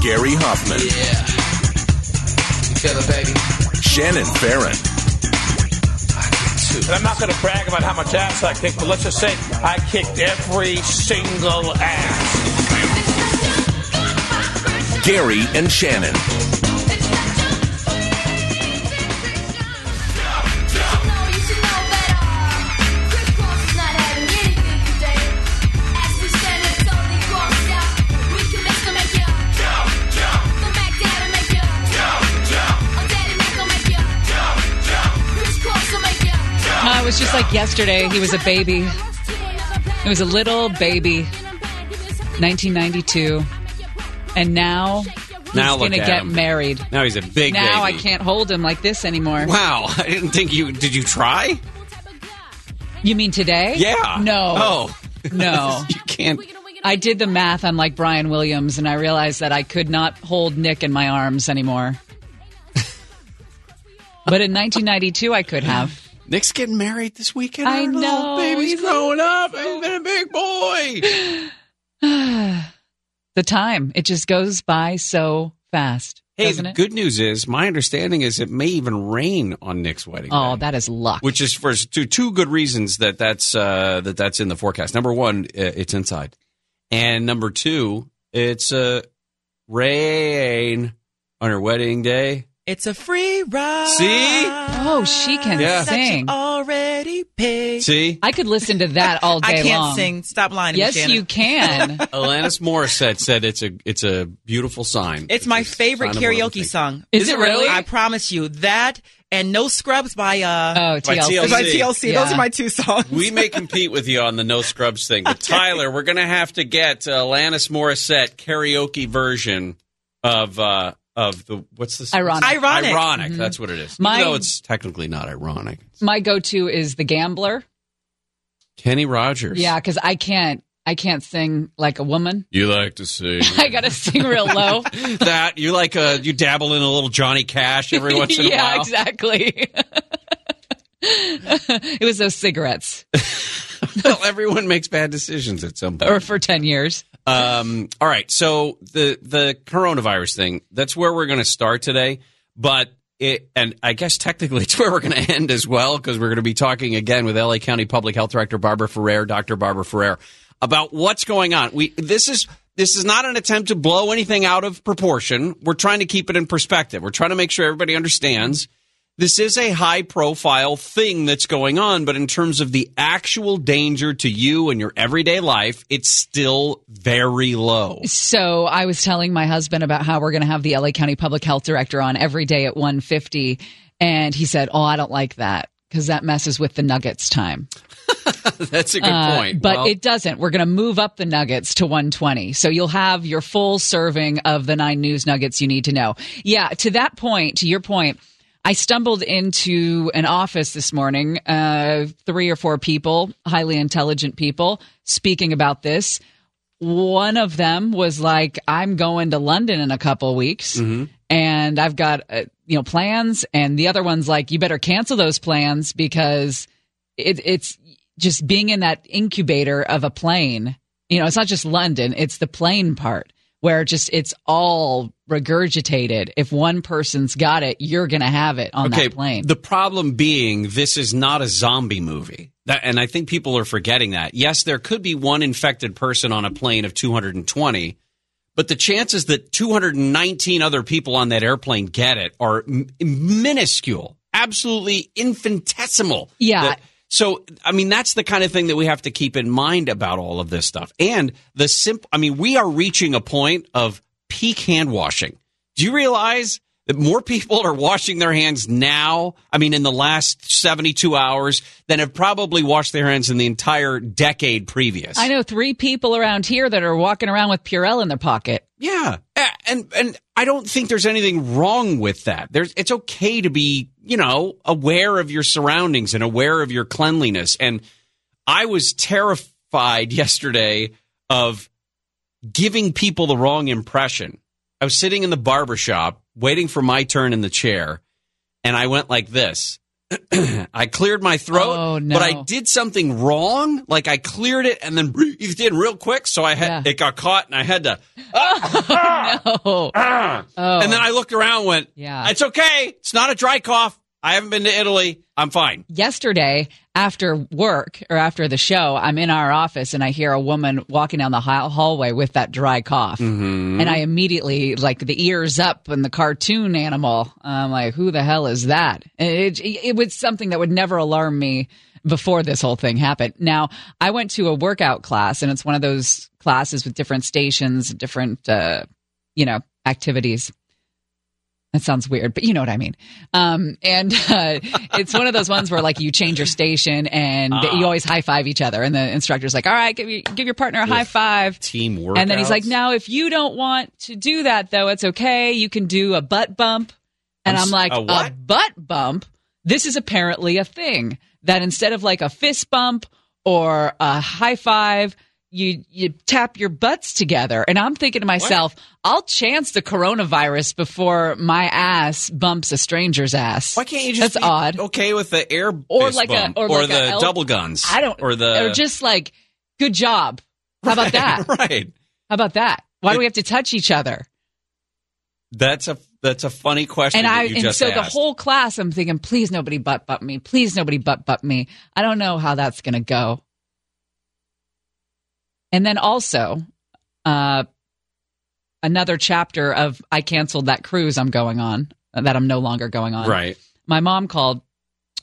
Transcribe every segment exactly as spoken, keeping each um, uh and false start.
Gary Hoffman. Yeah. You feel it, baby? Shannon Farron. And I'm not going to brag about how much ass I kicked, but let's just say I kicked every single ass. Gary and Shannon. It was just like yesterday. He was a baby. It was a little baby. nineteen ninety-two. And now he's going to get him. married. Now he's a big now baby. Now I can't hold him like this anymore. Wow. I didn't think you... Did you try? You mean today? Yeah. No. Oh. No. You can't... I did the math on like Brian Williams, and I realized that I could not hold Nick in my arms anymore. But in nineteen ninety-two, I could have. Nick's getting married this weekend. I know. Baby's he's growing up. He's been a big boy. The time. It just goes by so fast. Hey, the it? good news is, my understanding is it may even rain on Nick's wedding. Oh, day, that is luck. Which is for two, two good reasons that that's, uh, that that's in the forecast. Number one, it's inside. And number two, it's uh, rain on her wedding day. It's a free ride. See? Oh, she can yeah. sing. That you already paid. See? I could listen to that all day long. I can't long. sing. Stop lying to me, Shannon. Yes, you can. Alanis Morissette said it's a it's a beautiful sign. It's my favorite karaoke song. Is, Is it really? really? I promise you. That and No Scrubs by, uh, oh, T L C. by T L C. By T L C. Yeah. Those are my two songs. We may compete with you on the No Scrubs thing. But Tyler, we're going to have to get Alanis Morissette karaoke version of... Uh, Of the what's the ironic? Ironic, ironic. Mm-hmm. That's what it is. My, Even though it's technically not ironic. My go-to is The Gambler. Kenny Rogers. Yeah, because I can't. I can't sing like a woman. You like to sing. I gotta sing real low. That you like a you dabble in a little Johnny Cash every once in yeah, a while. Yeah, exactly. It was those cigarettes. Well, everyone makes bad decisions at some point. Or for ten years. Um, all right. So the, the coronavirus thing, that's where we're going to start today. But it, and I guess technically it's where we're going to end as well, because we're going to be talking again with L A County Public Health Director Barbara Ferrer, Doctor Barbara Ferrer, about what's going on. We, this is, this is not an attempt to blow anything out of proportion. We're trying to keep it in perspective. We're trying to make sure everybody understands this is a high profile thing that's going on, but in terms of the actual danger to you and your everyday life, it's still very low. So I was telling my husband about how we're going to have the L A County Public Health Director on every day at one fifty. And he said, oh, I don't like that because that messes with the Nuggets time. That's a good uh, point. But well, it doesn't. We're going to move up the Nuggets to one twenty. So you'll have your full serving of the nine news nuggets you need to know. Yeah, to that point, to your point, I stumbled into an office this morning, uh, three or four people, highly intelligent people, speaking about this. One of them was like, I'm going to London in a couple weeks, mm-hmm. and I've got uh, you know plans. And the other one's like, you better cancel those plans because it, it's just being in that incubator of a plane. You know, it's not just London, it's the plane part. Where just it's all regurgitated. If one person's got it, you're going to have it on okay, that plane. The problem being, this is not a zombie movie. That, and I think people are forgetting that. Yes, there could be one infected person on a plane of two hundred twenty, but the chances that two hundred nineteen other people on that airplane get it are m- minuscule, absolutely infinitesimal. Yeah. That, So, I mean, that's the kind of thing that we have to keep in mind about all of this stuff. And the simple, I mean, we are reaching a point of peak hand washing. Do you realize that more people are washing their hands now? I mean, in the last seventy-two hours than have probably washed their hands in the entire decade previous. I know three people around here that are walking around with Purell in their pocket. Yeah. And, and I don't think there's anything wrong with that. There's, it's okay to be, you know, aware of your surroundings and aware of your cleanliness. And I was terrified yesterday of giving people the wrong impression. I was sitting in the barbershop waiting for my turn in the chair, and I went like this. I cleared my throat, oh, no. but I did something wrong. Like I cleared it and then breathed in real quick. So I had, yeah. it got caught and I had to ah, ah, no. Ah. Oh. And then I looked around and went, yeah. It's okay. It's not a dry cough. I haven't been to Italy. I'm fine. Yesterday, after work or after the show, I'm in our office and I hear a woman walking down the hallway with that dry cough. Mm-hmm. And I immediately, like, the ears up and the cartoon animal. I'm like, who the hell is that? It, it, it was something that would never alarm me before this whole thing happened. Now, I went to a workout class, and it's one of those classes with different stations, different, uh, you know, activities. That sounds weird, but you know what I mean. Um, and uh, it's one of those ones where, like, you change your station and uh, you always high five each other. And the instructor's like, all right, give your, give your partner a high five. Team workouts. And then he's like, now, if you don't want to do that, though, it's okay. You can do a butt bump. And I'm, I'm like, a, a butt bump? This is apparently a thing that instead of like a fist bump or a high five, You you tap your butts together. And I'm thinking to myself, what? I'll chance the coronavirus before my ass bumps a stranger's ass. Why can't you just That's be odd. okay with the air or like bump, a Or, or like the a, double guns. I don't or the Or just like, good job. How right, about that? Right. How about that? Why it, do we have to touch each other? That's a that's a funny question. And I that you and just so asked. The whole class I'm thinking, please nobody butt butt me. Please nobody butt butt me. I don't know how that's gonna go. And then also uh, another chapter of I canceled that cruise I'm going on, that I'm no longer going on. Right. My mom called.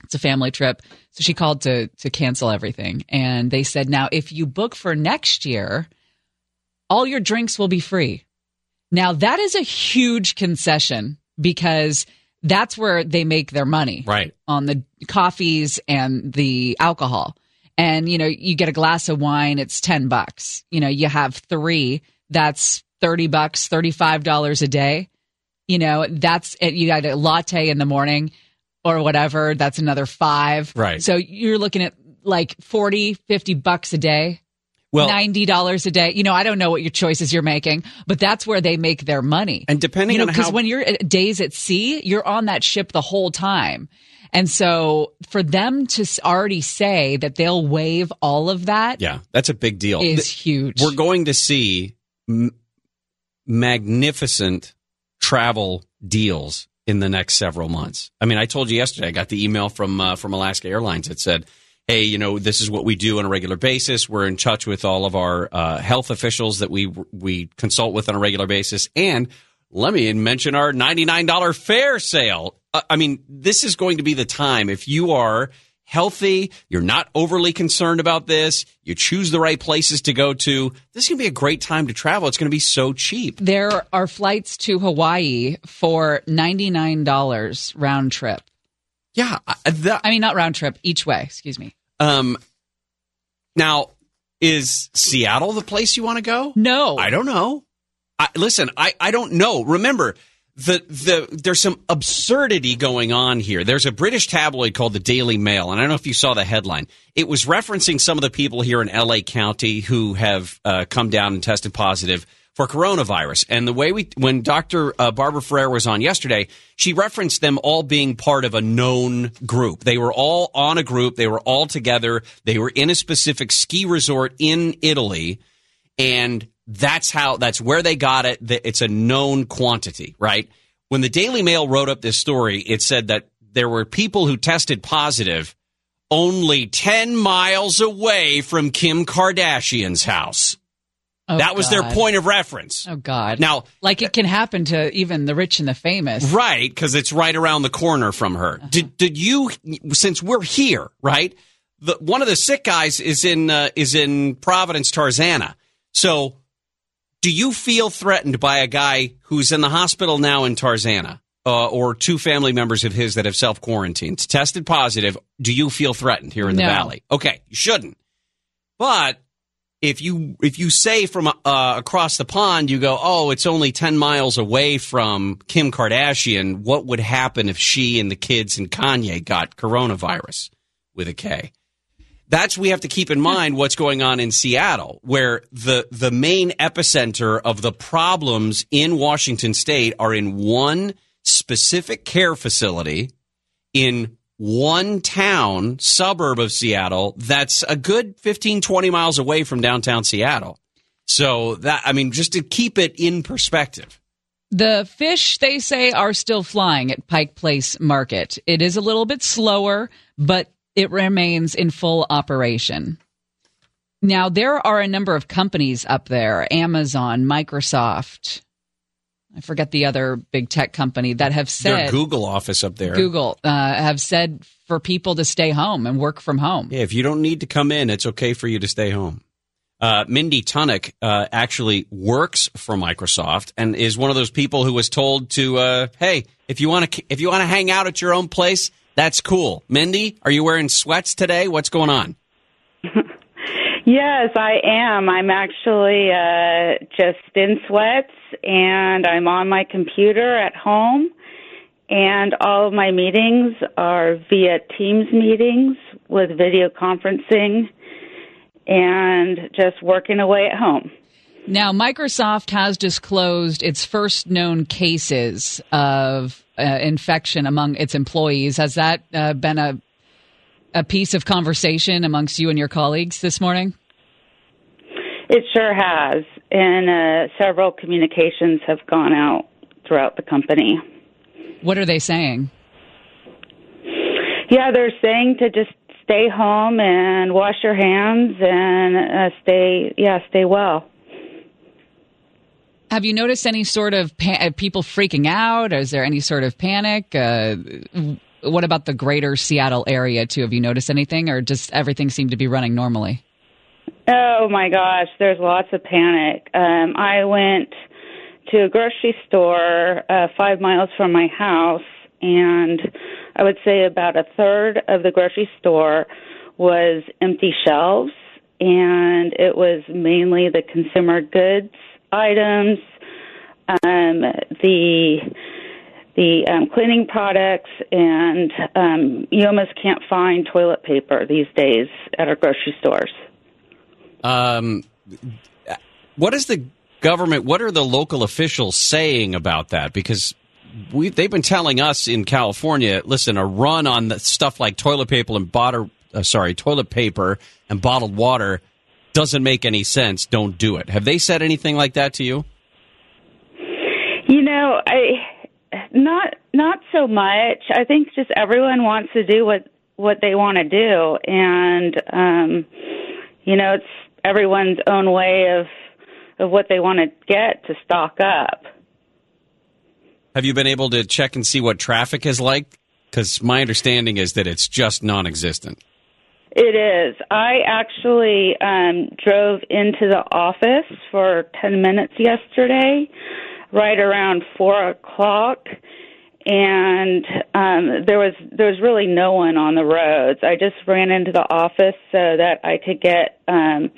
It's a family trip. So she called to to cancel everything. And they said, now, if you book for next year, all your drinks will be free. Now, that is a huge concession because that's where they make their money. Right. On the coffees and the alcohol. And, you know, you get a glass of wine, it's ten bucks. You know, you have three, that's thirty bucks, thirty-five dollars a day. You know, that's it. You got a latte in the morning or whatever. That's another five. Right. So you're looking at like forty, fifty bucks a day, well, ninety dollars a day. You know, I don't know what your choices you're making, but that's where they make their money. And depending you know, on how. Because when you're days at sea, you're on that ship the whole time. And so for them to already say that they'll waive all of that. Yeah, that's a big deal. Is huge. We're going to see m- magnificent travel deals in the next several months. I mean, I told you yesterday, I got the email from uh, from Alaska Airlines that said, hey, you know, this is what we do on a regular basis. We're in touch with all of our uh, health officials that we we consult with on a regular basis. And let me mention our ninety-nine dollars fare sale. I mean, this is going to be the time if you are healthy, you're not overly concerned about this, you choose the right places to go to. This is going to be a great time to travel. It's going to be so cheap. There are flights to Hawaii for ninety-nine dollars round trip. Yeah. That, I mean, not round trip, each way. Excuse me. Um, now, is Seattle the place you want to go? No. I don't know. I, listen, I, I don't know. Remember, The the there's some absurdity going on here. There's a British tabloid called the Daily Mail, and I don't know if you saw the headline. It was referencing some of the people here in L A County who have uh, come down and tested positive for coronavirus. And the way we when Doctor Uh, Barbara Ferrer was on yesterday, she referenced them all being part of a known group. They were all on a group. They were all together. They were in a specific ski resort in Italy, and That's how that's where they got it. It's a known quantity, right? When the Daily Mail wrote up this story, it said that there were people who tested positive only ten miles away from Kim Kardashian's house. Oh, that was God. Their point of reference. Oh, God. Now, like it can happen to even the rich and the famous. Right. Because it's right around the corner from her. Uh-huh. Did, did you since we're here, right? The, one of the sick guys is in uh, is in Providence, Tarzana. So. Do you feel threatened by a guy who's in the hospital now in Tarzana uh, or two family members of his that have self-quarantined, tested positive? Do you feel threatened here in no. the valley? Okay, you shouldn't. But if you if you say from uh, across the pond, you go, oh, it's only ten miles away from Kim Kardashian. What would happen if she and the kids and Kanye got coronavirus with a K? That's we have to keep in mind what's going on in Seattle, where the the main epicenter of the problems in Washington state are in one specific care facility in one town, suburb of Seattle, that's a good fifteen, twenty miles away from downtown Seattle. So that, I mean, just to keep it in perspective. The fish, they say, are still flying at Pike Place Market. It is a little bit slower, but it remains in full operation. Now, there are a number of companies up there, Amazon, Microsoft, I forget the other big tech company, that have said... Their Google office up there. Google uh, have said for people to stay home and work from home. Yeah, if you don't need to come in, it's okay for you to stay home. Uh, Mindy Tunick uh, actually works for Microsoft and is one of those people who was told to, uh, hey, if you want to if you want to hang out at your own place, that's cool. Mindy, are you wearing sweats today? What's going on? Yes, I am. I'm actually uh, just in sweats, and I'm on my computer at home, and all of my meetings are via Teams meetings with video conferencing and just working away at home. Now, Microsoft has disclosed its first known cases of uh, infection among its employees. Has that uh, been a a piece of conversation amongst you and your colleagues this morning? It sure has, and uh, several communications have gone out throughout the company. What are they saying? Yeah, they're saying to just stay home and wash your hands and uh, stay, yeah, stay well. Have you noticed any sort of pan- people freaking out? Is there any sort of panic? Uh, what about the greater Seattle area, too? Have you noticed anything, or just everything seemed to be running normally? Oh, my gosh. There's lots of panic. Um, I went to a grocery store uh, five miles from my house, and I would say about a third of the grocery store was empty shelves, and it was mainly the consumer goods items, um, the the um, cleaning products, and um, you almost can't find toilet paper these days at our grocery stores. Um, what is the government? What are the local officials saying about that? Because We, they've been telling us in California, listen, a run on the stuff like toilet paper and bottle, uh, sorry, toilet paper and bottled water doesn't make any sense. Don't do it. Have they said anything like that to you? You know, I not not so much. I think just everyone wants to do what, what they want to do, and um, you know, it's everyone's own way of of what they want to get to stock up. Have you been able to check and see what traffic is like? Because my understanding is that it's just non-existent. It is. I actually um, drove into the office for ten minutes yesterday, right around four o'clock, and um, there was there was really no one on the roads. I just ran into the office so that I could get um,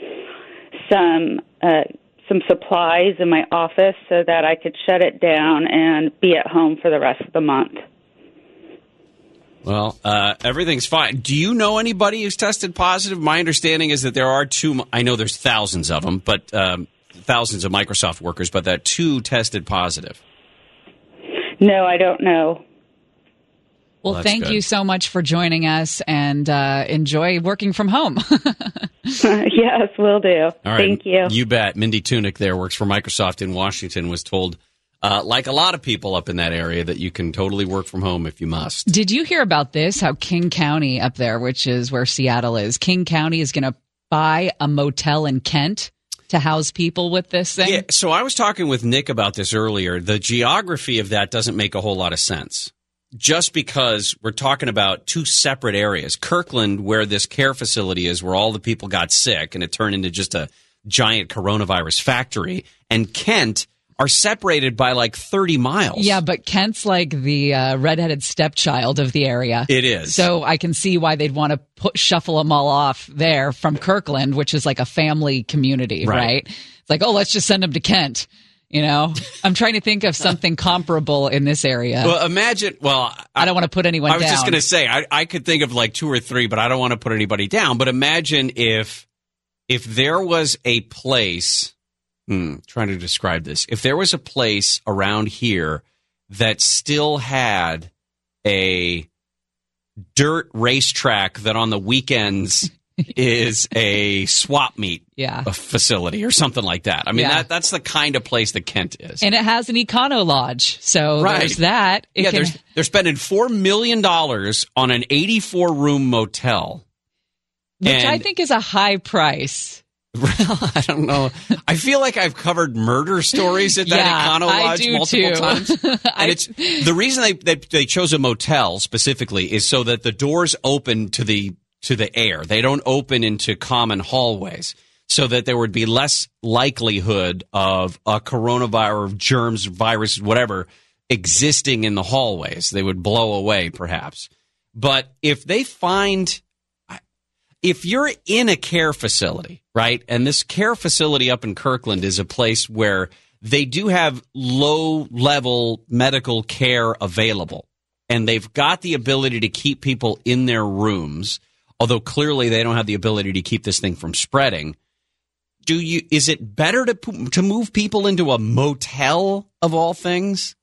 some uh some supplies in my office so that I could shut it down and be at home for the rest of the month. Well, uh, everything's fine. Do you know anybody who's tested positive? My understanding is that there are two, I know there's thousands of them, but um, thousands of Microsoft workers, but that two tested positive. No, I don't know. Well, well thank good. you so much for joining us, and uh, enjoy working from home. Yes, will do. All right. Thank you. You bet. Mindy Tunick there works for Microsoft in Washington, was told, uh, like a lot of people up in that area, that you can totally work from home if you must. Did you hear about this? How King County up there, which is where Seattle is, King County is going to buy a motel in Kent to house people with this thing? Yeah, so I was talking with Nick about this earlier. The geography of that doesn't make a whole lot of sense. Just because we're talking about two separate areas. Kirkland, where this care facility is, where all the people got sick and it turned into just a giant coronavirus factory, and Kent are separated by like thirty miles. Yeah, but Kent's like the uh, redheaded stepchild of the area. It is. So I can see why they'd want to put, shuffle them all off there from Kirkland, which is like a family community, right? right? It's like, oh, let's just send them to Kent. You know, I'm trying to think of something comparable in this area. Well, imagine. Well, I, I don't want to put anyone down. I was down. just going to say, I, I could think of like two or three, but I don't want to put anybody down. But imagine if if there was a place hmm, trying to describe this, if there was a place around here that still had a dirt racetrack that on the weekends is a swap meet yeah. facility or something like that. I mean, yeah. that, that's the kind of place that Kent is. And it has an Econo Lodge, so right. there's that. It yeah, can... there's, they're spending four million dollars on an eighty-four room motel. Which and... I think is a high price. I don't know. I feel like I've covered murder stories at that yeah, Econo Lodge multiple too. times. And I, it's the reason they, they they chose a motel specifically is so that the doors open to the to the air. They don't open into common hallways, so that there would be less likelihood of a coronavirus, germs, virus, whatever existing in the hallways. They would blow away, perhaps. But if they find. If you're in a care facility, right, and this care facility up in Kirkland is a place where they do have low-level medical care available, and they've got the ability to keep people in their rooms, although clearly they don't have the ability to keep this thing from spreading, do you? Is it better to to move people into a motel, of all things,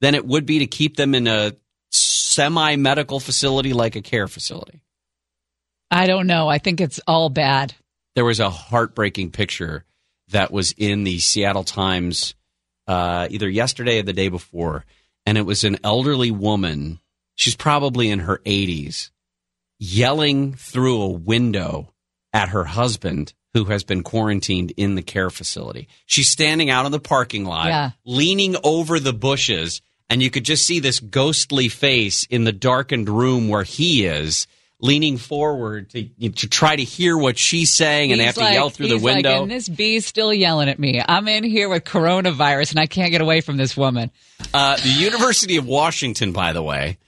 than it would be to keep them in a semi-medical facility like a care facility? I don't know. I think it's all bad. There was a heartbreaking picture that was in the Seattle Times uh, either yesterday or the day before, and it was an elderly woman. She's probably in her eighties, yelling through a window at her husband, who has been quarantined in the care facility. She's standing out in the parking lot, yeah. leaning over the bushes, and you could just see this ghostly face in the darkened room where he is, leaning forward to to try to hear what she's saying, and he's they have like, to yell through the window. Like, and this bee's still yelling at me. I'm in here with coronavirus, and I can't get away from this woman. Uh, the University of Washington, by the way,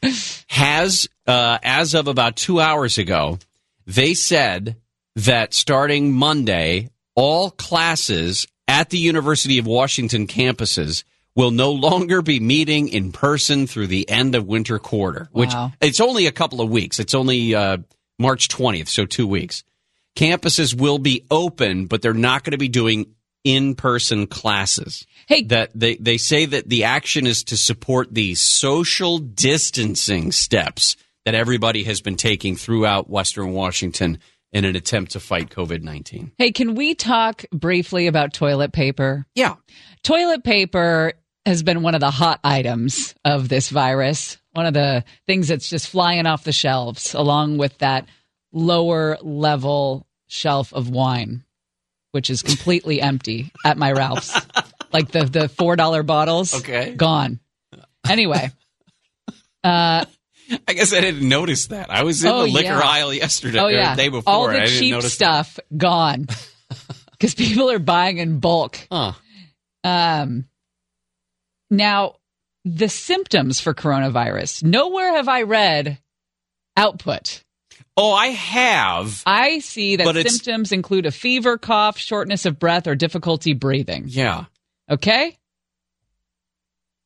has, uh, as of about two hours ago, they said that starting Monday, all classes at the University of Washington campuses will no longer be meeting in person through the end of winter quarter, which wow. it's only a couple of weeks. It's only uh, March twentieth, so two weeks. Campuses will be open, but they're not going to be doing in-person classes. Hey, that they, they say that the action is to support the social distancing steps that everybody has been taking throughout Western Washington in an attempt to fight COVID nineteen. Hey, can we talk briefly about toilet paper? Yeah. Toilet paper has been one of the hot items of this virus, one of the things that's just flying off the shelves, along with that lower level shelf of wine, which is completely empty at my Ralph's. Like the, the four dollar bottles, okay. gone. Anyway. Uh, I guess I didn't notice that. I was in oh, the liquor yeah. aisle yesterday oh, or yeah. the day before. All the and I cheap didn't stuff that. Gone because people are buying in bulk. Huh. Um, now, the symptoms for coronavirus. Nowhere have I read output. Oh, I have. I see that symptoms it's... include a fever, cough, shortness of breath, or difficulty breathing. Yeah. Okay?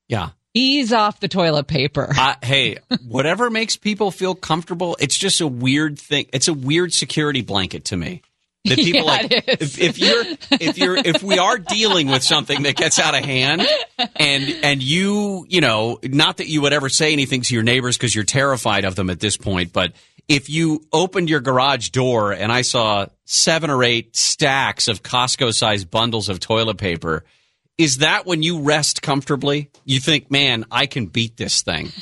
Yeah. Ease off the toilet paper. uh, hey, whatever makes people feel comfortable, it's just a weird thing. It's a weird security blanket to me. That people yeah, like if, if you're if you're if we are dealing with something that gets out of hand and and you you know, not that you would ever say anything to your neighbors because you're terrified of them at this point, but if you opened your garage door and I saw seven or eight stacks of Costco-sized bundles of toilet paper, is that when you rest comfortably? You think, man, I can beat this thing.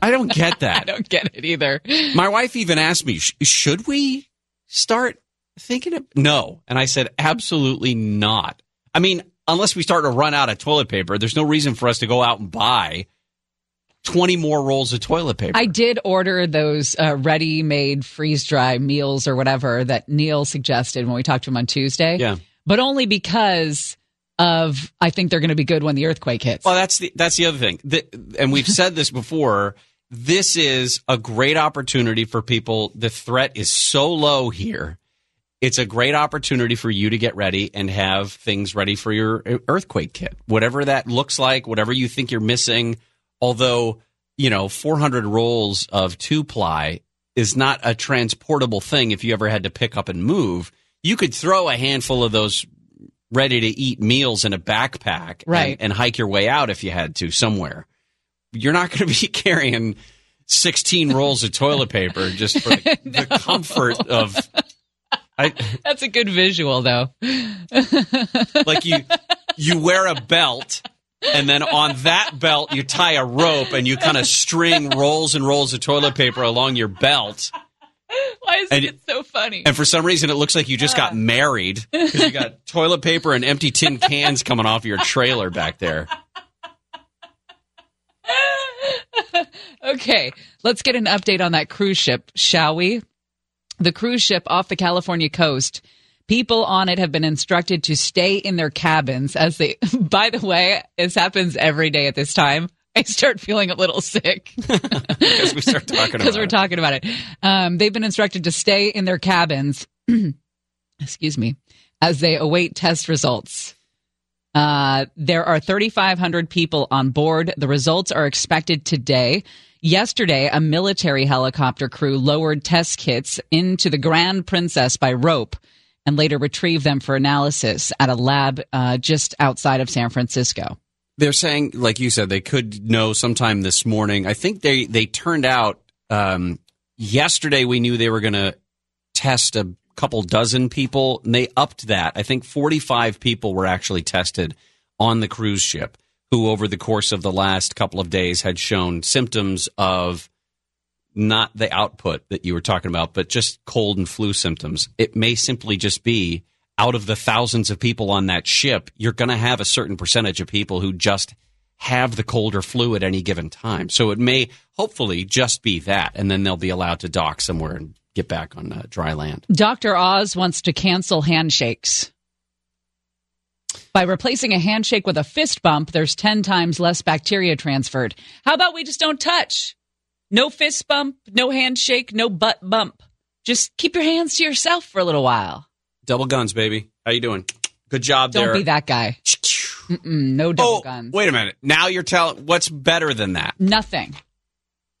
I don't get that. I don't get it either. My wife even asked me, should we start thinking of no? And I said, absolutely not. I mean, unless we start to run out of toilet paper, there's no reason for us to go out and buy twenty more rolls of toilet paper. I did order those uh, ready-made freeze-dry meals or whatever that Neil suggested when we talked to him on Tuesday. Yeah. But only because of, I think they're going to be good when the earthquake hits. Well, that's the that's the other thing. The, and we've said this before. This is a great opportunity for people. The threat is so low here. It's a great opportunity for you to get ready and have things ready for your earthquake kit. Whatever that looks like, whatever you think you're missing. Although, you know, four hundred rolls of two-ply is not a transportable thing if you ever had to pick up and move. You could throw a handful of those ready-to-eat meals in a backpack right. and, and hike your way out if you had to somewhere. You're not going to be carrying sixteen rolls of toilet paper just for the, no. the comfort of. I, That's a good visual, though. Like you, you wear a belt, and then on that belt you tie a rope, and you kind of string rolls and rolls of toilet paper along your belt. Why is it so funny? And for some reason, it looks like you just got married because you got toilet paper and empty tin cans coming off your trailer back there. Okay, let's get an update on that cruise ship, shall we? The cruise ship off the California coast. People on it have been instructed to stay in their cabins as they, by the way, this happens every day at this time. I start feeling a little sick because we start talking about it. Because we're talking about it. Um, they've been instructed to stay in their cabins, excuse me, as they await test results. Uh, there are thirty-five hundred people on board. The results are expected today. Yesterday, a military helicopter crew lowered test kits into the Grand Princess by rope and later retrieved them for analysis at a lab uh, just outside of San Francisco. They're saying, like you said, they could know sometime this morning. I think they, they turned out um, yesterday we knew they were going to test a couple dozen people, and they upped that. I think forty-five people were actually tested on the cruise ship who over the course of the last couple of days had shown symptoms of not the output that you were talking about, but just cold and flu symptoms. It may simply just be, out of the thousands of people on that ship, you're going to have a certain percentage of people who just have the cold or flu at any given time. So it may hopefully just be that, and then they'll be allowed to dock somewhere and get back on uh, dry land. Doctor Oz wants to cancel handshakes. By replacing a handshake with a fist bump, there's ten times less bacteria transferred. How about we just don't touch? No fist bump, no handshake, no butt bump. Just keep your hands to yourself for a little while. Double guns, baby. How you doing? Good job there. Don't be that guy. Mm-mm, no double oh, guns. Wait a minute. Now you're telling, what's better than that? Nothing.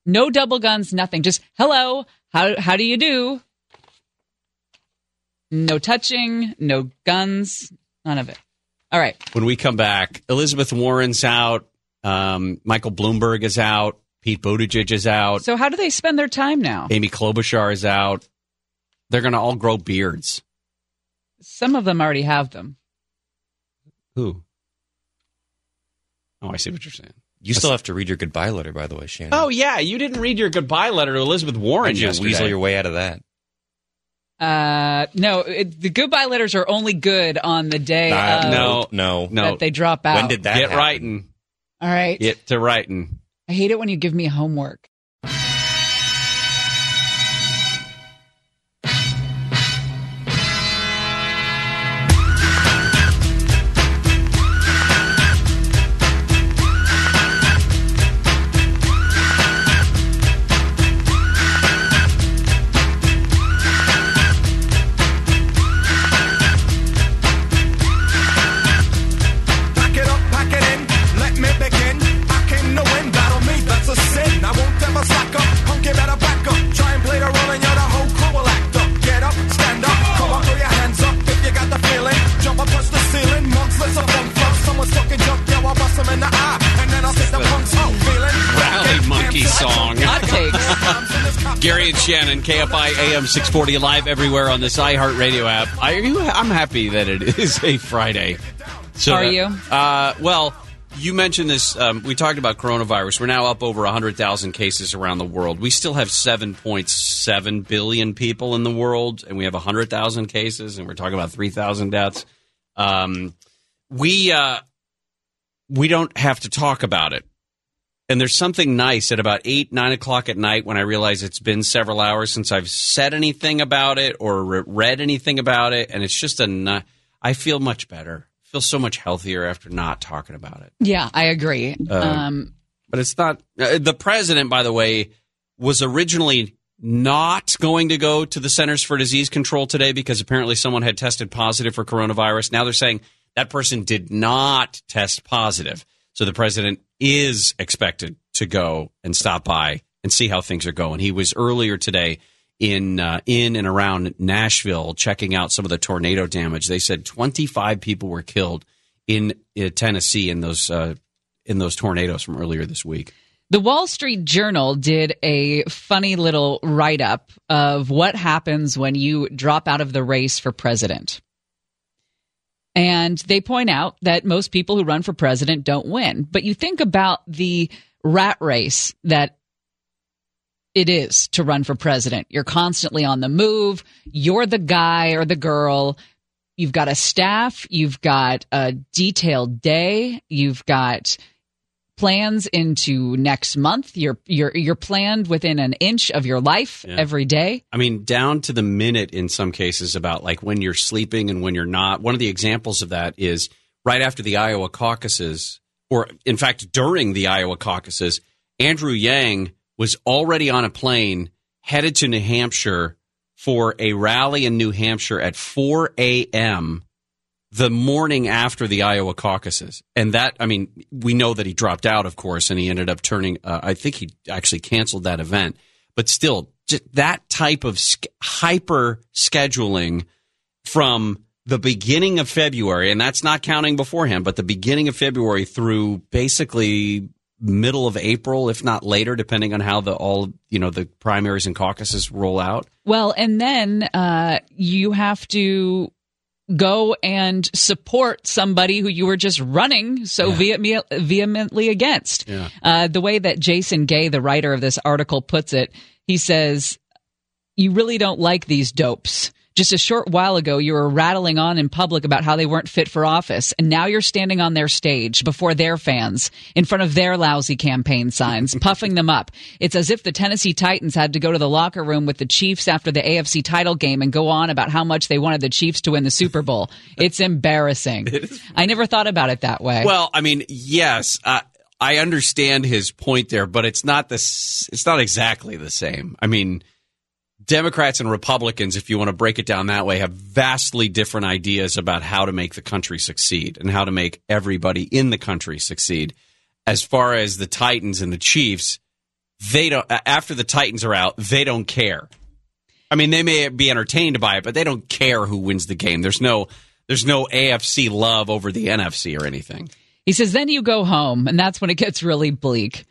No double guns, nothing. Just, hello, how how do you do? No touching, no guns, none of it. All right. When we come back, Elizabeth Warren's out. Um, Michael Bloomberg is out. Pete Buttigieg is out. So how do they spend their time now? Amy Klobuchar is out. They're going to all grow beards. Some of them already have them. Who? Oh, I see what you're saying. You still have to read your goodbye letter, by the way, Shannon. Oh, yeah. You didn't read your goodbye letter to Elizabeth Warren yesterday. You weasel your way out of that. Uh, no, it, the goodbye letters are only good on the day uh, of no, no, no. that they drop out. When did that Get happen? Writing. All right. Get to writing. I hate it when you give me homework. Shannon, K F I A M six forty, live everywhere on this iHeartRadio app. I, I'm happy that it is a Friday. So, Are you? Uh, well, you mentioned this. Um, we talked about coronavirus. We're now up over one hundred thousand cases around the world. We still have seven point seven billion people in the world, and we have one hundred thousand cases, and we're talking about three thousand deaths. Um, we uh, we don't have to talk about it. And there's something nice at about eight, nine o'clock at night when I realize it's been several hours since I've said anything about it or re- read anything about it. And it's just a – I feel much better. I feel so much healthier after not talking about it. Yeah, I agree. Uh, um, but it's not uh, – the president, by the way, was originally not going to go to the Centers for Disease Control today because apparently someone had tested positive for coronavirus. Now they're saying that person did not test positive. So the president is expected to go and stop by and see how things are going. He was earlier today in uh, in and around Nashville checking out some of the tornado damage. They said twenty-five people were killed in uh, Tennessee in those uh, in those tornadoes from earlier this week. The Wall Street Journal did a funny little write-up of what happens when you drop out of the race for president. And they point out that most people who run for president don't win. But you think about the rat race that it is to run for president. You're constantly on the move. You're the guy or the girl. You've got a staff. You've got a detailed day. You've got plans into next month. You're you're you're planned within an inch of your life yeah. every day. I mean, down to the minute in some cases about like when you're sleeping and when you're not. One of the examples of that is right after the Iowa caucuses, or in fact during the Iowa caucuses, Andrew Yang was already on a plane headed to New Hampshire for a rally in New Hampshire at four a.m. the morning after the Iowa caucuses. And that, I mean, we know that he dropped out, of course, and he ended up turning, uh, I think he actually canceled that event. But still, just that type of sk- hyper scheduling from the beginning of February, and that's not counting beforehand, but the beginning of February through basically middle of April, if not later, depending on how the all, you know, the primaries and caucuses roll out. Well, and then uh, you have to go and support somebody who you were just running so yeah. vehemently against. Yeah. Uh, the way that Jason Gay, the writer of this article, puts it, he says, you really don't like these dopes. Just a short while ago, you were rattling on in public about how they weren't fit for office, and now you're standing on their stage before their fans, in front of their lousy campaign signs, puffing them up. It's as if the Tennessee Titans had to go to the locker room with the Chiefs after the A F C title game and go on about how much they wanted the Chiefs to win the Super Bowl. It's embarrassing. It is. I never thought about it that way. Well, I mean, yes, uh, I understand his point there, but it's not this, it's not exactly the same. I mean, Democrats and Republicans, if you want to break it down that way, have vastly different ideas about how to make the country succeed and how to make everybody in the country succeed. As far as the Titans and the Chiefs, they don't. After the Titans are out, they don't care. I mean, they may be entertained by it, but they don't care who wins the game. There's no, there's no A F C love over the N F C or anything. He says, then you go home, and that's when it gets really bleak.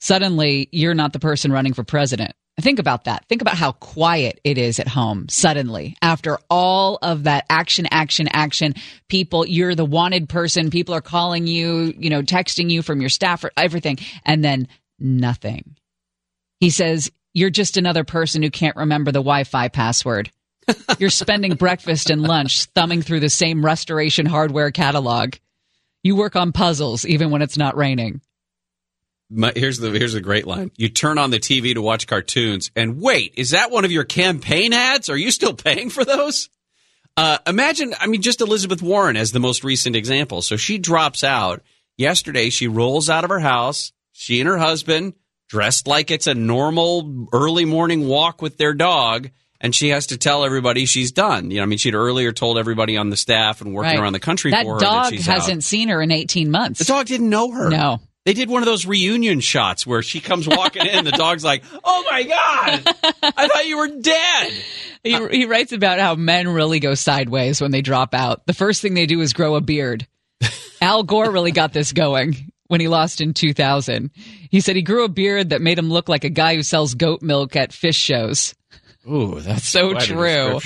Suddenly, you're not the person running for president. Think about that. Think about how quiet it is at home suddenly after all of that action, action, action. People, you're the wanted person. People are calling you, you know, texting you from your staff or everything. And then nothing. He says, you're just another person who can't remember the Wi-Fi password. You're spending breakfast and lunch thumbing through the same Restoration Hardware catalog. You work on puzzles even when it's not raining. My, here's the here's a great line. You turn on the T V to watch cartoons, and wait, is that one of your campaign ads? Are you still paying for those? Uh, imagine, I mean, just Elizabeth Warren as the most recent example. So she drops out. Yesterday, she rolls out of her house, she and her husband, dressed like it's a normal early morning walk with their dog, and she has to tell everybody she's done. You know, I mean, she'd earlier told everybody on the staff and working right. around the country that for her that she's out. That dog hasn't seen her in eighteen months. The dog didn't know her. No. They did one of those reunion shots where she comes walking in. The dog's like, oh, my God, I thought you were dead. He, uh, he writes about how men really go sideways when they drop out. The first thing they do is grow a beard. Al Gore really got this going when he lost in two thousand. He said he grew a beard that made him look like a guy who sells goat milk at fish shows. Ooh, that's so true.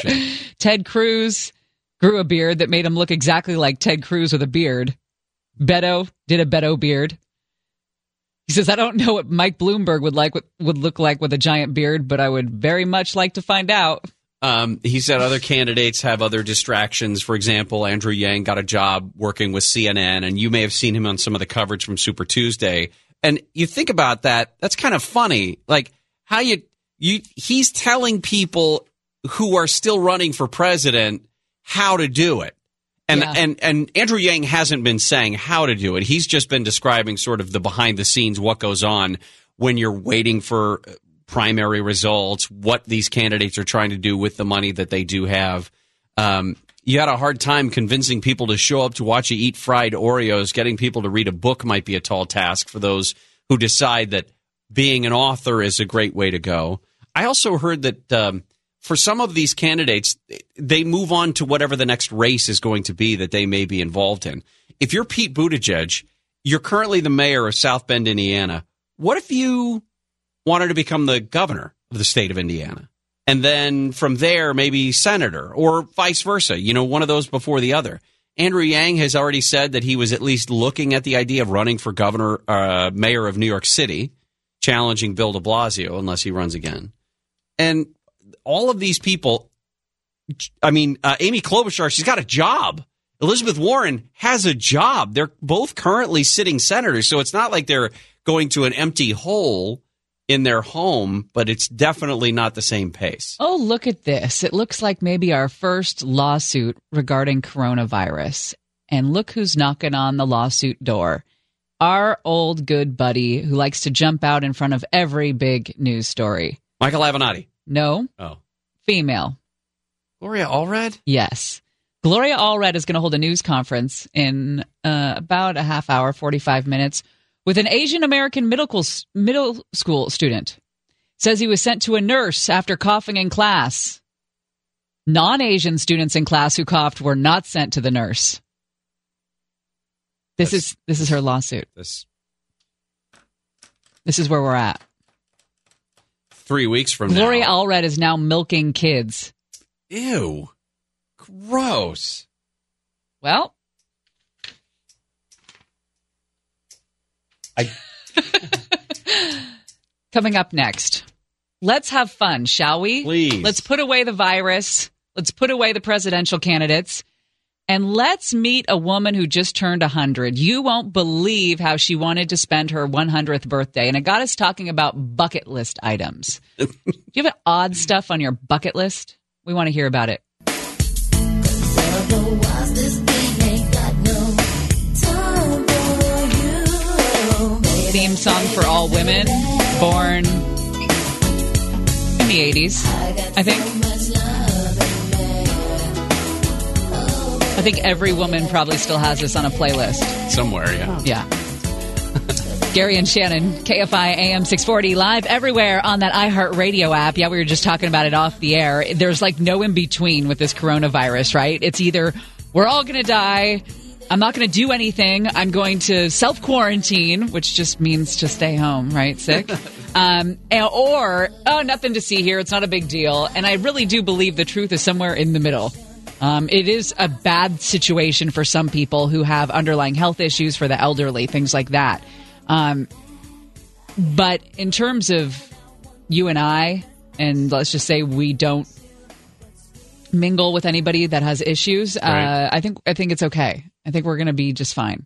Ted Cruz grew a beard that made him look exactly like Ted Cruz with a beard. Beto did a Beto beard. He says, I don't know what Mike Bloomberg would like would look like with a giant beard, but I would very much like to find out. Um, he said other candidates have other distractions. For example, Andrew Yang got a job working with C N N, and you may have seen him on some of the coverage from Super Tuesday. And you think about that, that's kind of funny. Like how you you he's telling people who are still running for president how to do it. And, yeah. and and Andrew Yang hasn't been saying how to do it. He's just been describing sort of the behind the scenes, what goes on when you're waiting for primary results, what these candidates are trying to do with the money that they do have. Um, you had a hard time convincing people to show up to watch you eat fried Oreos. Getting people to read a book might be a tall task for those who decide that being an author is a great way to go. I also heard that um, – for some of these candidates, they move on to whatever the next race is going to be that they may be involved in. If you're Pete Buttigieg, you're currently the mayor of South Bend, Indiana. What if you wanted to become the governor of the state of Indiana? And then from there, maybe senator or vice versa, you know, one of those before the other. Andrew Yang has already said that he was at least looking at the idea of running for governor, uh, mayor of New York City, challenging Bill de Blasio unless he runs again. And all of these people, I mean, uh, Amy Klobuchar, she's got a job. Elizabeth Warren has a job. They're both currently sitting senators, so it's not like they're going to an empty hole in their home, but it's definitely not the same pace. Oh, look at this. It looks like maybe our first lawsuit regarding coronavirus. And look who's knocking on the lawsuit door. Our old good buddy who likes to jump out in front of every big news story. Michael Avenatti. No. Oh. Female. Gloria Allred? Yes. Gloria Allred is going to hold a news conference in uh, about a half hour, forty-five minutes, with an Asian American middle middle school student. Says he was sent to a nurse after coughing in class. Non-Asian students in class who coughed were not sent to the nurse. This, this is this is her lawsuit. This this is where we're at. Three weeks from now. Gloria Allred is now milking kids. Ew. Gross. Well. I... Coming up next, let's have fun, shall we? Please. Let's put away the virus. Let's put away the presidential candidates. And let's meet a woman who just turned one hundred. You won't believe how she wanted to spend her one hundredth birthday. And it got us talking about bucket list items. Do you have odd stuff on your bucket list? We want to hear about it. Theme song for all women, born in the eighties, I think. I think every woman probably still has this on a playlist. Somewhere, yeah. Yeah. Gary and Shannon, K F I A M six forty, live everywhere on that iHeartRadio app. Yeah, we were just talking about it off the air. There's like no in between with this coronavirus, right? It's either we're all going to die, I'm not going to do anything. I'm going to self-quarantine, which just means to stay home, right, sick? Um, or, oh, nothing to see here. It's not a big deal. And I really do believe the truth is somewhere in the middle. Um, it is a bad situation for some people who have underlying health issues, for the elderly, things like that. Um, but in terms of you and I, and let's just say we don't mingle with anybody that has issues, right. uh, I think I think it's okay. I think we're going to be just fine.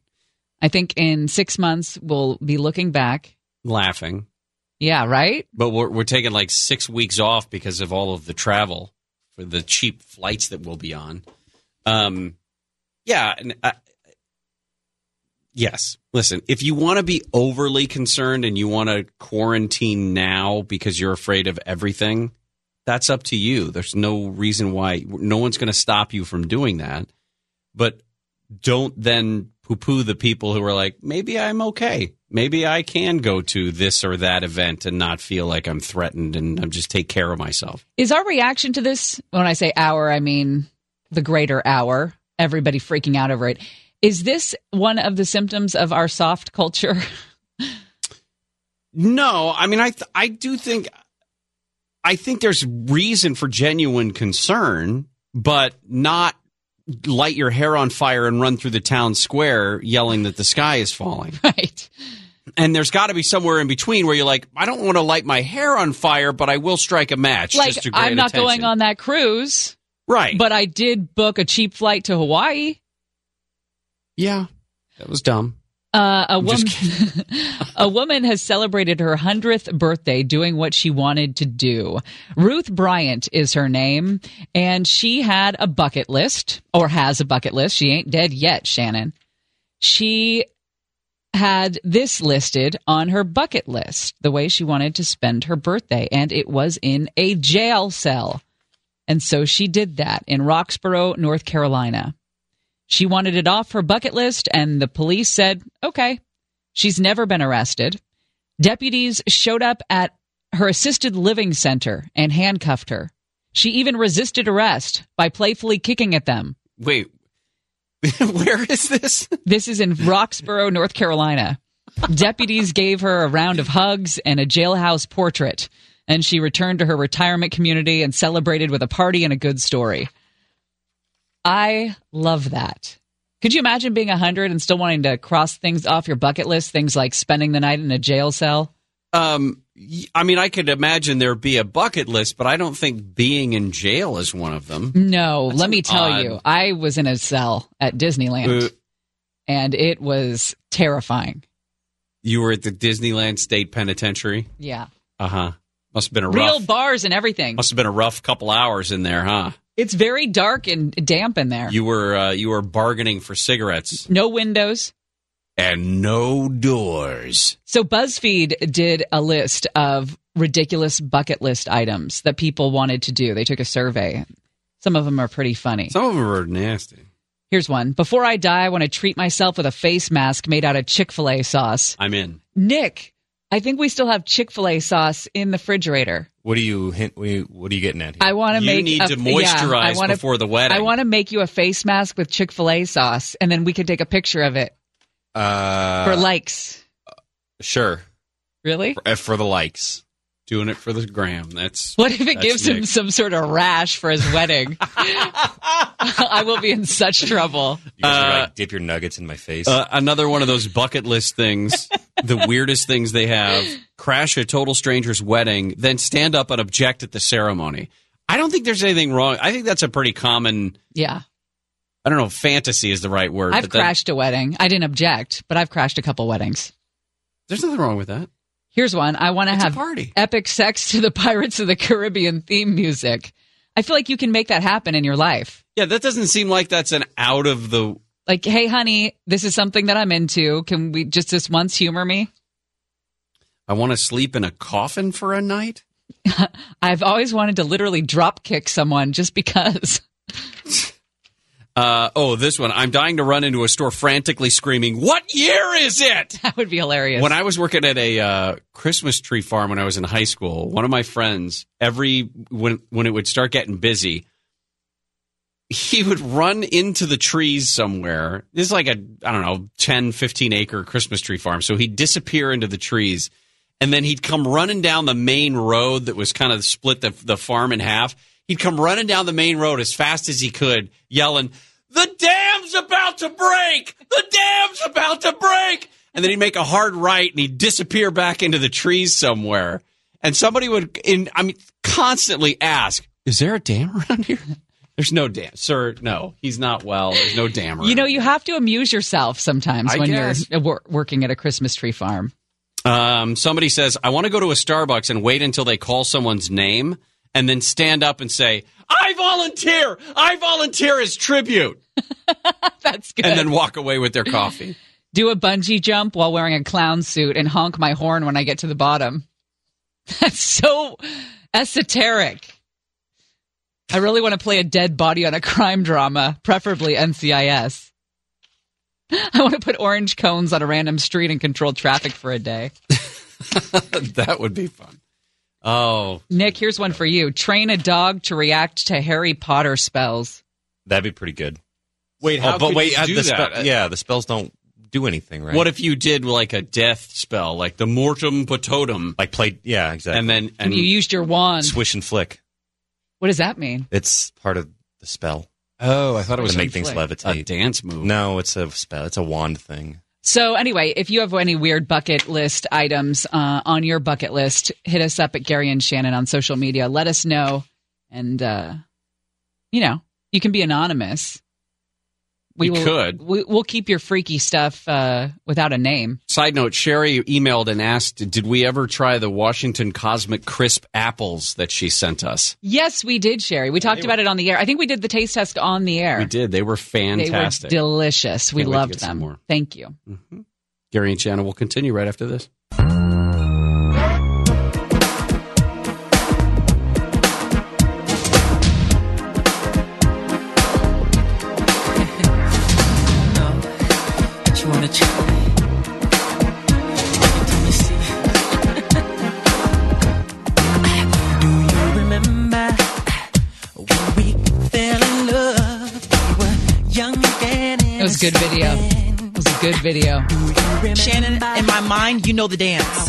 I think in six months we'll be looking back, laughing. Yeah, right. But we're we're taking like six weeks off because of all of the travel for the cheap flights that we'll be on. Um, yeah. And I, yes. Listen, if you want to be overly concerned and you want to quarantine now because you're afraid of everything, that's up to you. There's no reason why. No one's going to stop you from doing that. But don't then poo-poo the people who are like, maybe I'm okay. Maybe I can go to this or that event and not feel like I'm threatened and I'm just take care of myself. Is our reaction to this, when I say our, I mean the greater our, everybody freaking out over it. Is this one of the symptoms of our soft culture? No. I mean, I th- I do think... I think there's reason for genuine concern, but not light your hair on fire and run through the town square yelling that the sky is falling. Right. And there's got to be somewhere in between where you're like, I don't want to light my hair on fire, but I will strike a match. Like, just to I'm not attention. Going on that cruise. Right. But I did book a cheap flight to Hawaii. Yeah, that was dumb. Uh, a woman, a woman has celebrated her one hundredth birthday doing what she wanted to do. Ruth Bryant is her name, and she had a bucket list, or has a bucket list. She ain't dead yet, Shannon. She had this listed on her bucket list, the way she wanted to spend her birthday, and it was in a jail cell. And so she did that in Roxboro, North Carolina. She wanted it off her bucket list, and the police said, okay. She's never been arrested. Deputies showed up at her assisted living center and handcuffed her. She even resisted arrest by playfully kicking at them. Wait, where is this? This is in Roxboro, North Carolina. Deputies gave her a round of hugs and a jailhouse portrait, and she returned to her retirement community and celebrated with a party and a good story. I love that. Could you imagine being one hundred and still wanting to cross things off your bucket list, things like spending the night in a jail cell? Um, I mean, I could imagine there'd be a bucket list, but I don't think being in jail is one of them. No, That's let me tell odd... you, I was in a cell at Disneyland, uh, and it was terrifying. You were at the Disneyland State Penitentiary? Yeah. Uh-huh. Must have been a rough... Real bars and everything. Must have been a rough couple hours in there, huh? It's very dark and damp in there. You were uh, you were bargaining for cigarettes. No windows. And no doors. So BuzzFeed did a list of ridiculous bucket list items that people wanted to do. They took a survey. Some of them are pretty funny. Some of them are nasty. Here's one. Before I die, I want to treat myself with a face mask made out of Chick-fil-A sauce. I'm in. Nick, I think we still have Chick-fil-A sauce in the refrigerator. What do you hint? What are you getting at here? I want to make. You need a, to moisturize yeah, wanna, before the wedding. I want to make you a face mask with Chick-fil-A sauce, and then we can take a picture of it uh, for likes. Uh, sure. Really? For, for the likes. Doing it for the gram. That's what if it gives Nick. him some sort of rash for his wedding? I will be in such trouble. You guys uh, like dip your nuggets in my face. Uh, another one of those bucket list things. The weirdest things they have. Crash a total stranger's wedding, then stand up and object at the ceremony. I don't think there's anything wrong. I think that's a pretty common. Yeah. I don't know if fantasy is the right word. I've but crashed that, a wedding. I didn't object, but I've crashed a couple weddings. There's nothing wrong with that. Here's one. I want to have party. Epic sex to the Pirates of the Caribbean theme music. I feel like you can make that happen in your life. Yeah, that doesn't seem like that's an out of the... Like, hey, honey, this is something that I'm into. Can we just this once humor me? I want to sleep in a coffin for a night. I've always wanted to literally drop kick someone just because. Uh, oh, this one. I'm dying to run into a store frantically screaming, "What year is it?" That would be hilarious. When I was working at a uh, Christmas tree farm when I was in high school, one of my friends, every when when it would start getting busy, he would run into the trees somewhere. This is like a, I don't know, ten, fifteen acre Christmas tree farm. So he'd disappear into the trees, and then he'd come running down the main road that was kind of split the, the farm in half. He'd come running down the main road as fast as he could, yelling, "The dam's about to break! The dam's about to break!" And then he'd make a hard right, and he'd disappear back into the trees somewhere. And somebody would, in, I mean, constantly ask, "Is there a dam around here?" There's no dam. Sir, no. He's not well. There's no dam around. You know, you have to amuse yourself sometimes I when guess. you're working at a Christmas tree farm. Um, somebody says, "I want to go to a Starbucks and wait until they call someone's name." And then stand up and say, "I volunteer! I volunteer as tribute!" That's good. And then walk away with their coffee. Do a bungee jump while wearing a clown suit and honk my horn when I get to the bottom. That's so esoteric. I really want to play a dead body on a crime drama, preferably N C I S. I want to put orange cones on a random street and control traffic for a day. That would be fun. Oh, Nick, here's one for you. Train a dog to react to Harry Potter spells. That'd be pretty good. Wait, how oh, but could wait, you do the that? Spe- yeah, the spells don't do anything, right? What if you did like a death spell, like the mortem pototum? Like play, yeah, exactly. And then and you used your wand. Swish and flick. What does that mean? It's part of the spell. Oh, I thought it was to make things flick. levitate. A dance move. No, it's a spell. It's a wand thing. So anyway, if you have any weird bucket list items uh, on your bucket list, hit us up at Gary and Shannon on social media. Let us know. And, uh, you know, you can be anonymous. We you will, could. We, we'll keep your freaky stuff uh, without a name. Side note, Sherry emailed and asked, did we ever try the Washington Cosmic Crisp apples that she sent us? Yes, we did, Sherry. We talked about it on the air. I think we did the taste test on the air. We did. They were fantastic. They were delicious. We loved them. Thank you. Mm-hmm. Gary and Shannon will continue right after this. Good video. It was a good video. Shannon, in my mind, you know the dance.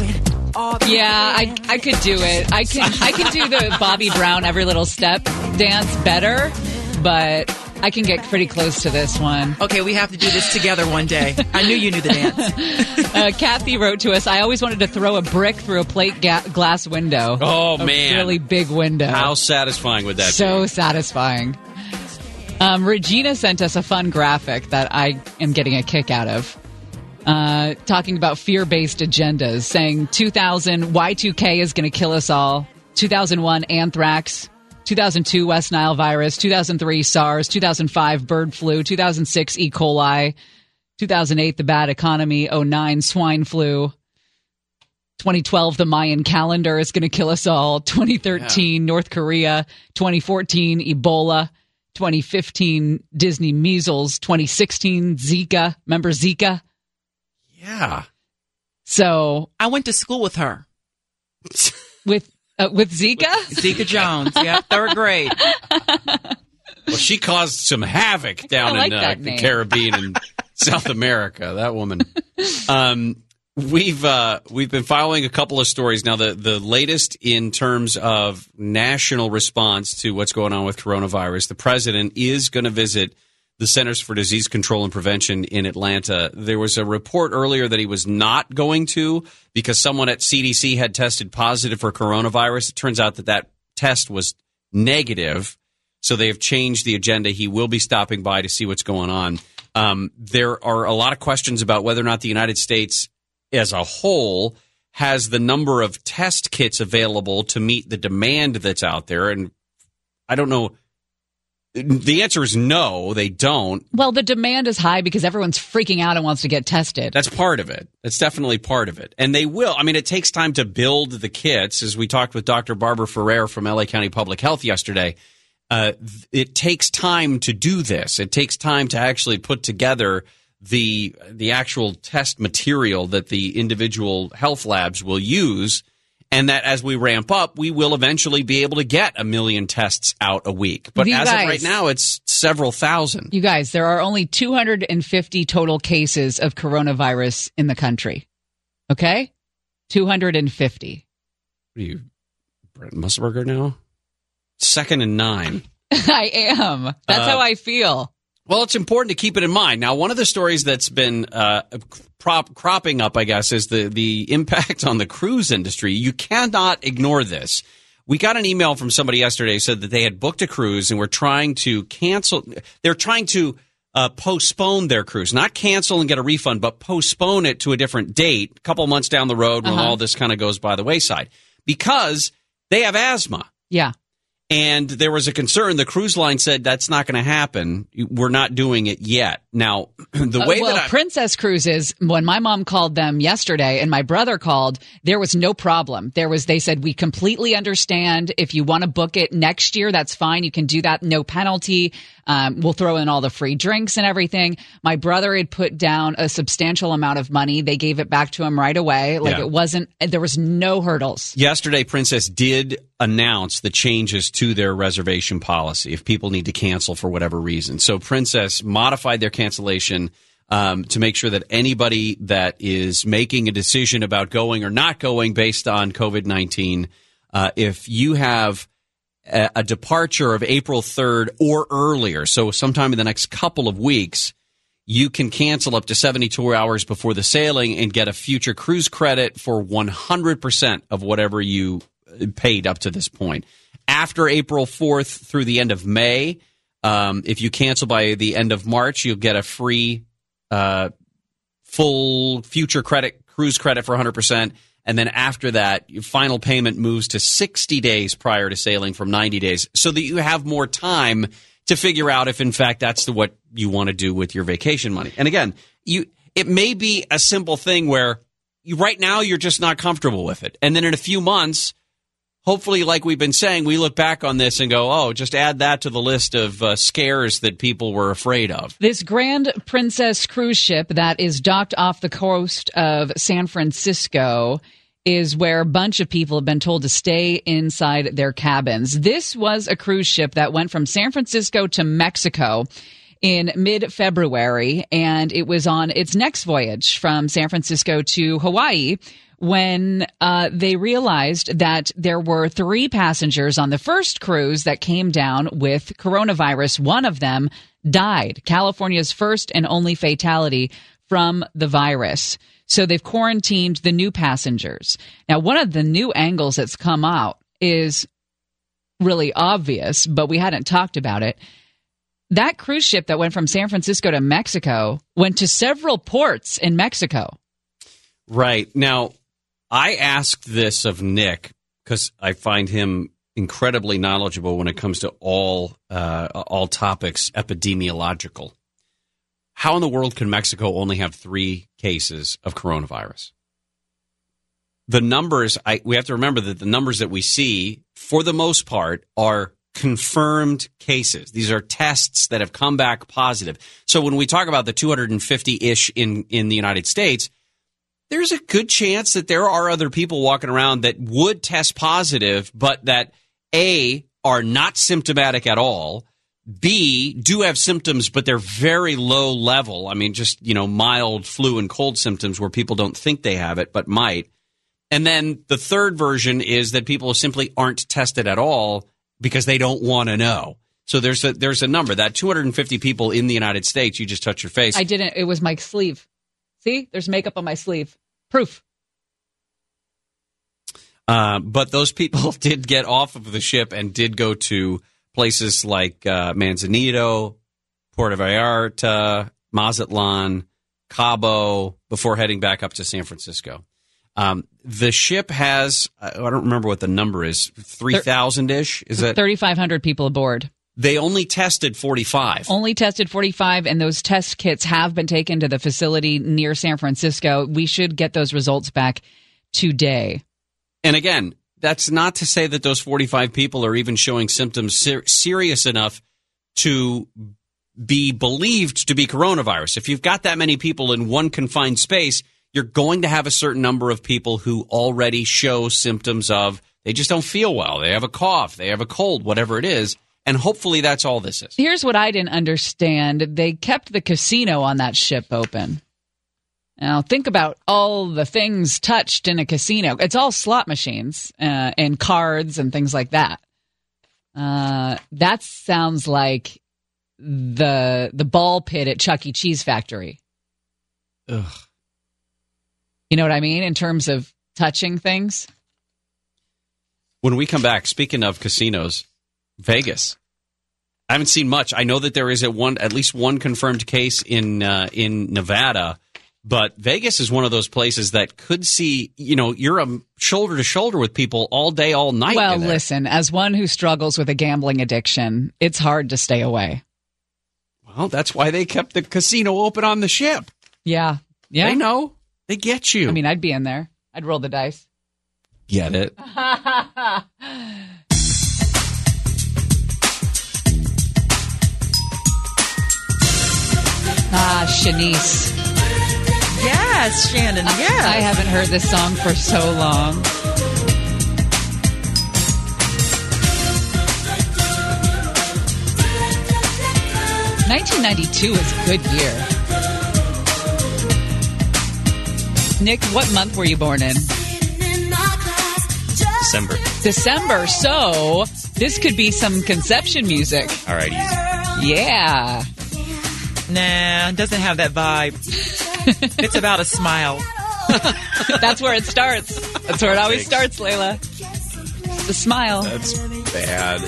Yeah, I I could do it. I can I can do the Bobby Brown every little step dance better, but I can get pretty close to this one. Okay, we have to do this together one day. I knew you knew the dance. uh, Kathy wrote to us, I always wanted to throw a brick through a plate ga- glass window. Oh, a man. A really big window. How satisfying would that so be? So satisfying. Um, Regina sent us a fun graphic that I am getting a kick out of. Uh, talking about fear-based agendas, saying two thousand Y two K is going to kill us all. two thousand one anthrax. two thousand two West Nile virus, two thousand three SARS, two thousand five bird flu, two thousand six E. coli, two thousand eight the bad economy, oh nine swine flu, twenty twelve the Mayan calendar is going to kill us all, twenty thirteen yeah. North Korea, twenty fourteen Ebola, twenty fifteen Disney measles, twenty sixteen Zika. Remember Zika? Yeah. So I went to school with her. With Uh, with Zika? With Zika Jones, yeah, third grade. Well, she caused some havoc down like in uh, the Caribbean and South America, that woman. Um, we've uh, we've been following a couple of stories. Now, the, the latest in terms of national response to what's going on with coronavirus, the president is going to visit the Centers for Disease Control and Prevention in Atlanta. There was a report earlier that he was not going to because someone at C D C had tested positive for coronavirus. It turns out that that test was negative, so they have changed the agenda. He will be stopping by to see what's going on. Um, there are a lot of questions about whether or not the United States as a whole has the number of test kits available to meet the demand that's out there. And I don't know. The answer is no, they don't. Well, the demand is high because everyone's freaking out and wants to get tested. That's part of it. That's definitely part of it. And they will. I mean, it takes time to build the kits. As we talked with Doctor Barbara Ferrer from L A County Public Health yesterday, uh, it takes time to do this. It takes time to actually put together the the actual test material that the individual health labs will use. And that as we ramp up, we will eventually be able to get a million tests out a week. But you as guys, of right now, it's several thousand. You guys, there are only two hundred fifty total cases of coronavirus in the country. Okay? two hundred fifty. What are you, Brent Musburger now? Second and nine. I am. That's uh, how I feel. Well, it's important to keep it in mind. Now, one of the stories that's been uh, prop, cropping up, I guess, is the, the impact on the cruise industry. You cannot ignore this. We got an email from somebody yesterday who said that they had booked a cruise and were trying to cancel. They're trying to uh, postpone their cruise, not cancel and get a refund, but postpone it to a different date a couple months down the road when uh-huh. all this kind of goes by the wayside because they have asthma. Yeah. And there was a concern. The cruise line said that's not going to happen. We're not doing it yet. Now, the way uh, well, that I- Princess Cruises, when my mom called them yesterday and my brother called, there was no problem. There was they said, we completely understand. If you want to book it next year, that's fine. You can do that. No penalty. Um, we'll throw in all the free drinks and everything. My brother had put down a substantial amount of money. They gave it back to him right away. Like yeah. it wasn't, there was no hurdles. Yesterday, Princess did announce the changes to their reservation policy if people need to cancel for whatever reason. So Princess modified their cancellation um, to make sure that anybody that is making a decision about going or not going based on COVID nineteen, uh, if you have a departure of April third or earlier, so sometime in the next couple of weeks, you can cancel up to seventy-two hours before the sailing and get a future cruise credit for one hundred percent of whatever you paid up to this point. After April fourth through the end of May, um, if you cancel by the end of March, you'll get a free uh, full future credit, cruise credit for one hundred percent. And then after that, your final payment moves to sixty days prior to sailing from ninety days so that you have more time to figure out if, in fact, that's the, what you want to do with your vacation money. And again, you it may be a simple thing where you, right now you're just not comfortable with it. And then in a few months, hopefully, like we've been saying, we look back on this and go, oh, just add that to the list of uh, scares that people were afraid of. This Grand Princess cruise ship that is docked off the coast of San Francisco is where a bunch of people have been told to stay inside their cabins. This was a cruise ship that went from San Francisco to Mexico. in mid-February, and it was on its next voyage from San Francisco to Hawaii when uh, they realized that there were three passengers on the first cruise that came down with coronavirus. One of them died, California's first and only fatality from the virus. So they've quarantined the new passengers. Now, one of the new angles that's come out is really obvious, but we hadn't talked about it. That cruise ship that went from San Francisco to Mexico went to several ports in Mexico. Right. Now, I asked this of Nick because I find him incredibly knowledgeable when it comes to all uh, all topics epidemiological. How in the world can Mexico only have three cases of coronavirus? The numbers, I, we have to remember that the numbers that we see, for the most part, are confirmed cases. These are tests that have come back positive. So when we talk about the two hundred fifty-ish in, in the United States, there's a good chance that there are other people walking around that would test positive, but that, A, are not symptomatic at all, B, do have symptoms, but they're very low level. I mean, just, you know, mild flu and cold symptoms where people don't think they have it, but might. And then the third version is that people simply aren't tested at all because they don't want to know. So there's a, there's a number. That two hundred fifty people in the United States, you just touch your face. I didn't. It was my sleeve. See, there's makeup on my sleeve. Proof. Uh, but those people did get off of the ship and did go to places like uh, Manzanillo, Puerto Vallarta, Mazatlan, Cabo, before heading back up to San Francisco. Um, the ship has, I don't remember what the number is, three thousand-ish? Is that thirty-five hundred people aboard. They only tested forty-five. Only tested forty-five, and those test kits have been taken to the facility near San Francisco. We should get those results back today. And again, that's not to say that those forty-five people are even showing symptoms ser- serious enough to be believed to be coronavirus. If you've got that many people in one confined space, you're going to have a certain number of people who already show symptoms of they just don't feel well. They have a cough. They have a cold, whatever it is. And hopefully that's all this is. Here's what I didn't understand. They kept the casino on that ship open. Now, think about all the things touched in a casino. It's all slot machines uh, and cards and things like that. Uh, that sounds like the the ball pit at Chuck E. Cheese Factory. Ugh. You know what I mean in terms of touching things? When we come back, speaking of casinos, Vegas. I haven't seen much. I know that there is at one at least one confirmed case in uh, in Nevada. But Vegas is one of those places that could see, you know, you're um, shoulder to shoulder with people all day, all night. Well, listen, as one who struggles with a gambling addiction, it's hard to stay away. Well, that's why they kept the casino open on the ship. Yeah. Yeah. They know. They get you. I mean, I'd be in there. I'd roll the dice. Get it. Ah, Shanice. Yes, Shannon, yes. I haven't heard this song for so long. nineteen ninety-two is a good year. Nick, what month were you born in? December. December, so this could be some conception music. All right, easy. Yeah. Nah, it doesn't have that vibe. It's about a smile. That's where it starts. That's where it always starts, Layla. The smile. That's bad.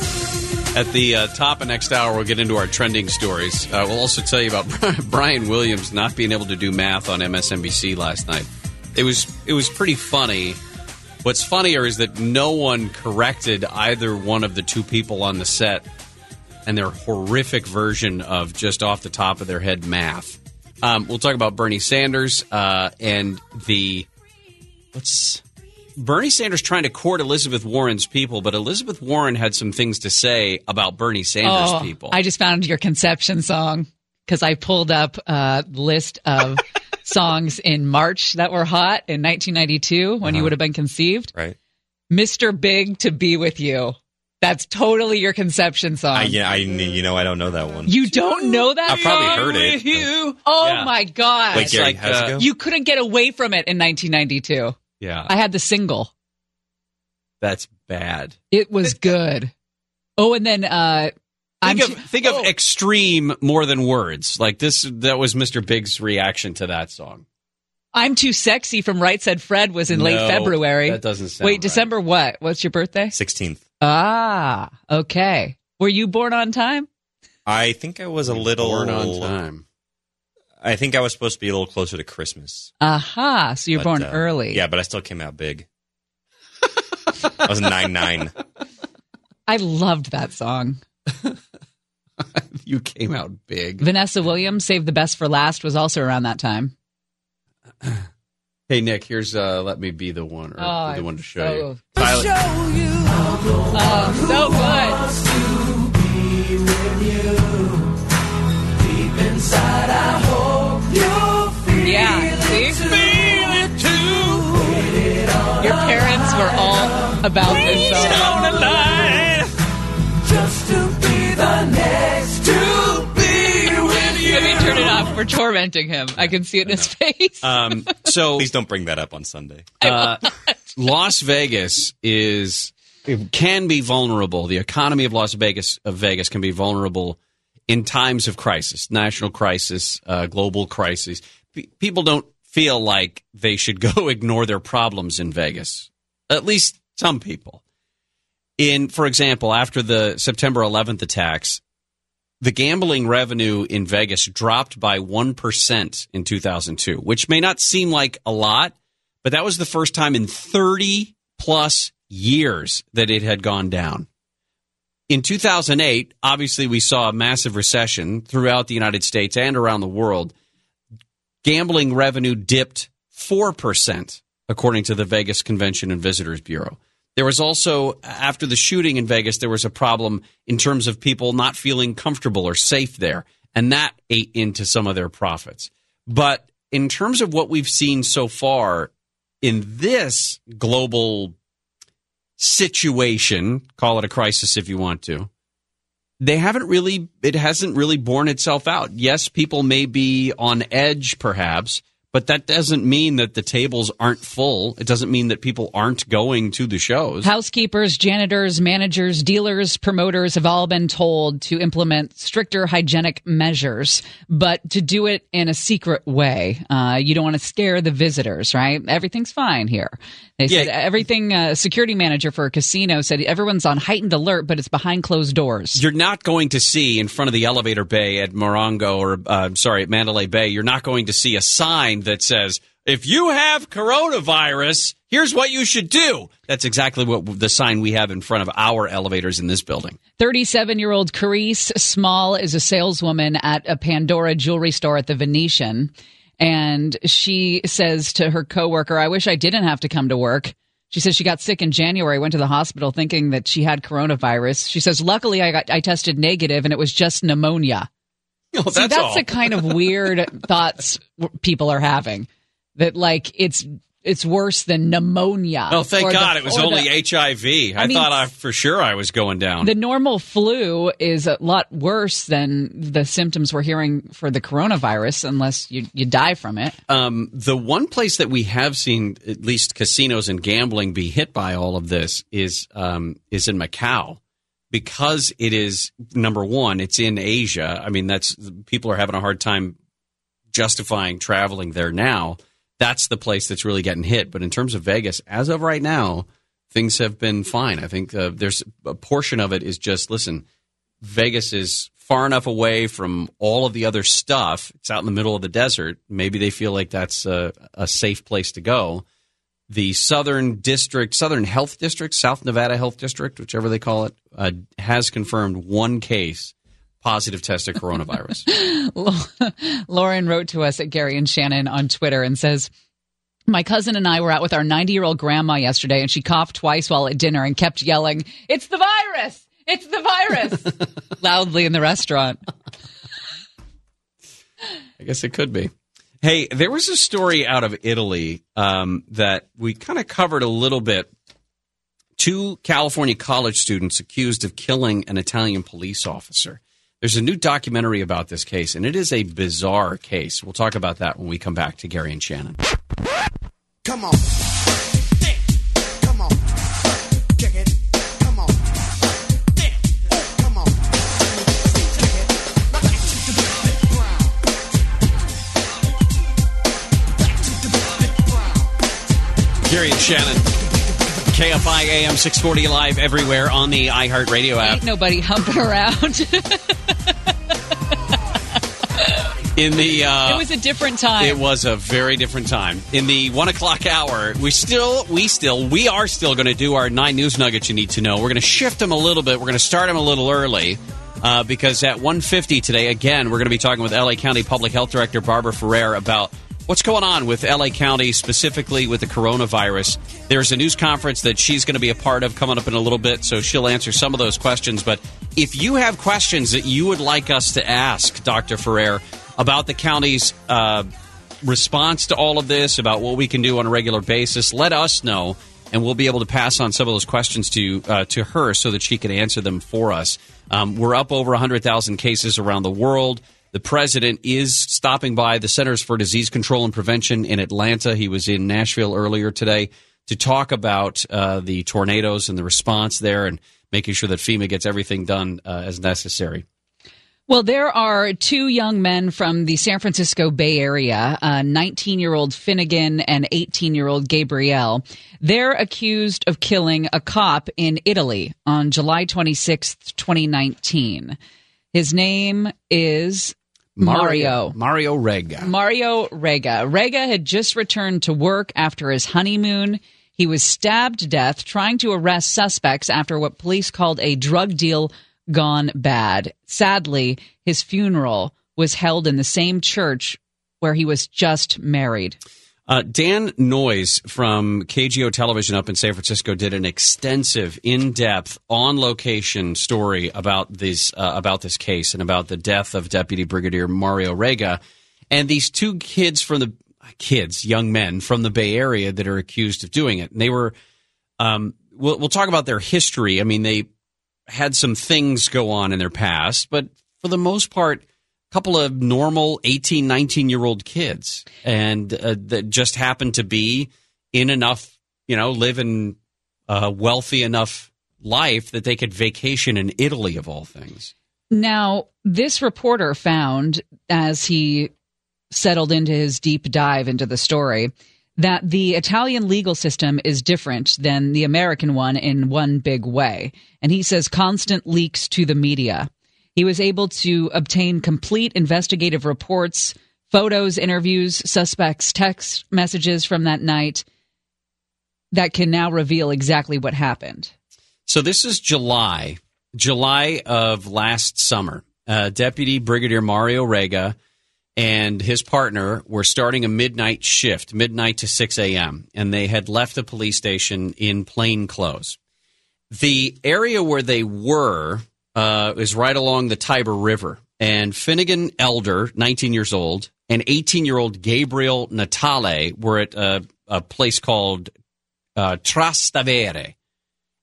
At the uh, top of next hour, we'll get into our trending stories. Uh, we'll also tell you about Brian Williams not being able to do math on M S N B C last night. It was it was pretty funny. What's funnier is that no one corrected either one of the two people on the set and their horrific version of just off the top of their head math. Um, we'll talk about Bernie Sanders uh, and the what's Bernie Sanders trying to court Elizabeth Warren's people, but Elizabeth Warren had some things to say about Bernie Sanders' oh, people. I just found your conception song because I pulled up a list of songs in March that were hot in nineteen ninety-two when uh-huh. you would have been conceived. Right, Mister Big to Be With You. That's totally your Conception song. I, yeah, I you know I don't know that one. You don't know that? I probably song heard it. You. Oh yeah. My god! Wait, Gary, like, how's uh, it go? You couldn't get away from it in nineteen ninety-two. Yeah, I had the single. That's bad. It was good. Oh, and then uh, think I'm, of think oh. of extreme more than words. Like this, that was Mister Big's reaction to that song. I'm Too Sexy from Right Said Fred was in no, late February. That doesn't sound Wait, right. December what? What's your birthday? sixteenth. Ah, okay. Were you born on time? I think I was a little... Born on time. I think I was supposed to be a little closer to Christmas. Aha, uh-huh, so you're but, born uh, early. Yeah, but I still came out big. I was nine nine. I loved that song. You came out big. Vanessa Williams, Save the Best for Last, was also around that time. Hey, Nick, here's uh, Let Me Be the One, or oh, the one to show so you. I'll show you. Oh, so good. To be with you. Deep inside, I hope you'll feel yeah, it see? Too. Feel it too. Your parents were all about this song. On the line. Just to be the next to be with you. Let me turn it off. We're tormenting him. I can see it in his face. Um, so please don't bring that up on Sunday. Uh, Las Vegas is... It can be vulnerable. The economy of Las Vegas of Vegas can be vulnerable in times of crisis, national crisis, uh, global crisis. P- people don't feel like they should go ignore their problems in Vegas, at least some people. In, for example, after the September eleventh attacks, the gambling revenue in Vegas dropped by one percent in two thousand two, which may not seem like a lot, but that was the first time in thirty plus years. years that it had gone down. In two thousand eight, obviously, we saw a massive recession throughout the United States and around the world. Gambling revenue dipped four percent, according to the Vegas Convention and Visitors Bureau. There was also, after the shooting in Vegas, there was a problem in terms of people not feeling comfortable or safe there, and that ate into some of their profits. But in terms of what we've seen so far in this global situation, call it a crisis if you want to, they haven't really, it hasn't really borne itself out. Yes, people may be on edge perhaps, but that doesn't mean that the tables aren't full. It doesn't mean that people aren't going to the shows. Housekeepers, janitors, managers, dealers, promoters have all been told to implement stricter hygienic measures, but to do it in a secret way. Uh, you don't want to scare the visitors, right? Everything's fine here. They yeah. said everything, uh, security manager for a casino said everyone's on heightened alert, but it's behind closed doors. You're not going to see in front of the elevator bay at Morongo or, uh, sorry, at Mandalay Bay, you're not going to see a sign that says, if you have coronavirus, here's what you should do. That's exactly what the sign we have in front of our elevators in this building. thirty-seven-year-old Carice Small is a saleswoman at a Pandora jewelry store at the Venetian, and she says to her coworker, I wish I didn't have to come to work. She says she got sick in January, went to the hospital thinking that she had coronavirus. She says, luckily I got I tested negative, and it was just pneumonia. Oh, that's See, that's all. The kind of weird thoughts people are having, that like it's it's worse than pneumonia. Oh, thank God the, it was only the, H I V. I, I mean, thought I, for sure I was going down. The normal flu is a lot worse than the symptoms we're hearing for the coronavirus, unless you, you die from it. Um, the one place that we have seen, at least casinos and gambling, be hit by all of this is um, is in Macau. Because it is, number one, it's in Asia. I mean, that's people are having a hard time justifying traveling there now. That's the place that's really getting hit. But in terms of Vegas, as of right now, things have been fine. I think uh, there's a portion of it is just, listen, Vegas is far enough away from all of the other stuff. It's out in the middle of the desert. Maybe they feel like that's a, a safe place to go. The Southern District, Southern Health District, South Nevada Health District, whichever they call it, uh, has confirmed one case positive test of coronavirus. Lauren wrote to us at Gary and Shannon on Twitter and says, my cousin and I were out with our ninety-year-old grandma yesterday, and she coughed twice while at dinner and kept yelling, it's the virus! It's the virus! loudly in the restaurant. I guess it could be. Hey, there was a story out of Italy um, that we kind of covered a little bit Two California college students accused of killing an Italian police officer. There's a new documentary about this case, and it is a bizarre case. We'll talk about that when we come back to Gary and Shannon. Come on. Come on. Check it. Come on. Come on. Gary and Shannon. K F I A M six forty live everywhere on the iHeartRadio app. Ain't nobody humping around. In the uh, it was a different time. It was a very different time. In the one o'clock hour, we still, we still, we are still going to do our nine news nuggets you need to know. We're going to shift them a little bit. We're going to start them a little early uh, because at one fifty today, again, we're going to be talking with L A County Public Health Director Barbara Ferrer about what's going on with L A County, specifically with the coronavirus. There's a news conference that she's going to be a part of coming up in a little bit, so she'll answer some of those questions. But if you have questions that you would like us to ask Doctor Ferrer about the county's uh, response to all of this, about what we can do on a regular basis, let us know, and we'll be able to pass on some of those questions to uh, to her so that she can answer them for us. Um, we're up over one hundred thousand cases around the world. The president is stopping by the Centers for Disease Control and Prevention in Atlanta. He was in Nashville earlier today to talk about uh, the tornadoes and the response there and making sure that FEMA gets everything done uh, as necessary. Well, there are two young men from the San Francisco Bay Area, uh, nineteen-year-old Finnegan and eighteen-year-old Gabriel. They're accused of killing a cop in Italy on July twenty-sixth, twenty nineteen. His name is... Mario. Mario Rega. Mario Rega. Rega had just returned to work after his honeymoon. He was stabbed to death trying to arrest suspects after what police called a drug deal gone bad. Sadly, his funeral was held in the same church where he was just married. Uh, Dan Noyes from K G O Television up in San Francisco did an extensive, in-depth, on-location story about this uh, about this case and about the death of Deputy Brigadier Mario Rega. And these two kids from the kids, young men from the Bay Area that are accused of doing it. And they were um, we'll, we'll talk about their history. I mean, they had some things go on in their past, but for the most part, couple of normal eighteen, nineteen-year-old kids, and uh, that just happened to be in enough, you know, live in a wealthy enough life that they could vacation in Italy, of all things. Now, this reporter found, as he settled into his deep dive into the story, that the Italian legal system is different than the American one in one big way. And he says constant leaks to the media. He was able to obtain complete investigative reports, photos, interviews, suspects, text messages from that night that can now reveal exactly what happened. So this is July, July of last summer. Uh, Deputy Brigadier Mario Rega and his partner were starting a midnight shift, midnight to six a.m., and they had left the police station in plain clothes. The area where they were... Uh, is right along the Tiber River. And Finnegan Elder, nineteen years old, and eighteen-year-old Gabriel Natale were at a, a place called uh, Trastevere.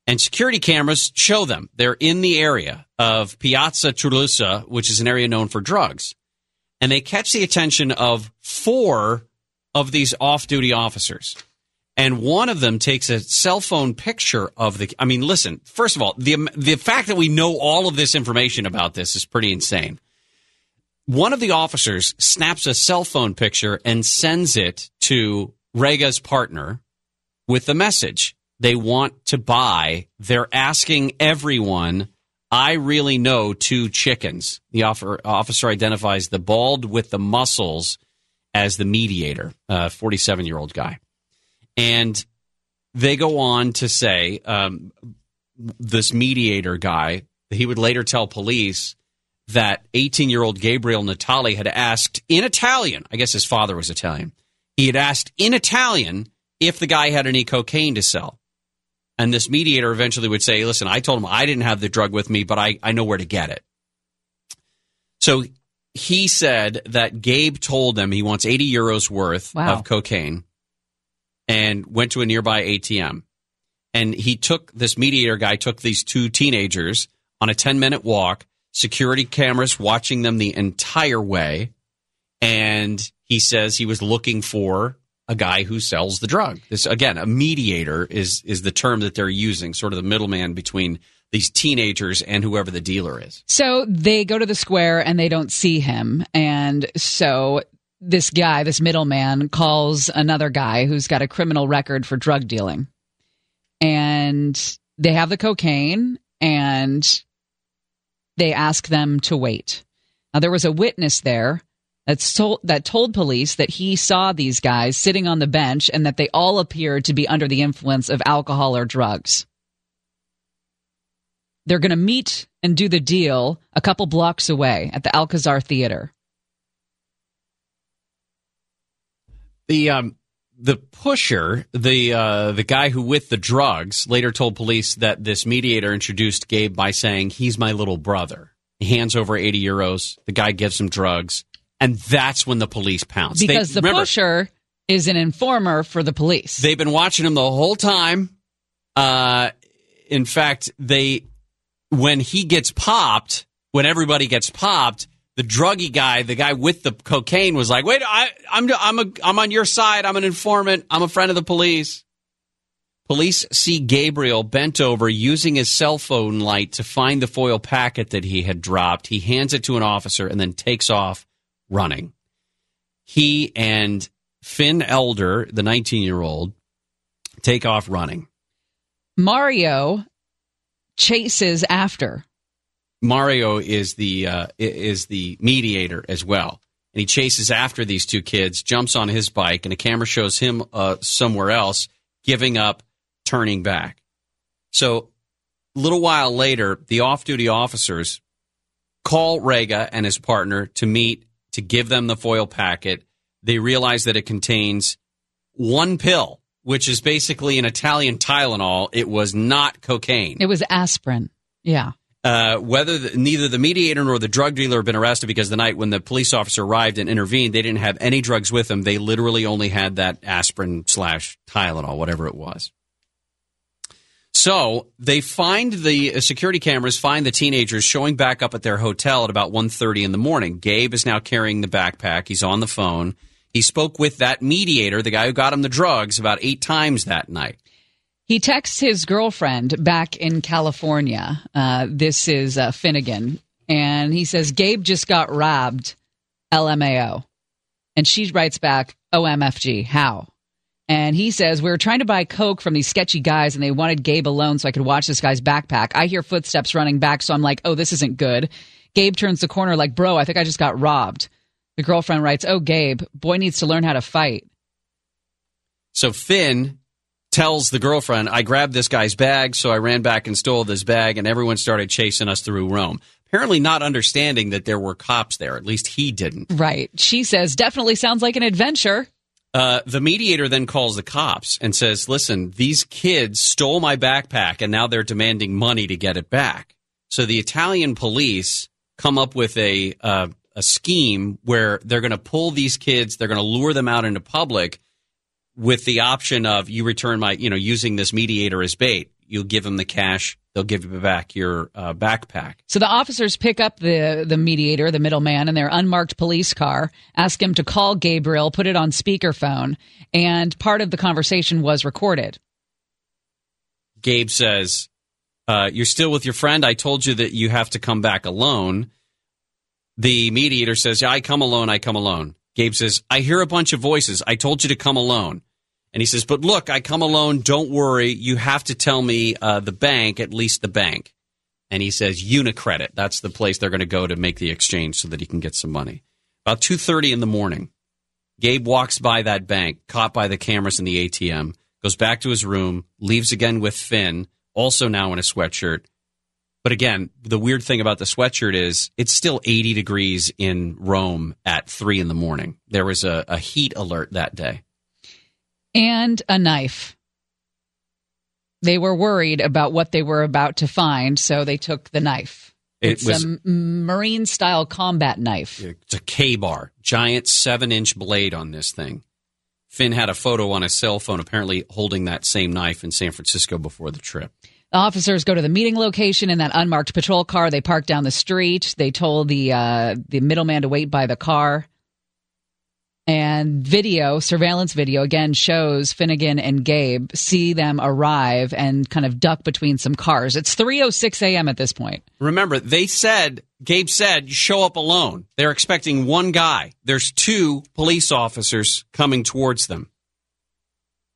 And security cameras show them. They're in the area of Piazza Trilussa, which is an area known for drugs. And they catch the attention of four of these off-duty officers. And one of them takes a cell phone picture of the... I mean, listen, first of all, the the fact that we know all of this information about this is pretty insane. One of the officers snaps a cell phone picture and sends it to Rega's partner with the message. They want to buy. They're asking everyone, I really know two chickens. The officer identifies the bald with the muscles as the mediator, a forty-seven-year-old guy. And they go on to say, um, this mediator guy, he would later tell police that eighteen-year-old Gabriel Natale had asked in Italian, I guess his father was Italian, he had asked in Italian if the guy had any cocaine to sell. And this mediator eventually would say, listen, I told him I didn't have the drug with me, but I, I know where to get it. So he said that Gabe told them he wants eighty euros worth wow. of cocaine. And went to a nearby A T M. And he took, this mediator guy took these two teenagers on a ten-minute walk, security cameras watching them the entire way. And he says he was looking for a guy who sells the drug. This, again, a mediator is is the term that they're using, sort of the middleman between these teenagers and whoever the dealer is. So they go to the square and they don't see him. And so this guy, this middleman, calls another guy who's got a criminal record for drug dealing. And they have the cocaine and they ask them to wait. Now, there was a witness there that told, that told police that he saw these guys sitting on the bench and that they all appeared to be under the influence of alcohol or drugs. They're going to meet and do the deal a couple blocks away at the Alcazar Theater. The um, the pusher, the uh, the guy who with the drugs, later told police that this mediator introduced Gabe by saying, "He's my little brother." He hands over eighty euros. The guy gives him drugs. And that's when the police pounce. Because they, the remember, pusher is an informer for the police. They've been watching him the whole time. Uh, in fact, they when he gets popped, when everybody gets popped, the druggy guy, the guy with the cocaine, was like, "Wait, I, I'm I'm a, I'm on your side. I'm an informant. I'm a friend of the police." Police see Gabriel bent over using his cell phone light to find the foil packet that he had dropped. He hands it to an officer and then takes off running. He and Finn Elder, the nineteen-year-old, take off running. Mario chases after. Mario is the uh, is the mediator as well, and he chases after these two kids, jumps on his bike, and a camera shows him uh, somewhere else, giving up, turning back. So a little while later, the off-duty officers call Rega and his partner to meet to give them the foil packet. They realize that it contains one pill, which is basically an Italian Tylenol. It was not cocaine. It was aspirin. Yeah. Uh, whether the, neither the mediator nor the drug dealer have been arrested because the night when the police officer arrived and intervened, they didn't have any drugs with them. They literally only had that aspirin slash Tylenol, whatever it was. So they find the security cameras, find the teenagers showing back up at their hotel at about one thirty in the morning. Gabe is now carrying the backpack. He's on the phone. He spoke with that mediator, the guy who got him the drugs, about eight times that night. He texts his girlfriend back in California. Uh, this is uh, Finnegan. And he says, "Gabe just got robbed. L M A O. And she writes back, "O M F G, how?" And he says, "We were trying to buy coke from these sketchy guys, and they wanted Gabe alone so I could watch this guy's backpack. I hear footsteps running back, so I'm like, oh, this isn't good. Gabe turns the corner like, bro, I think I just got robbed." The girlfriend writes, "Oh, Gabe, boy needs to learn how to fight." So Finn tells the girlfriend, "I grabbed this guy's bag, so I ran back and stole this bag, and everyone started chasing us through Rome." Apparently not understanding that there were cops there. At least he didn't. Right. She says, "Definitely sounds like an adventure." Uh, the mediator then calls the cops and says, "Listen, these kids stole my backpack, and now they're demanding money to get it back." So the Italian police come up with a uh, a scheme where they're going to pull these kids, they're going to lure them out into public with the option of you return my, you know, using this mediator as bait. You'll give them the cash, they'll give you back your uh, backpack. So the officers pick up the, the mediator, the middleman, in their unmarked police car, ask him to call Gabriel, put it on speakerphone, and part of the conversation was recorded. Gabe says, uh, "You're still with your friend? I told you that you have to come back alone." The mediator says, I come alone, I come alone. Gabe says, "I hear a bunch of voices. I told you to come alone." And he says, "But look, I come alone. Don't worry. You have to tell me uh, the bank, at least the bank." And he says, "Unicredit." That's the place they're going to go to make the exchange so that he can get some money. About two thirty in the morning, Gabe walks by that bank, caught by the cameras in the A T M, goes back to his room, leaves again with Finn, also now in a sweatshirt. But again, the weird thing about the sweatshirt is it's still eighty degrees in Rome at three in the morning. There was a, a heat alert that day. And a knife. They were worried about what they were about to find, so they took the knife. It it's was a Marine-style combat knife. It's a K-bar, giant seven-inch blade on this thing. Finn had a photo on his cell phone apparently holding that same knife in San Francisco before the trip. The officers go to the meeting location in that unmarked patrol car. They park down the street. They told the uh, the middleman to wait by the car. And video, surveillance video, again, shows Finnegan and Gabe see them arrive and kind of duck between some cars. It's three oh six a.m. at this point. Remember, they said, Gabe said, show up alone. They're expecting one guy. There's two police officers coming towards them.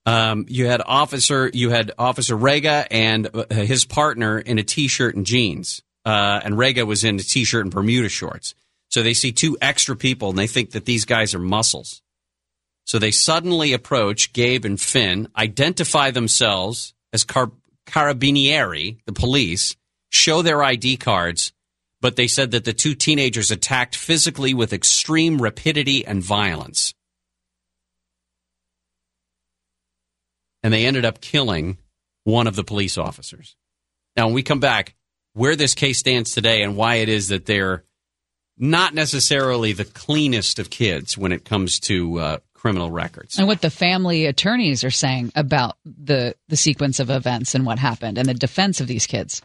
Um, you had officer, you had Officer Rega and his partner in a T-shirt and jeans. Uh, and Rega was in a T-shirt and Bermuda shorts. So they see two extra people, and they think that these guys are muscles. So they suddenly approach Gabe and Finn, identify themselves as car- Carabinieri, the police, show their I D cards, but they said that the two teenagers attacked physically with extreme rapidity and violence. And they ended up killing one of the police officers. Now, when we come back, where this case stands today and why it is that they're not necessarily the cleanest of kids when it comes to uh, criminal records. And what the family attorneys are saying about the, the sequence of events and what happened and the defense of these kids.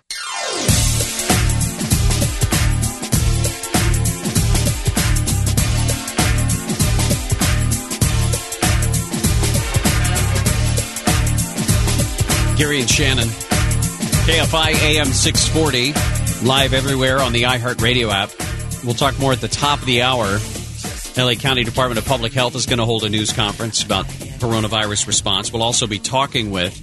Gary and Shannon, K F I A M six forty, live everywhere on the iHeartRadio app. We'll talk more at the top of the hour. L A County Department of Public Health is going to hold a news conference about coronavirus response. We'll also be talking with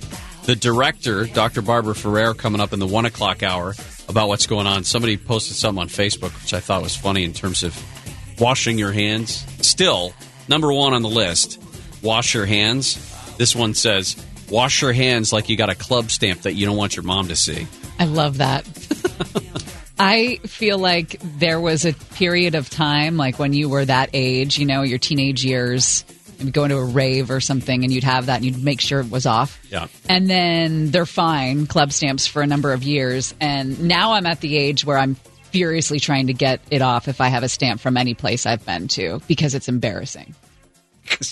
the director, Doctor Barbara Ferrer, coming up in the one o'clock hour about what's going on. Somebody posted something on Facebook, which I thought was funny in terms of washing your hands. Still, number one on the list, wash your hands. This one says, wash your hands like you got a club stamp that you don't want your mom to see. I love that. I feel like there was a period of time, like when you were that age, you know, your teenage years, you'd go into a rave or something and you'd have that and you'd make sure it was off. Yeah. And then they're fine, club stamps, for a number of years. And now I'm at the age where I'm furiously trying to get it off if I have a stamp from any place I've been to, because it's embarrassing.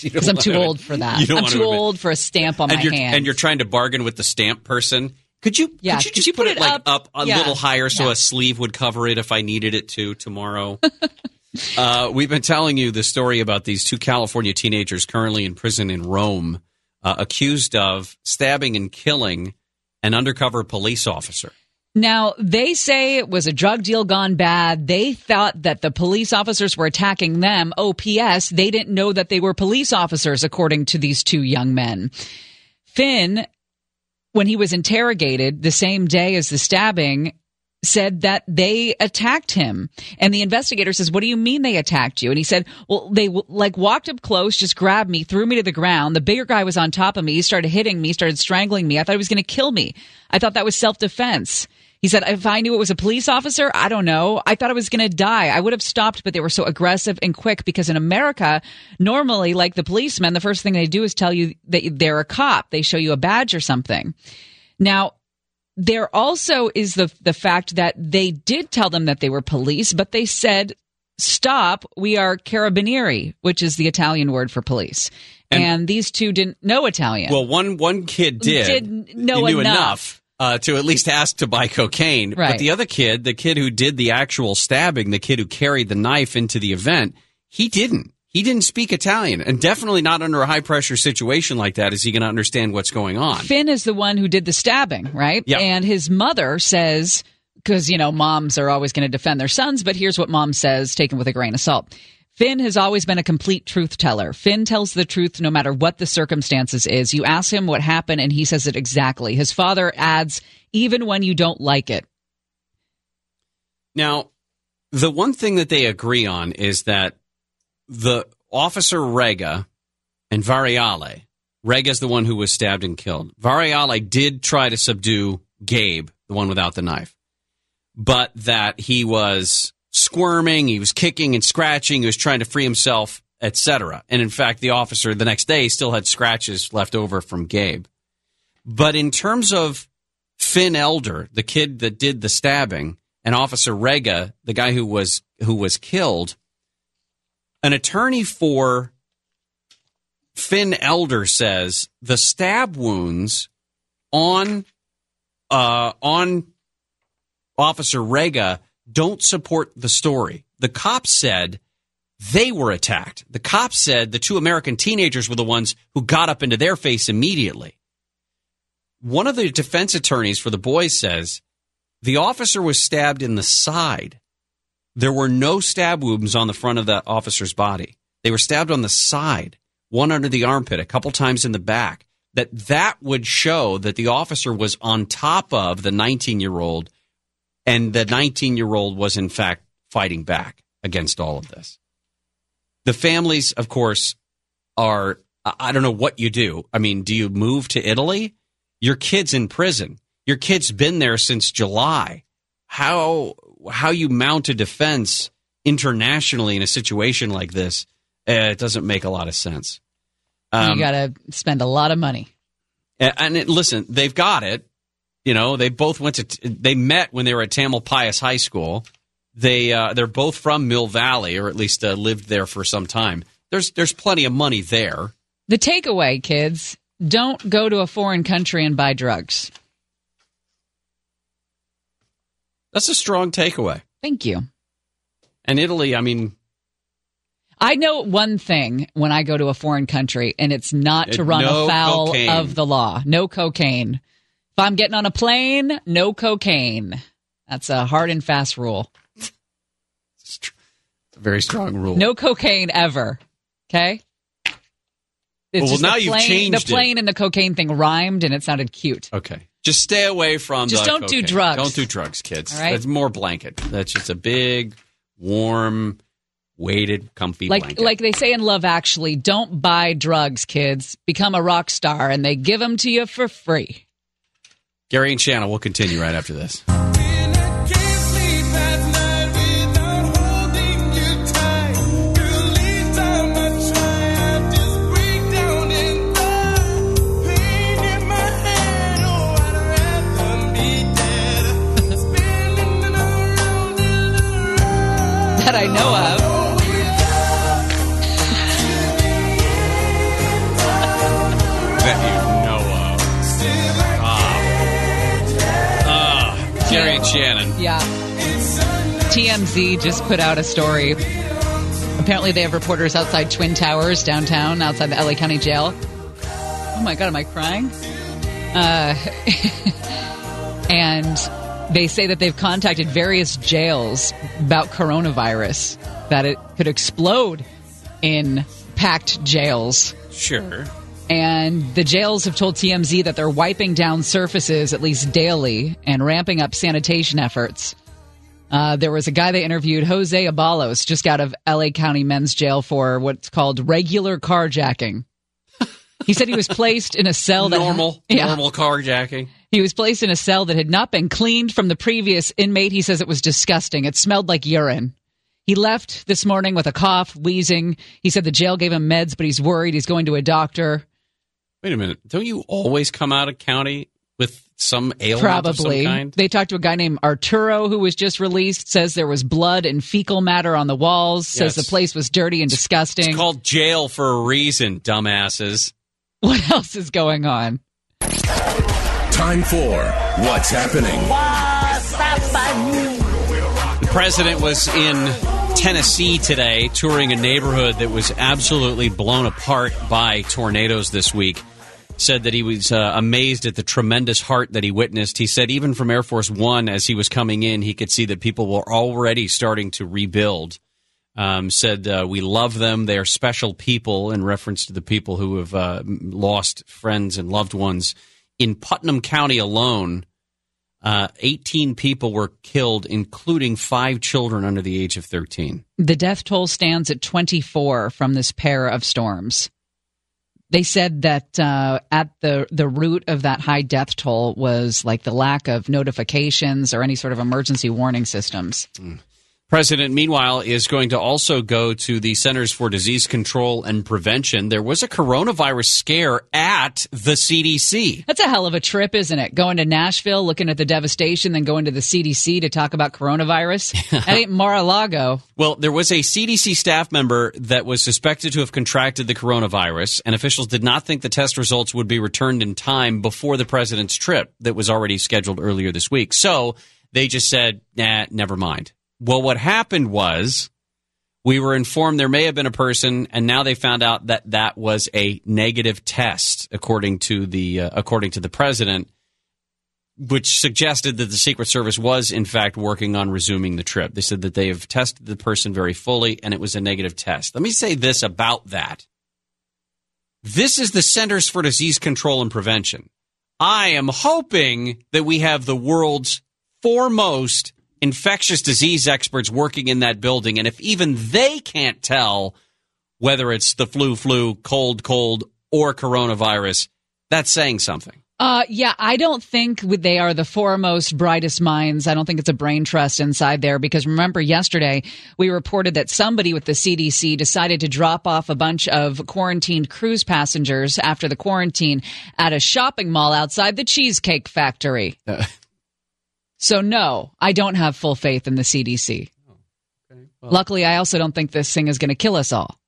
Because I'm too to, old for that. I'm too to old for a stamp on and my you're, hand. And you're trying to bargain with the stamp person. Could you, yeah. could you just could you put, put it, it like up, up a yeah. little higher so yeah. a sleeve would cover it if I needed it to tomorrow? uh, we've been telling you the story about these two California teenagers currently in prison in Rome, uh, accused of stabbing and killing an undercover police officer. Now, they say it was a drug deal gone bad. They thought that the police officers were attacking them. Oh, P S, they didn't know that they were police officers, according to these two young men. Finn, when he was interrogated the same day as the stabbing, said that they attacked him. And the investigator says, what do you mean they attacked you? And he said, well, they like walked up close, just grabbed me, threw me to the ground. The bigger guy was on top of me. He started hitting me, started strangling me. I thought he was going to kill me. I thought that was self-defense. He said, if I knew it was a police officer, I don't know. I thought I was going to die. I would have stopped, but they were so aggressive and quick, because in America, normally, like the policemen, the first thing they do is tell you that they're a cop. They show you a badge or something. Now, there also is the the fact that they did tell them that they were police, but they said, stop, we are carabinieri, which is the Italian word for police. And, and these two didn't know Italian. Well, one one kid did. Did know enough. enough. Uh, to at least ask to buy cocaine. Right. But the other kid, the kid who did the actual stabbing, the kid who carried the knife into the event, he didn't. He didn't speak Italian, and definitely not under a high-pressure situation like that is he going to understand what's going on. Finn is the one who did the stabbing, right? Yep. And his mother says, because, you know, moms are always going to defend their sons, but here's what mom says, taken with a grain of salt. Finn has always been a complete truth teller. Finn tells the truth no matter what the circumstances is. You ask him what happened, and he says it exactly. His father adds, even when you don't like it. Now, the one thing that they agree on is that the officer Rega and Variale, Rega's the one who was stabbed and killed. Variale did try to subdue Gabe, the one without the knife, but that he was squirming, he was kicking and scratching, he was trying to free himself, et cetera. And in fact, the officer the next day still had scratches left over from Gabe. But in terms of Finn Elder, the kid that did the stabbing, and Officer Rega, the guy who was who was killed, an attorney for Finn Elder says the stab wounds on uh, on Officer Rega don't support the story. The cops said they were attacked. The cops said the two American teenagers were the ones who got up into their face immediately. One of the defense attorneys for the boys says the officer was stabbed in the side. There were no stab wounds on the front of the officer's body. They were stabbed on the side, one under the armpit, a couple times in the back. That that would show that the officer was on top of the nineteen-year-old, and the nineteen-year-old was, in fact, fighting back against all of this. The families, of course, are, I don't know what you do. I mean, do you move to Italy? Your kid's in prison. Your kid's been there since July. How... how you mount a defense internationally in a situation like this, uh, it doesn't make a lot of sense. Um, you got to spend a lot of money. And, and it, listen, they've got it. You know, they both went to, they met when they were at Tamil Pius High School. They, uh, they're both from Mill Valley, or at least uh, lived there for some time. There's, there's plenty of money there. The takeaway, kids, don't go to a foreign country and buy drugs. That's a strong takeaway. Thank you. And Italy, I mean... I know one thing when I go to a foreign country, and it's not to run no afoul cocaine. Of the law. No cocaine. If I'm getting on a plane, no cocaine. That's a hard and fast rule. It's a very strong rule. No cocaine ever. Okay? It's well, well now you've plane, changed The plane it. And the cocaine thing rhymed, and it sounded cute. Okay. Just stay away from just the don't cocaine. do drugs. Don't do drugs, kids. All right? That's more blanket. That's just a big, warm, weighted, comfy like, blanket. Like they say in Love Actually, don't buy drugs, kids. Become a rock star, and they give them to you for free. Gary and Shannon will continue right after this. That I know of. That you know of. Ah, oh. oh. Gary and Shannon. Yeah. T M Z just put out a story. Apparently, they have reporters outside Twin Towers downtown, outside the L A County Jail. Oh my God, am I crying? Uh, and. They say that they've contacted various jails about coronavirus, that it could explode in packed jails. Sure. And the jails have told T M Z that they're wiping down surfaces at least daily and ramping up sanitation efforts. Uh, there was a guy they interviewed, Jose Abalos, just out of L A County Men's Jail for what's called regular carjacking. He said he was placed in a cell that... Normal, yeah. normal carjacking. He was placed in a cell that had not been cleaned from the previous inmate. He says it was disgusting. It smelled like urine. He left this morning with a cough, wheezing. He said the jail gave him meds, but he's worried. He's going to a doctor. Wait a minute. Don't you always come out of county with some ailment Probably. of some kind? They talked to a guy named Arturo who was just released, says there was blood and fecal matter on the walls, says yes. the place was dirty and disgusting. It's called jail for a reason, dumbasses. What else is going on? Time for What's Happening. The president was in Tennessee today, touring a neighborhood that was absolutely blown apart by tornadoes this week. Said that he was uh, amazed at the tremendous heart that he witnessed. He said even from Air Force One, as he was coming in, he could see that people were already starting to rebuild. Um, said, uh, we love them. They are special people, in reference to the people who have uh, lost friends and loved ones. In Putnam County alone, uh, eighteen people were killed, including five children under the age of thirteen. The death toll stands at twenty-four from this pair of storms. They said that uh, at the, the root of that high death toll was like the lack of notifications or any sort of emergency warning systems. Mm. President, meanwhile, is going to also go to the Centers for Disease Control and Prevention. There was a coronavirus scare at the C D C. That's a hell of a trip, isn't it? Going to Nashville, looking at the devastation, then going to the C D C to talk about coronavirus. That ain't Mar-a-Lago. Well, there was a C D C staff member that was suspected to have contracted the coronavirus, and officials did not think the test results would be returned in time before the president's trip that was already scheduled earlier this week. So they just said, nah, never mind. Well, what happened was we were informed there may have been a person, and now they found out that that was a negative test, according to the uh, according to the president, which suggested that the Secret Service was, in fact, working on resuming the trip. They said that they have tested the person very fully, and it was a negative test. Let me say this about that. This is the Centers for Disease Control and Prevention. I am hoping that we have the world's foremost infectious disease experts working in that building, and if even they can't tell whether it's the flu, flu, cold, cold, or coronavirus, that's saying something. Uh, yeah, I don't think they are the foremost, brightest minds. I don't think it's a brain trust inside there, because remember yesterday we reported that somebody with the C D C decided to drop off a bunch of quarantined cruise passengers after the quarantine at a shopping mall outside the Cheesecake Factory. Uh. So, no, I don't have full faith in the C D C. Oh, okay. Well, luckily, I also don't think this thing is going to kill us all.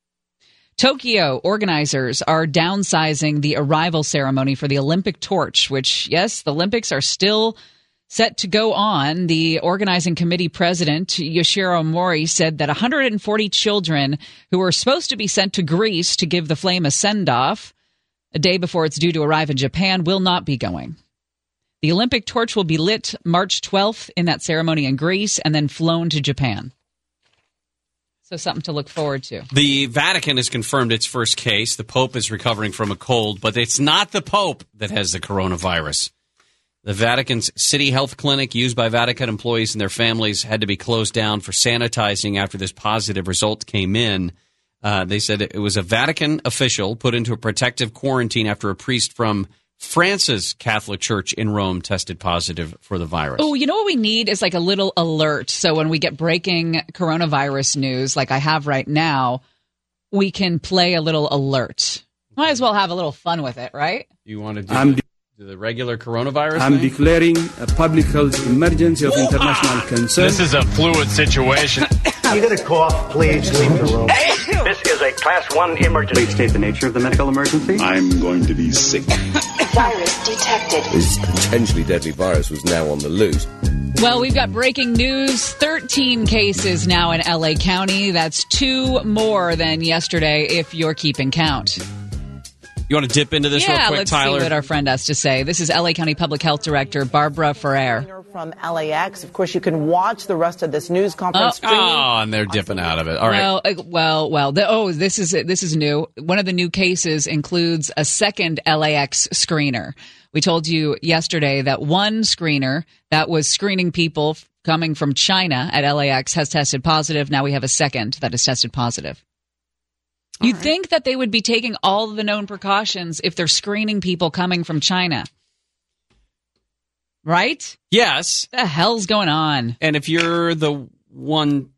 Tokyo organizers are downsizing the arrival ceremony for the Olympic torch, which, yes, the Olympics are still set to go on. The organizing committee president, Yoshiro Mori, said that one hundred forty children who were supposed to be sent to Greece to give the flame a send-off a day before it's due to arrive in Japan will not be going. The Olympic torch will be lit March twelfth in that ceremony in Greece and then flown to Japan. So something to look forward to. The Vatican has confirmed its first case. The Pope is recovering from a cold, but it's not the Pope that has the coronavirus. The Vatican's city health clinic used by Vatican employees and their families had to be closed down for sanitizing after this positive result came in. Uh, they said it was a Vatican official put into a protective quarantine after a priest from France's Catholic Church in Rome tested positive for the virus. Oh, you know what we need is like a little alert. So when we get breaking coronavirus news like I have right now, we can play a little alert. Might as well have a little fun with it, right? You want to do, I'm the, de- do the regular coronavirus I'm thing? Declaring a public health emergency of international concern. This is a fluid situation. You get a cough, please leave the room. This is a class one emergency. Please state the nature of the medical emergency. I'm going to be sick. Virus detected. This potentially deadly virus was now on the loose. Well, we've got breaking news. thirteen cases now in L A County. That's two more than yesterday, if you're keeping count. You want to dip into this yeah, real quick, let's Tyler? Let's see what our friend has to say. This is L A County Public Health Director Barbara Ferrer. From L A X. Of course, you can watch the rest of this news conference. Oh, oh and they're dipping out of it. All right. Well, well, well. The, oh, this is this is new. One of the new cases includes a second L A X screener. We told you yesterday that one screener that was screening people coming from China at L A X has tested positive. Now we have a second that has tested positive. You'd right. think that they would be taking all the known precautions if they're screening people coming from China. Right? Yes. What the hell's going on? And if you're the one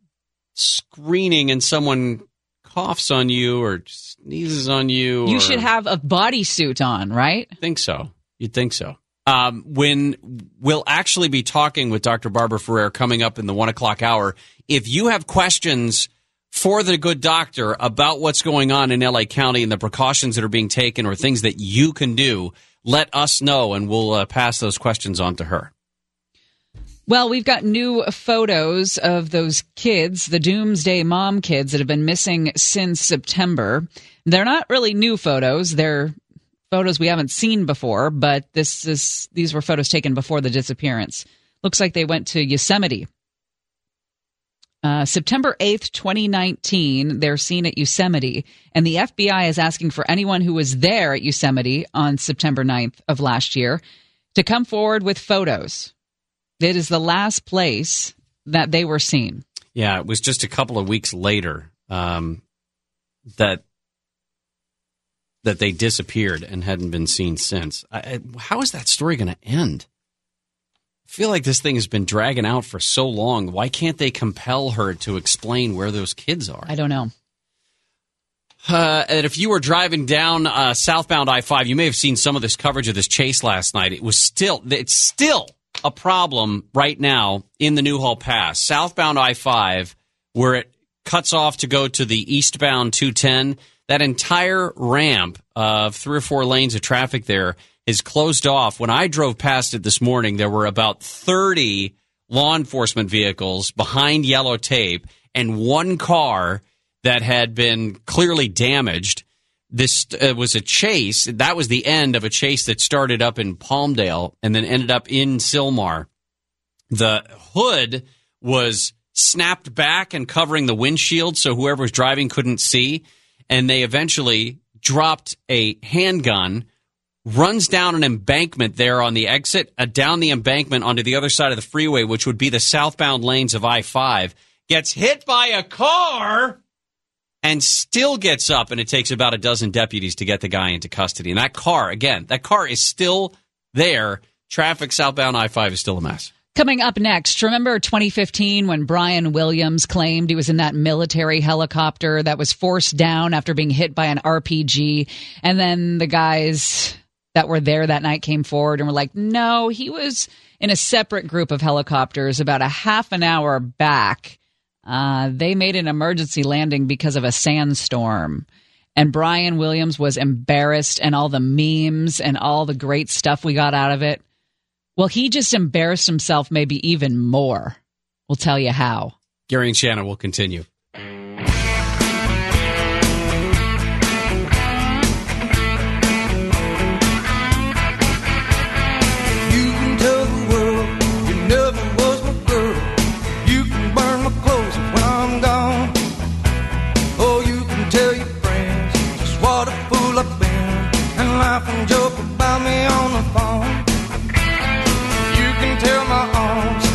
screening and someone coughs on you or sneezes on you. You or, should have a bodysuit on, right? I think so. You'd think so. Um, when we'll actually be talking with Doctor Barbara Ferrer coming up in the one o'clock hour. If you have questions for the good doctor about what's going on in L A County and the precautions that are being taken or things that you can do, let us know and we'll uh, pass those questions on to her. Well, we've got new photos of those kids, the Doomsday Mom kids that have been missing since September. They're not really new photos. They're photos we haven't seen before, but this is these were photos taken before the disappearance. Looks like they went to Yosemite. Uh, September eighth, twenty nineteen, they're seen at Yosemite, and the F B I is asking for anyone who was there at Yosemite on September ninth of last year to come forward with photos. It is the last place that they were seen. Yeah, it was just a couple of weeks later um, that that they disappeared and hadn't been seen since. I, how is that story going to end? feel like this thing has been dragging out for so long. Why can't they compel her to explain where those kids are? I don't know. Uh, and if you were driving down uh, southbound I five, you may have seen some of this coverage of this chase last night. It was still, it's still a problem right now in the Newhall Pass, southbound I five, where it cuts off to go to the eastbound two ten. That entire ramp of three or four lanes of traffic there is closed off. When I drove past it this morning, there were about thirty law enforcement vehicles behind yellow tape and one car that had been clearly damaged. This uh, was a chase. That was the end of a chase that started up in Palmdale and then ended up in Sylmar. The hood was snapped back and covering the windshield so whoever was driving couldn't see. And they eventually dropped a handgun, runs down an embankment there on the exit, uh, down the embankment onto the other side of the freeway, which would be the southbound lanes of I five, gets hit by a car, and still gets up, and it takes about a dozen deputies to get the guy into custody. And that car, again, that car is still there. Traffic southbound I five is still a mess. Coming up next, remember twenty fifteen when Brian Williams claimed he was in that military helicopter that was forced down after being hit by an R P G, and then the guys that were there that night came forward and were like, no, he was in a separate group of helicopters about a half an hour back. Uh, they made an emergency landing because of a sandstorm, and Brian Williams was embarrassed, and all the memes and all the great stuff we got out of it. Well, he just embarrassed himself maybe even more. We'll tell you how. Gary and Shannon will continue.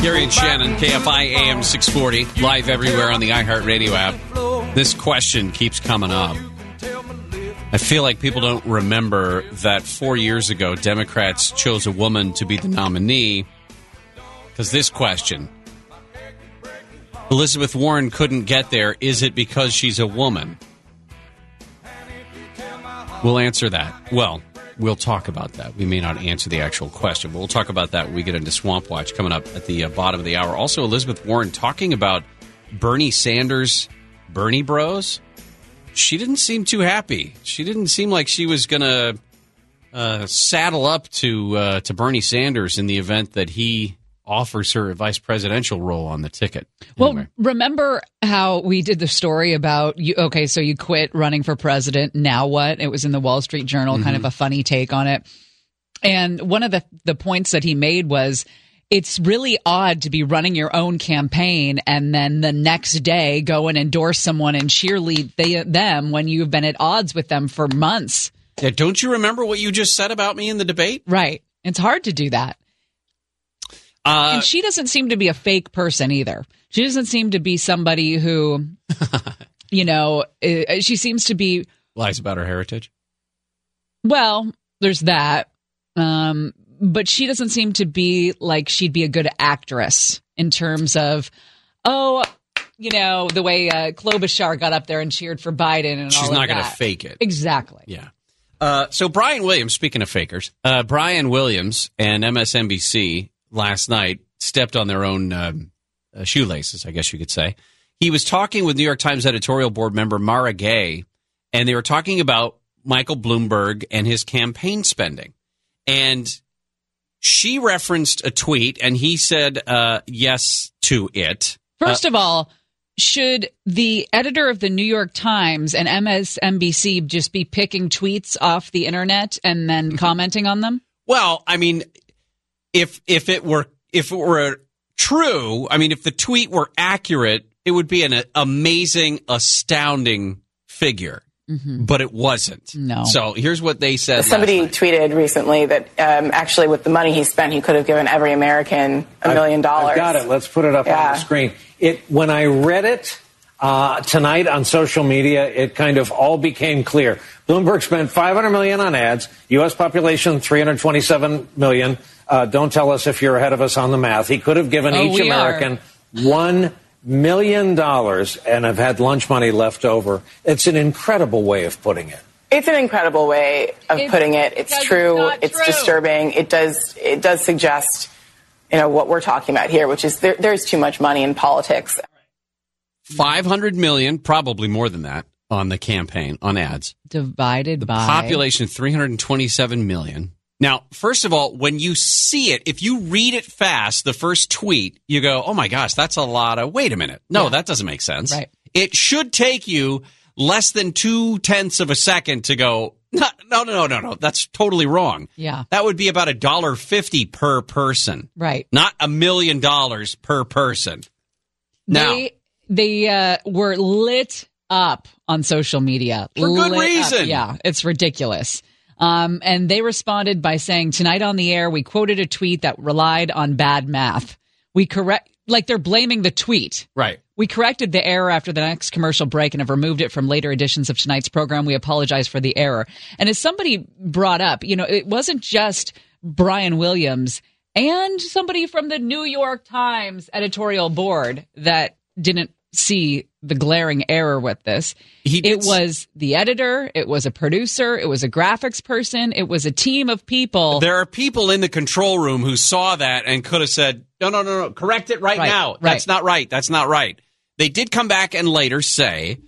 Gary and Shannon, K F I A M six forty, live everywhere on the iHeartRadio app. This question keeps coming up. I feel like people don't remember that four years ago, Democrats chose a woman to be the nominee because this question, Elizabeth Warren couldn't get there. Is it because she's a woman? We'll answer that. Well, we'll talk about that. We may not answer the actual question, but we'll talk about that when we get into Swamp Watch coming up at the uh, bottom of the hour. Also, Elizabeth Warren talking about Bernie Sanders, Bernie Bros. She didn't seem too happy. She didn't seem like she was going to uh, saddle up to uh, to Bernie Sanders in the event that he offers her a vice presidential role on the ticket. Well, anyway. Remember how we did the story about, you? okay, so you quit running for president, now what? It was in the Wall Street Journal, mm-hmm. kind of a funny take on it. And one of the, the points that he made was, it's really odd to be running your own campaign and then the next day go and endorse someone and cheerlead they, them when you've been at odds with them for months. Yeah, don't you remember what you just said about me in the debate? Right. It's hard to do that. Uh, and she doesn't seem to be a fake person either. She doesn't seem to be somebody who, you know, she seems to be... Lies about her heritage? Well, there's that. Um, but she doesn't seem to be like she'd be a good actress in terms of, oh, you know, the way uh, Klobuchar got up there and cheered for Biden and She's all that. She's not going to fake it. Exactly. Yeah. Uh, so Brian Williams, speaking of fakers, uh, Brian Williams and M S N B C... last night, stepped on their own um, uh, shoelaces, I guess you could say. He was talking with New York Times editorial board member Mara Gay, and they were talking about Michael Bloomberg and his campaign spending. And she referenced a tweet, and he said uh, yes to it. First uh, of all, should the editor of the New York Times and M S N B C just be picking tweets off the internet and then commenting on them? Well, I mean... If if it were if it were true, I mean, if the tweet were accurate, it would be an amazing, astounding figure. Mm-hmm. But it wasn't. No. So here's what they said. Somebody tweeted recently that um, actually with the money he spent, he could have given every American a million dollars. I've got it. Let's put it up yeah. on the screen. It when I read it uh, tonight on social media, it kind of all became clear. Bloomberg spent five hundred million on ads. U S population three hundred twenty-seven million. Uh, don't tell us if you're ahead of us on the math. He could have given oh, each American one million dollars and have had lunch money left over. It's an incredible way of putting it. It's an incredible way of it's, putting it. It's true. It's, it's true. disturbing. It does. It does suggest, you know, what we're talking about here, which is there, there's too much money in politics. five hundred million, probably more than that, on the campaign, on ads. Divided the by... population, three hundred twenty-seven million. Now, first of all, when you see it, if you read it fast, the first tweet, you go, oh my gosh, that's a lot of... Wait a minute. No, yeah. that doesn't make sense. Right. It should take you less than two-tenths of a second to go, no, no, no, no, no, that's totally wrong. Yeah. That would be about one dollar fifty per person. Right. Not a million dollars per person. Now... They- They uh, were lit up on social media. For good lit reason. Up. Yeah, it's ridiculous. Um, and they responded by saying, tonight on the air, we quoted a tweet that relied on bad math. We correct, like they're blaming the tweet. Right. We corrected the error after the next commercial break and have removed it from later editions of tonight's program. We apologize for the error. And as somebody brought up, you know, it wasn't just Brian Williams and somebody from the New York Times editorial board that didn't see the glaring error with this. It was the editor, it was a producer, it was a graphics person, it was a team of people. There are people in the control room who saw that and could have said, no, no, no, no, correct it right, right now. Right. That's not right. That's not right. They did come back and later say,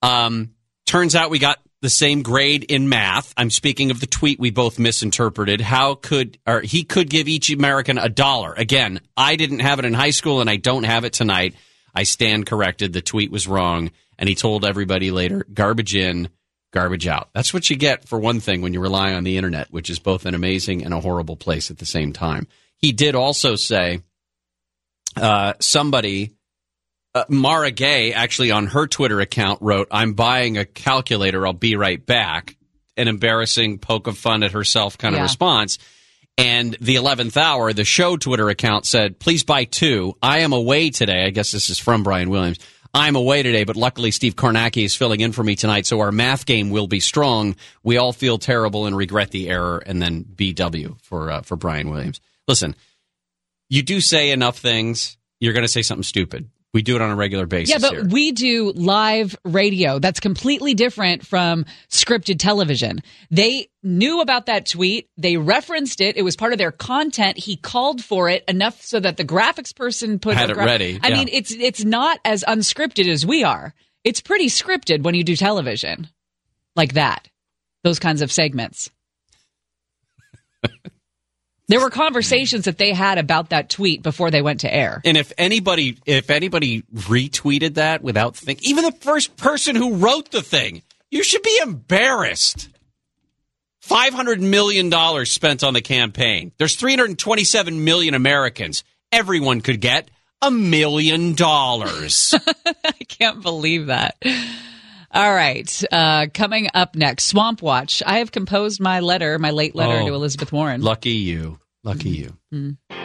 um, turns out we got the same grade in math. I'm speaking of the tweet we both misinterpreted. How could, or he could give each American a dollar. Again, I didn't have it in high school and I don't have it tonight. I stand corrected. The tweet was wrong. And he told everybody later, garbage in, garbage out. That's what you get, for one thing, when you rely on the internet, which is both an amazing and a horrible place at the same time. He did also say uh, somebody, uh, Mara Gay, actually on her Twitter account wrote, I'm buying a calculator. I'll be right back. An embarrassing poke of fun at herself kind yeah. of response. And the eleventh hour, the show Twitter account said, please buy two. I am away today. I guess this is from Brian Williams. I'm away today, but luckily Steve Kornacki is filling in for me tonight, so our math game will be strong. We all feel terrible and regret the error, and then B W for uh, for Brian Williams. Listen, you do say enough things, you're going to say something stupid. We do it on a regular basis. Yeah, but here. We do live radio. That's completely different from scripted television. They knew about that tweet. They referenced it. It was part of their content. He called for it enough so that the graphics person put had it gra- ready. I yeah. mean, it's it's not as unscripted as we are. It's pretty scripted when you do television like that. Those kinds of segments. There were conversations that they had about that tweet before they went to air. And if anybody if anybody retweeted that without thinking, even the first person who wrote the thing, you should be embarrassed. five hundred million dollars spent on the campaign. There's three hundred twenty-seven million Americans. Everyone could get a million dollars. I can't believe that. All right. Uh, coming up next, Swamp Watch. I have composed my letter, my late letter oh, to Elizabeth Warren. Lucky you. Lucky you. Mm-hmm.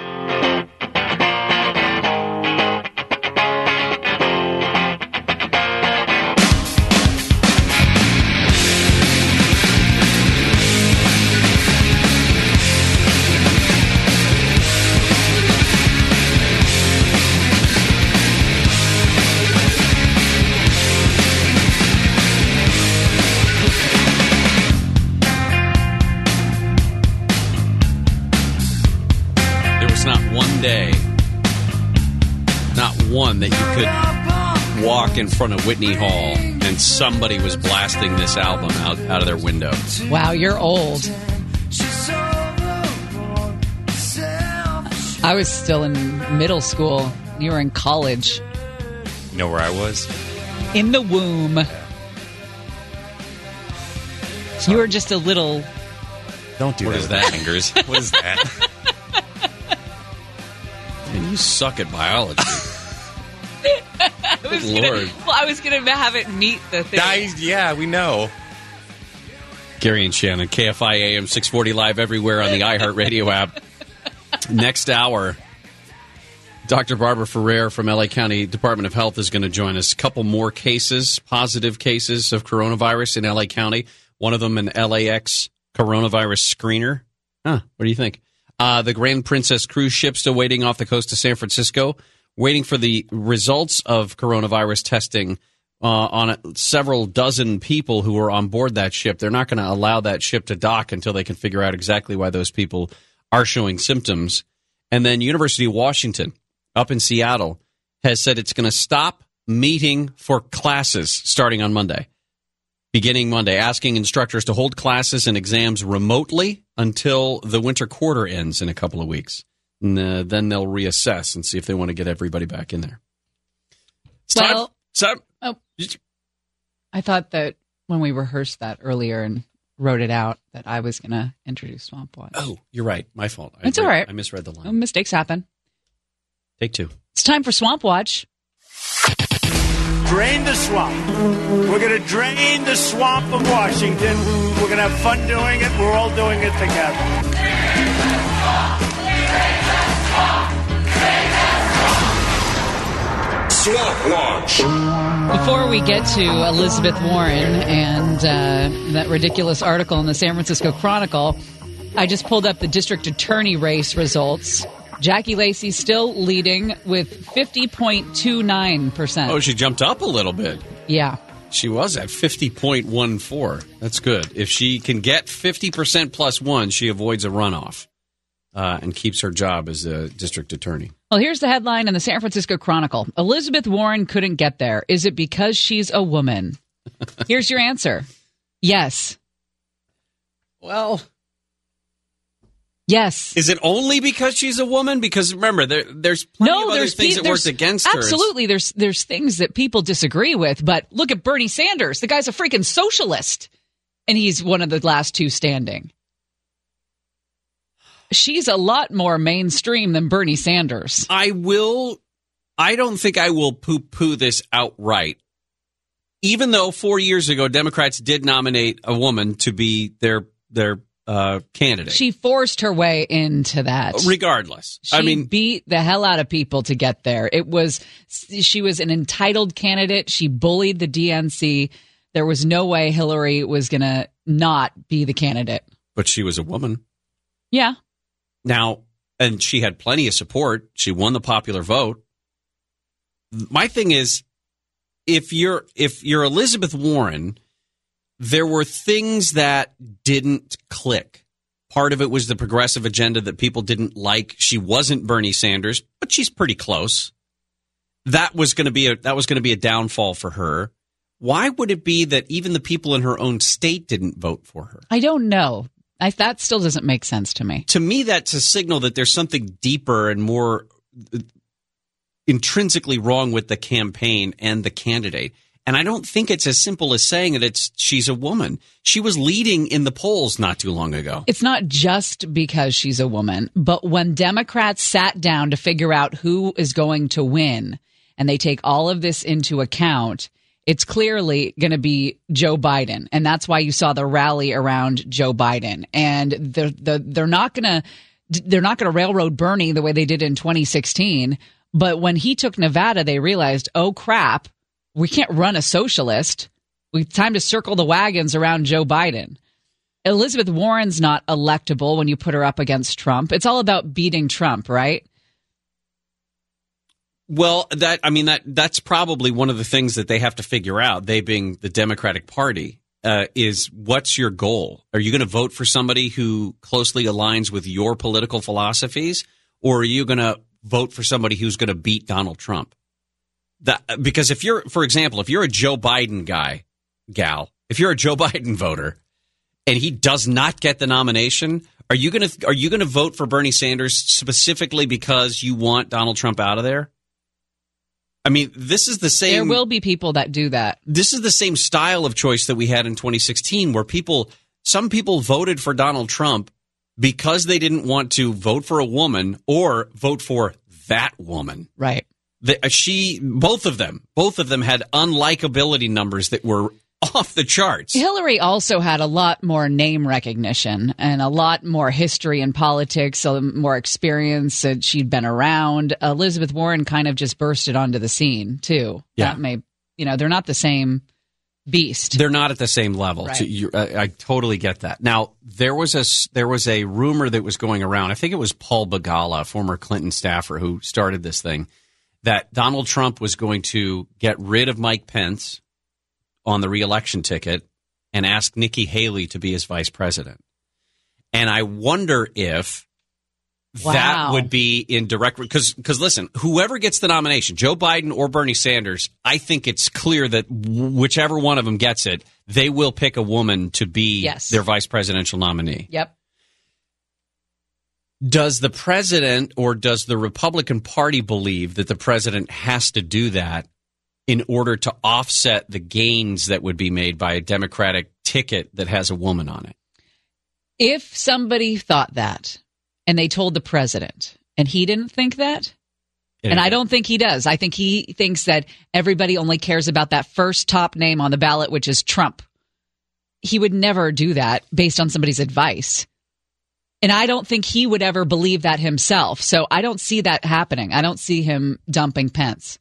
One that you could walk in front of Whitney Hall and somebody was blasting this album out, out of their window. Wow, you're old. I was still in middle school. You were in college. You know where I was? In the womb. Sorry. You were just a little... Don't do what that. What is that, Fingers? What is that? Man, you suck at biology. I was gonna, well, I was going to have it meet the thing. I, yeah, we know. Gary and Shannon, K F I A M six forty live everywhere on the iHeartRadio app. Next hour, Doctor Barbara Ferrer from L A County Department of Health is going to join us. A couple more cases, positive cases of coronavirus in L A County. One of them an L A X coronavirus screener. Huh, what do you think? Uh, the Grand Princess cruise ship still waiting off the coast of San Francisco, waiting for the results of coronavirus testing uh, on a, several dozen people who were on board that ship. They're not going to allow that ship to dock until they can figure out exactly why those people are showing symptoms. And then University of Washington, up in Seattle, has said it's going to stop meeting for classes starting on Monday. Beginning Monday, asking instructors to hold classes and exams remotely until the winter quarter ends in a couple of weeks. And, uh, then they'll reassess and see if they want to get everybody back in there. It's well, time. Time. Oh, I thought that when we rehearsed that earlier and wrote it out that I was going to introduce Swamp Watch. Oh, you're right. My fault. I it's read, all right. I misread the line. No, mistakes happen. Take two. It's time for Swamp Watch. Drain the swamp. We're going to drain the swamp of Washington. We're going to have fun doing it. We're all doing it together. Drain the swamp. Drain the swamp. Drain the swamp. Swamp Watch. Before we get to Elizabeth Warren and uh, that ridiculous article in the San Francisco Chronicle, I just pulled up the district attorney race results. Jackie Lacey still leading with fifty point two nine percent. Oh, she jumped up a little bit. Yeah. She was at fifty point one four. That's good. If she can get fifty percent plus one, she avoids a runoff uh, and keeps her job as a district attorney. Well, here's the headline in the San Francisco Chronicle. Elizabeth Warren couldn't get there. Is it because she's a woman? Here's your answer. Yes. Well... Yes. Is it only because she's a woman? Because remember, there, there's plenty no, of other things pe- that worked against absolutely, her. Absolutely. There's there's things that people disagree with. But look at Bernie Sanders. The guy's a freaking socialist. And he's one of the last two standing. She's a lot more mainstream than Bernie Sanders. I will. I don't think I will poo-poo this outright. Even though four years ago, Democrats did nominate a woman to be their their Uh, candidate. She forced her way into that. Regardless. She I mean, beat the hell out of people to get there. It was, she was an entitled candidate. She bullied the D N C. There was no way Hillary was going to not be the candidate. But she was a woman. Yeah. Now, and she had plenty of support. She won the popular vote. My thing is, if you're, if you're Elizabeth Warren, there were things that didn't click. Part of it was the progressive agenda that people didn't like. She wasn't Bernie Sanders, but she's pretty close. That was going to be a that was going to be a downfall for her. Why would it be that even the people in her own state didn't vote for her? I don't know. I, that still doesn't make sense to me. To me, that's a signal that there's something deeper and more intrinsically wrong with the campaign and the candidate. And I don't think it's as simple as saying that it's she's a woman. She was leading in the polls not too long ago. It's not just because she's a woman, but when Democrats sat down to figure out who is going to win and they take all of this into account, it's clearly going to be Joe Biden. And that's why you saw the rally around Joe Biden. And they're, they're, they're not going to they're not going to railroad Bernie the way they did in twenty sixteen. But when he took Nevada, they realized, oh, crap. We can't run a socialist. It's time to circle the wagons around Joe Biden. Elizabeth Warren's not electable when you put her up against Trump. It's all about beating Trump, right? Well, that I mean, that that's probably one of the things that they have to figure out, they being the Democratic Party, uh, is what's your goal? Are you going to vote for somebody who closely aligns with your political philosophies, or are you going to vote for somebody who's going to beat Donald Trump? That, because if you're, for example, if you're a Joe Biden guy, gal, if you're a Joe Biden voter and he does not get the nomination, are you going to are you going to vote for Bernie Sanders specifically because you want Donald Trump out of there? I mean, this is the same. There will be people that do that. This is the same style of choice that we had in twenty sixteen, where people some people voted for Donald Trump because they didn't want to vote for a woman or vote for that woman. Right. The, she, both of them, both of them had unlikability numbers that were off the charts. Hillary also had a lot more name recognition and a lot more history in politics, more experience that she'd been around. Elizabeth Warren kind of just bursted onto the scene, too. Yeah. That may, you know, they're not the same beast. They're not at the same level. Right. So you, I, I totally get that. Now, there was a there was a rumor that was going around. I think it was Paul Begala, former Clinton staffer, who started this thing, that Donald Trump was going to get rid of Mike Pence on the reelection ticket and ask Nikki Haley to be his vice president. And I wonder if wow. that would be in direct – because because listen, whoever gets the nomination, Joe Biden or Bernie Sanders, I think it's clear that whichever one of them gets it, they will pick a woman to be yes. their vice presidential nominee. Yep. Does the president or does the Republican Party believe that the president has to do that in order to offset the gains that would be made by a Democratic ticket that has a woman on it? If somebody thought that and they told the president and he didn't think that, it and I don't think he does. I think he thinks that everybody only cares about that first top name on the ballot, which is Trump. He would never do that based on somebody's advice. And I don't think he would ever believe that himself. So I don't see that happening. I don't see him dumping Pence.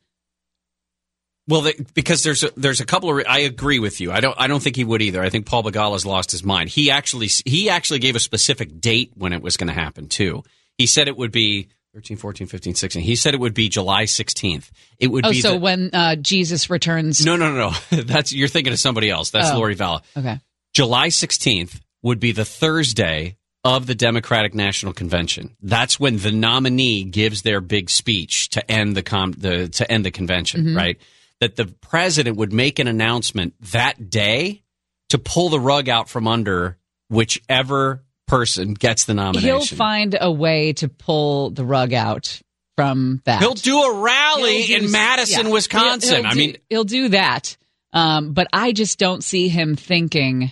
Well, they, because there's a, there's a couple of – I agree with you. I don't I don't think he would either. I think Paul Begala's lost his mind. He actually he actually gave a specific date when it was going to happen too. He said it would be thirteen, fourteen, fifteen, sixteen. He said it would be July sixteenth. It would oh, be so the, when uh, Jesus returns. No, no, no, no. That's you're thinking of somebody else. That's oh. Lori Vallow. Okay. July sixteenth would be the Thursday of the Democratic National Convention. That's when the nominee gives their big speech to end the com- the to end the convention, mm-hmm. right? That the president would make an announcement that day to pull the rug out from under whichever person gets the nomination. He'll find a way to pull the rug out from that. He'll do a rally he'll do, in Madison, yeah. Wisconsin. He'll, he'll I do, mean, he'll do that. Um, but I just don't see him thinking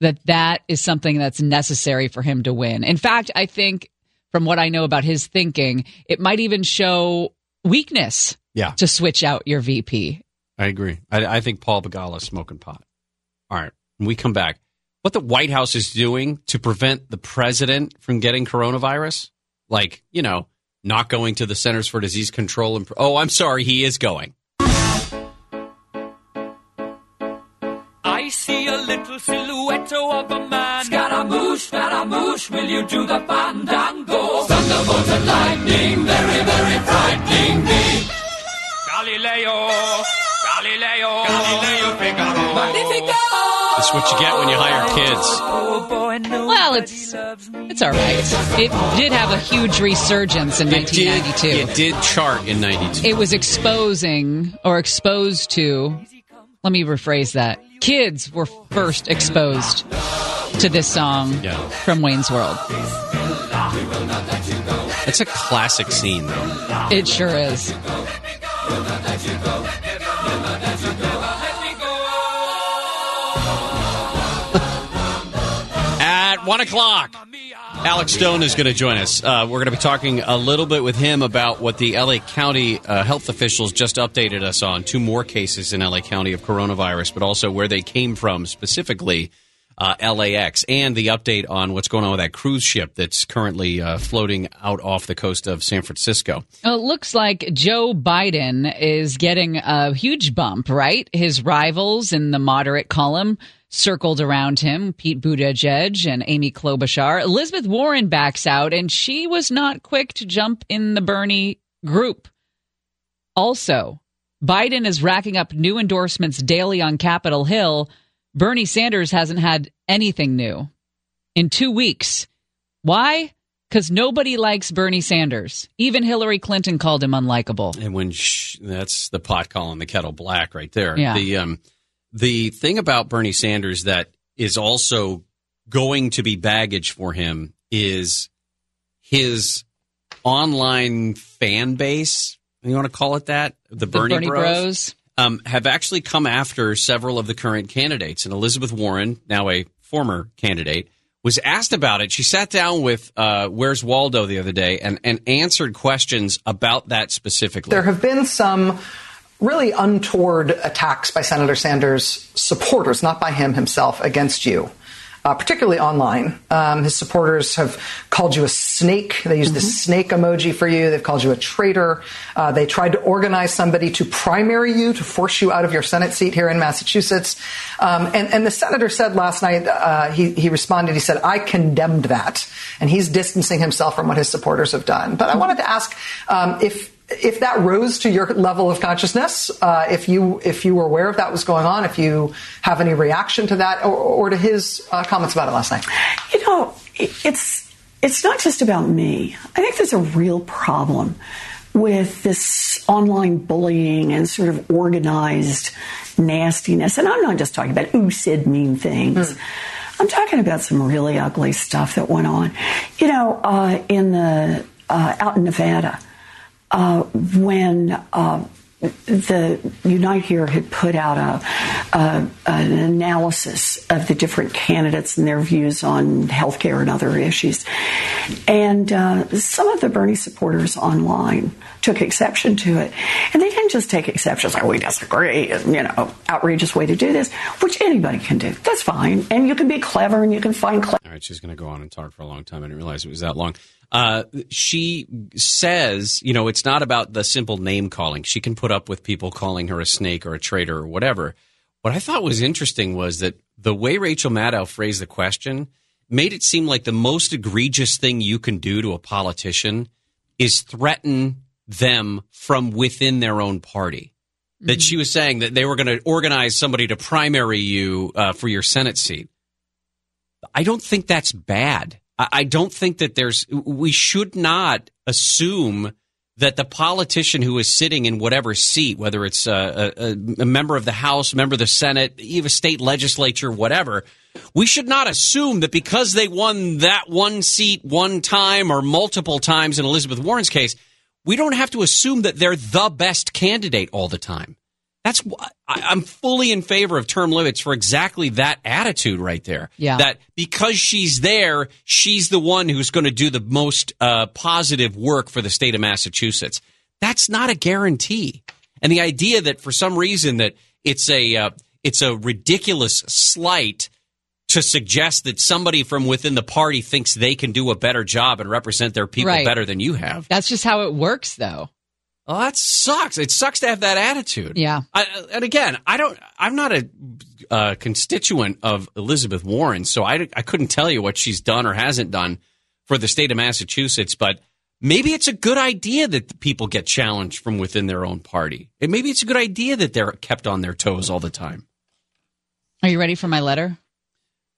that that is something that's necessary for him to win. In fact, I think from what I know about his thinking, it might even show weakness. Yeah, to switch out your V P. I agree. I, I think Paul Begala is smoking pot. All right, when we come back, what the White House is doing to prevent the president from getting coronavirus, like, you know, not going to the Centers for Disease Control. And oh, I'm sorry, he is going. I see a little silhouette of a man. Scaramouche, Scaramouche, will you do the fandango? Thunderbolt and lightning, very, very frightening me. Galileo, Galileo, Galileo Figaro. Magnifico. That's what you get when you hire kids. Well, it's it's all right. It did have a huge resurgence in nineteen ninety-two. It did, it did chart in ninety-two. It was exposing or exposed to, let me rephrase that. Kids were first exposed to this song yeah. from Wayne's World. It's a classic scene, though. It sure is. At one o'clock, Alex Stone is going to join us. Uh, we're going to be talking a little bit with him about what the L A County uh, health officials just updated us on. Two more cases in L A County of coronavirus, but also where they came from, specifically uh, L A X, and the update on what's going on with that cruise ship that's currently uh, floating out off the coast of San Francisco. Well, it looks like Joe Biden is getting a huge bump, right? His rivals in the moderate column circled around him, Pete Buttigieg and Amy Klobuchar. Elizabeth Warren backs out, and she was not quick to jump in the Bernie group. Also, Biden is racking up new endorsements daily on Capitol Hill. Bernie Sanders hasn't had anything new in two weeks. Why? Because nobody likes Bernie Sanders. Even Hillary Clinton called him unlikable. And when sh- that's the pot calling the kettle black right there. Yeah. The um, the thing about Bernie Sanders that is also going to be baggage for him is his online fan base. You want to call it that? The, the Bernie, Bernie Bros. Bros. Um, have actually come after several of the current candidates. And Elizabeth Warren, now a former candidate, was asked about it. She sat down with uh, Where's Waldo the other day and, and answered questions about that specifically. There have been some really untoward attacks by Senator Sanders' supporters, not by him himself, against you. uh, particularly online. Um, his supporters have called you a snake. They use mm-hmm. the snake emoji for you. They've called you a traitor. Uh, they tried to organize somebody to primary you, to force you out of your Senate seat here in Massachusetts. Um, and, and the senator said last night, uh, he, he responded, he said, I condemned that. And he's distancing himself from what his supporters have done. But I wanted to ask um, if If that rose to your level of consciousness, uh, if you if you were aware of that was going on, if you have any reaction to that or, or to his uh, comments about it last night. You know, it's it's not just about me. I think there's a real problem with this online bullying and sort of organized nastiness. And I'm not just talking about who said mean things. Mm. I'm talking about some really ugly stuff that went on, you know, uh, in the uh, out in Nevada. Uh, when uh, the Unite Here had put out a, a, an analysis of the different candidates and their views on healthcare and other issues. And uh, some of the Bernie supporters online took exception to it. And they didn't just take exceptions, like, we disagree, and, you know, outrageous way to do this, which anybody can do. That's fine. And you can be clever and you can find clever. All right, she's going to go on and talk for a long time. I didn't realize it was that long. Uh, she says, you know, it's not about the simple name calling. She can put up with people calling her a snake or a traitor or whatever. What I thought was interesting was that the way Rachel Maddow phrased the question made it seem like the most egregious thing you can do to a politician is threaten them from within their own party. Mm-hmm. That she was saying that they were going to organize somebody to primary you uh, for your Senate seat. I don't think that's bad. I don't think that there's – we should not assume that the politician who is sitting in whatever seat, whether it's a, a, a member of the House, member of the Senate, even state legislature, whatever, we should not assume that because they won that one seat one time or multiple times in Elizabeth Warren's case, we don't have to assume that they're the best candidate all the time. That's – I'm fully in favor of term limits for exactly that attitude right there. Yeah. That because she's there, she's the one who's going to do the most uh, positive work for the state of Massachusetts. That's not a guarantee. And the idea that for some reason that it's a uh, it's a ridiculous slight to suggest that somebody from within the party thinks they can do a better job and represent their people right. better than you have. That's just how it works, though. Oh, that sucks. It sucks to have that attitude. Yeah. I, and again, I don't, I'm not a uh, constituent of Elizabeth Warren, so I, I couldn't tell you what she's done or hasn't done for the state of Massachusetts, but maybe it's a good idea that people get challenged from within their own party. And maybe it's a good idea that they're kept on their toes all the time. Are you ready for my letter?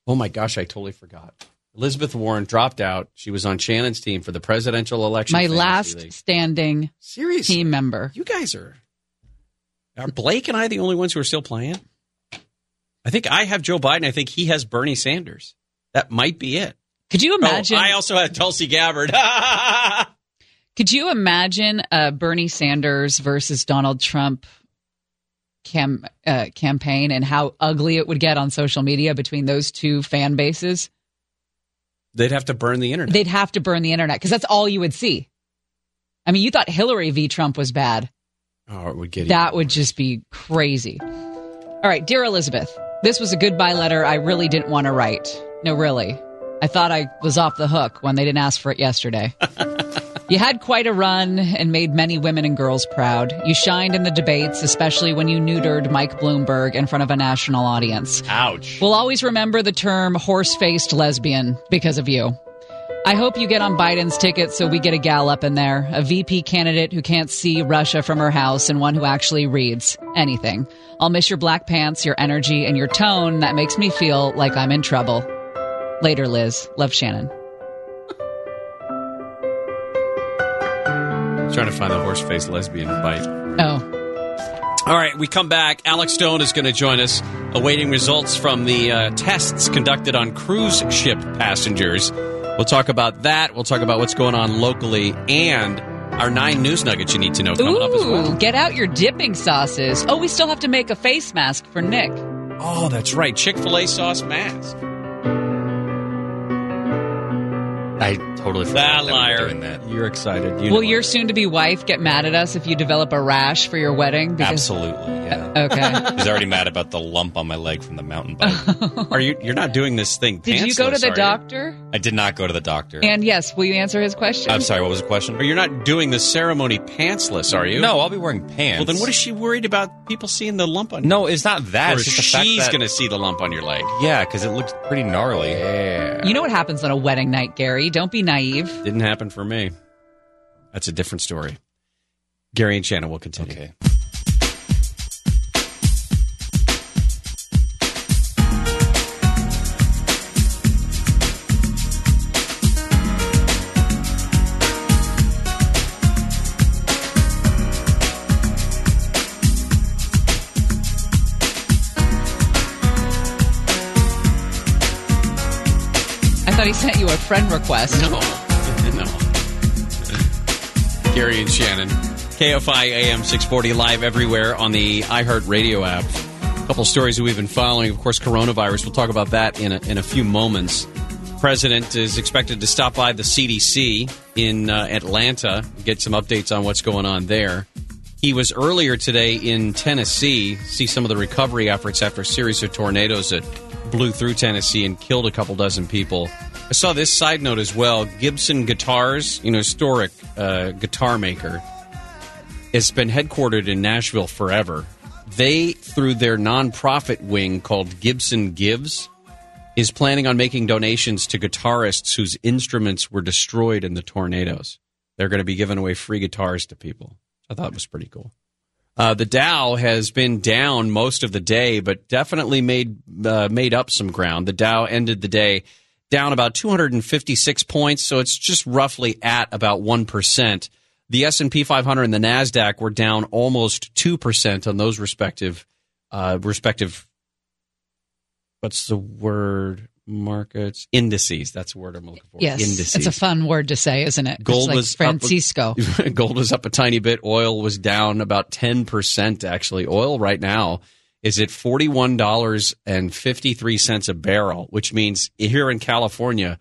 Oh my gosh, I totally forgot. Elizabeth Warren dropped out. She was on Shannon's team for the presidential election. My last league. standing Seriously, team member. You guys are are Blake and I the only ones who are still playing? I think I have Joe Biden. I think he has Bernie Sanders. That might be it. Could you imagine? Oh, I also had Tulsi Gabbard. Could you imagine a Bernie Sanders versus Donald Trump cam, uh, campaign and how ugly it would get on social media between those two fan bases? They'd have to burn the internet. They'd have to burn the internet because that's all you would see. I mean, you thought Hillary v. Trump was bad. Oh, it would get That would worse. Just be crazy. All right, dear Elizabeth, this was a goodbye letter I really didn't want to write. No, really. I thought I was off the hook when they didn't ask for it yesterday. You had quite a run and made many women and girls proud. You shined in the debates, especially when you neutered Mike Bloomberg in front of a national audience. Ouch. We'll always remember the term horse-faced lesbian because of you. I hope you get on Biden's ticket so we get a gal up in there, a V P candidate who can't see Russia from her house and one who actually reads anything. I'll miss your black pants, your energy, and your tone. That makes me feel like I'm in trouble. Later, Liz. Love, Shannon. Trying to find the horse-faced lesbian bite. Oh. All right, we come back. Alex Stone is going to join us, awaiting results from the uh, tests conducted on cruise ship passengers. We'll talk about that. We'll talk about what's going on locally and our nine news nuggets you need to know coming Ooh, up as well. Get out your dipping sauces. Oh, we still have to make a face mask for Nick. Oh, that's right. Chick-fil-A sauce mask. I totally forgot that, that liar. Doing that. You're excited. You Will your it. soon-to-be wife get mad at us if you develop a rash for your wedding? Because... Absolutely, yeah. Okay. She's already mad about the lump on my leg from the mountain bike. Are you? You're not doing this thing. Did you go to the doctor? You? I did not go to the doctor. And yes, will you answer his question? I'm sorry. What was the question? Or you're not doing the ceremony pantsless, are you? No, I'll be wearing pants. Well, then what is she worried about? People seeing the lump on? No, it's not that. Or it's just the fact that she's going to see the lump on your leg. Yeah, because it looks pretty gnarly. Yeah. You know what happens on a wedding night, Gary? Don't be naive. Didn't happen for me. That's a different story. Gary and Shannon will continue. Okay. He sent you a friend request. No. No. Gary and Shannon. K F I A M six forty live everywhere on the iHeartRadio app. A couple stories that we've been following. Of course, coronavirus. We'll talk about that in a, in a few moments. The president is expected to stop by the C D C in uh, Atlanta, get some updates on what's going on there. He was earlier today in Tennessee, see some of the recovery efforts after a series of tornadoes that blew through Tennessee and killed a couple dozen people. I saw this side note as well. Gibson Guitars, you know, historic uh, guitar maker, has been headquartered in Nashville forever. They, through their nonprofit wing called Gibson Gives, is planning on making donations to guitarists whose instruments were destroyed in the tornadoes. They're going to be giving away free guitars to people. I thought it was pretty cool. Uh, the Dow has been down most of the day, but definitely made uh, made up some ground. The Dow ended the day down about two hundred fifty-six points, so it's just roughly at about one percent. The S and P five hundred and the NASDAQ were down almost two percent on those respective, uh, respective, what's the word, markets? Indices. That's the word I'm looking for. Yes. Indices. It's a fun word to say, isn't it? Gold like was Francisco. Up, gold was up a tiny bit. Oil was down about ten percent, actually. Oil right now is at forty-one dollars and fifty-three cents a barrel, which means here in California,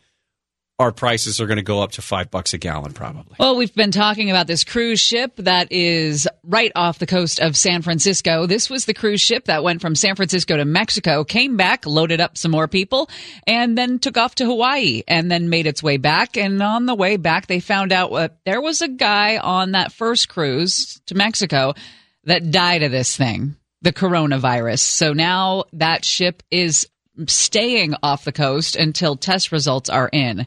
our prices are going to go up to five bucks a gallon probably. Well, we've been talking about this cruise ship that is right off the coast of San Francisco. This was the cruise ship that went from San Francisco to Mexico, came back, loaded up some more people, and then took off to Hawaii and then made its way back. And on the way back, they found out uh, there was a guy on that first cruise to Mexico that died of this thing. The coronavirus. So now that ship is staying off the coast until test results are in.